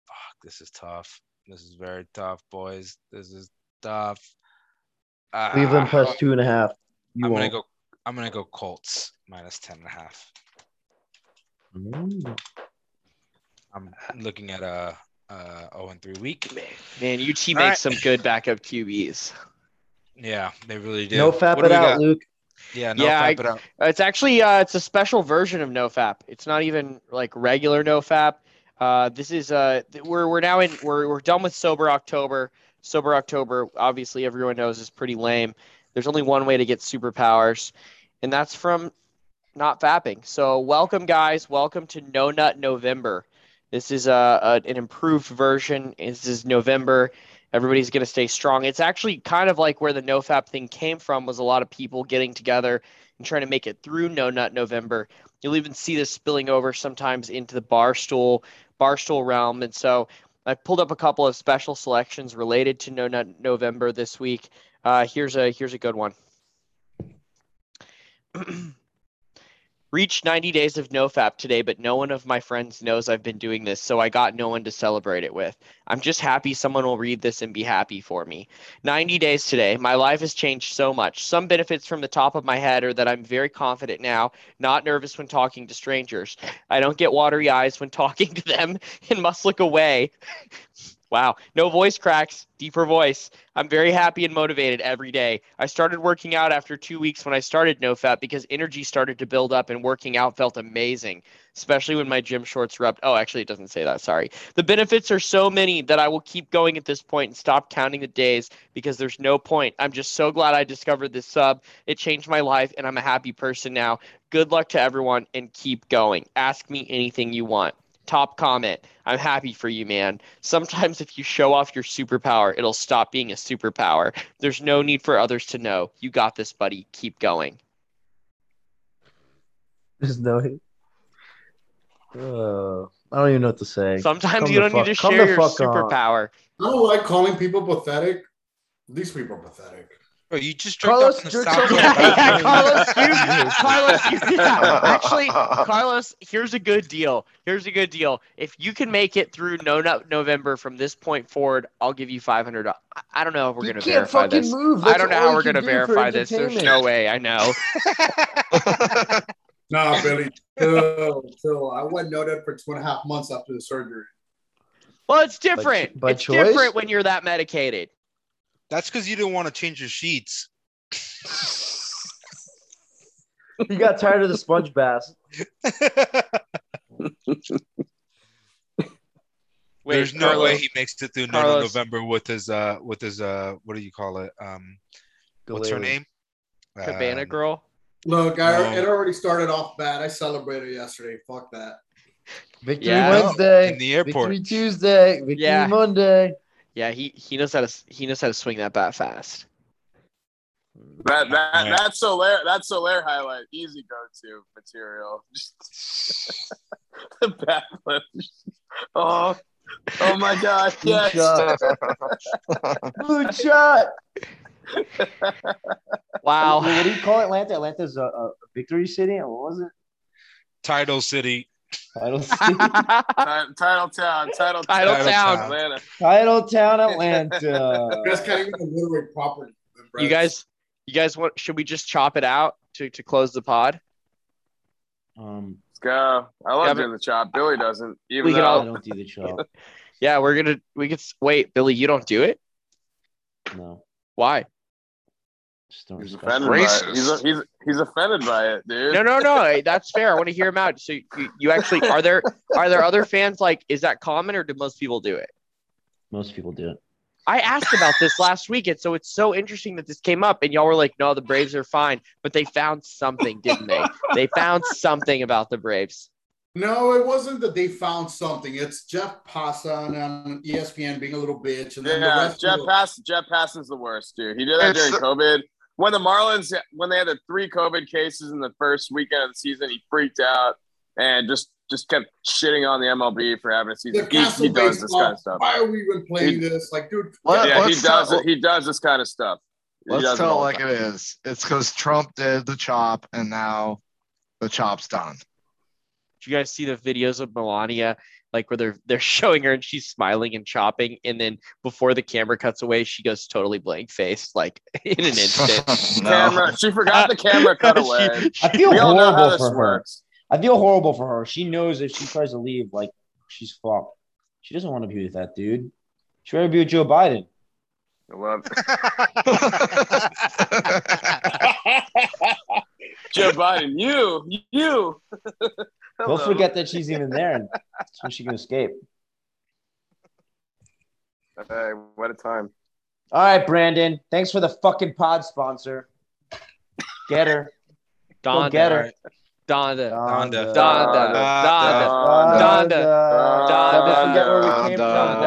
Fuck, this is tough. This is very tough, boys. This is tough. Cleveland plus 2.5. I'm gonna go Colts minus 10.5. Mm. I'm looking at a 0-3 week. Man, UT makes some good backup QBs. Yeah, they really do. No fap it out, Luke. Yeah, no fap it out. It's actually it's a special version of no fap. It's not even like regular no fap. This is we're done with sober October. Sober October, obviously everyone knows, is pretty lame. There's only one way to get superpowers, and that's from not fapping. So welcome, guys. Welcome to No Nut November. This is an improved version. This is November. Everybody's going to stay strong. It's actually kind of like where the no-fap thing came from, was a lot of people getting together and trying to make it through No Nut November. You'll even see this spilling over sometimes into the barstool realm. And so I pulled up a couple of special selections related to No Nut November this week. Here's a good one. Reach 90 days of no fap today, but no one of my friends knows I've been doing this, so I got no one to celebrate it with. I'm just happy someone will read this and be happy for me. 90 days today. My life has changed so much. Some benefits from the top of my head are that I'm very confident now, not nervous when talking to strangers. I don't get watery eyes when talking to them and must look away. Wow. No voice cracks, deeper voice. I'm very happy and motivated every day. I started working out after 2 weeks when I started NoFap because energy started to build up and working out felt amazing, especially when my gym shorts rubbed. Oh, actually, it doesn't say that. Sorry. The benefits are so many that I will keep going at this point and stop counting the days because there's no point. I'm just so glad I discovered this sub. It changed my life, and I'm a happy person now. Good luck to everyone, and keep going. Ask me anything you want. Top comment. I'm happy for you, man. Sometimes if you show off your superpower, it'll stop being a superpower. There's no need for others to know. You got this, buddy. Keep going. There's no hate. I don't even know what to say. Sometimes you don't need to share your superpower. I don't like calling people pathetic. These people are pathetic. Bro, you just drank up in the South. Yeah, Carlos, yeah. Actually, Carlos, here's a good deal. If you can make it through No Nut November from this point forward, I'll give you $500. I don't know if we're going to verify this. I don't know how we're going to verify this. There's no way. I know. Nah, Billy. So I went No Nut for 2.5 months after the surgery. Well, it's different. By it's choice? Different when you're that medicated. That's because you didn't want to change your sheets. You got tired of the sponge bath. Wait, there's no way he makes it through November with his what do you call it? What's her name? Cabana girl. Look, it already started off bad. I celebrated yesterday. Fuck that. Victory Wednesday in the airport. Victory Tuesday. Victory Monday. Yeah, he knows how to swing that bat fast. That's Solaire. That's Solaire highlight. Easy go-to material. The bat flip. Oh my gosh! Yes. Blue shot. Wow. What do you call Atlanta? Atlanta's a victory city. What was it? Title city. Title Town. Atlanta. Title Town, Atlanta. That's kind of even a literary property. You guys want? Should we just chop it out to close the pod? Let's go. I love doing the chop. Billy doesn't. I don't do the chop. Yeah, we could wait. Billy, you don't do it. No. Why? He's offended by it. He's offended by it, dude. No. That's fair. I want to hear him out. So you actually are there other fans like? Is that common, or do most people do it? Most people do it. I asked about this last week, and so it's so interesting that this came up, and y'all were like, "No, the Braves are fine," but they found something, didn't they? They found something about the Braves. No, it wasn't that they found something. It's Jeff Passan on ESPN being a little bitch, and then Jeff Passan's the worst, dude. He did that during COVID. When the Marlins, when they had the 3 COVID cases in the first weekend of the season, he freaked out and just kept shitting on the MLB for having a season. He does this kind of stuff. Why are we even playing this? Like, dude, he does this kind of stuff. Let's tell it like it is. It's because Trump did the chop, and now the chop's done. Did you guys see the videos of Melania, like where they're showing her and she's smiling and chopping, and then before the camera cuts away, she goes totally blank faced, like in an instant. No. She forgot the camera cut away. I feel horrible for her. I feel horrible for her. She knows if she tries to leave, like she's fucked. She doesn't want to be with that dude. She'd rather be with Joe Biden. I love it. Joe Biden, you. Don't forget that she's even there, and so she can escape. Hey, what a time! All right, Brandon, thanks for the fucking pod sponsor. Get her, Don. Get her. Donda. Don't forget where we came from.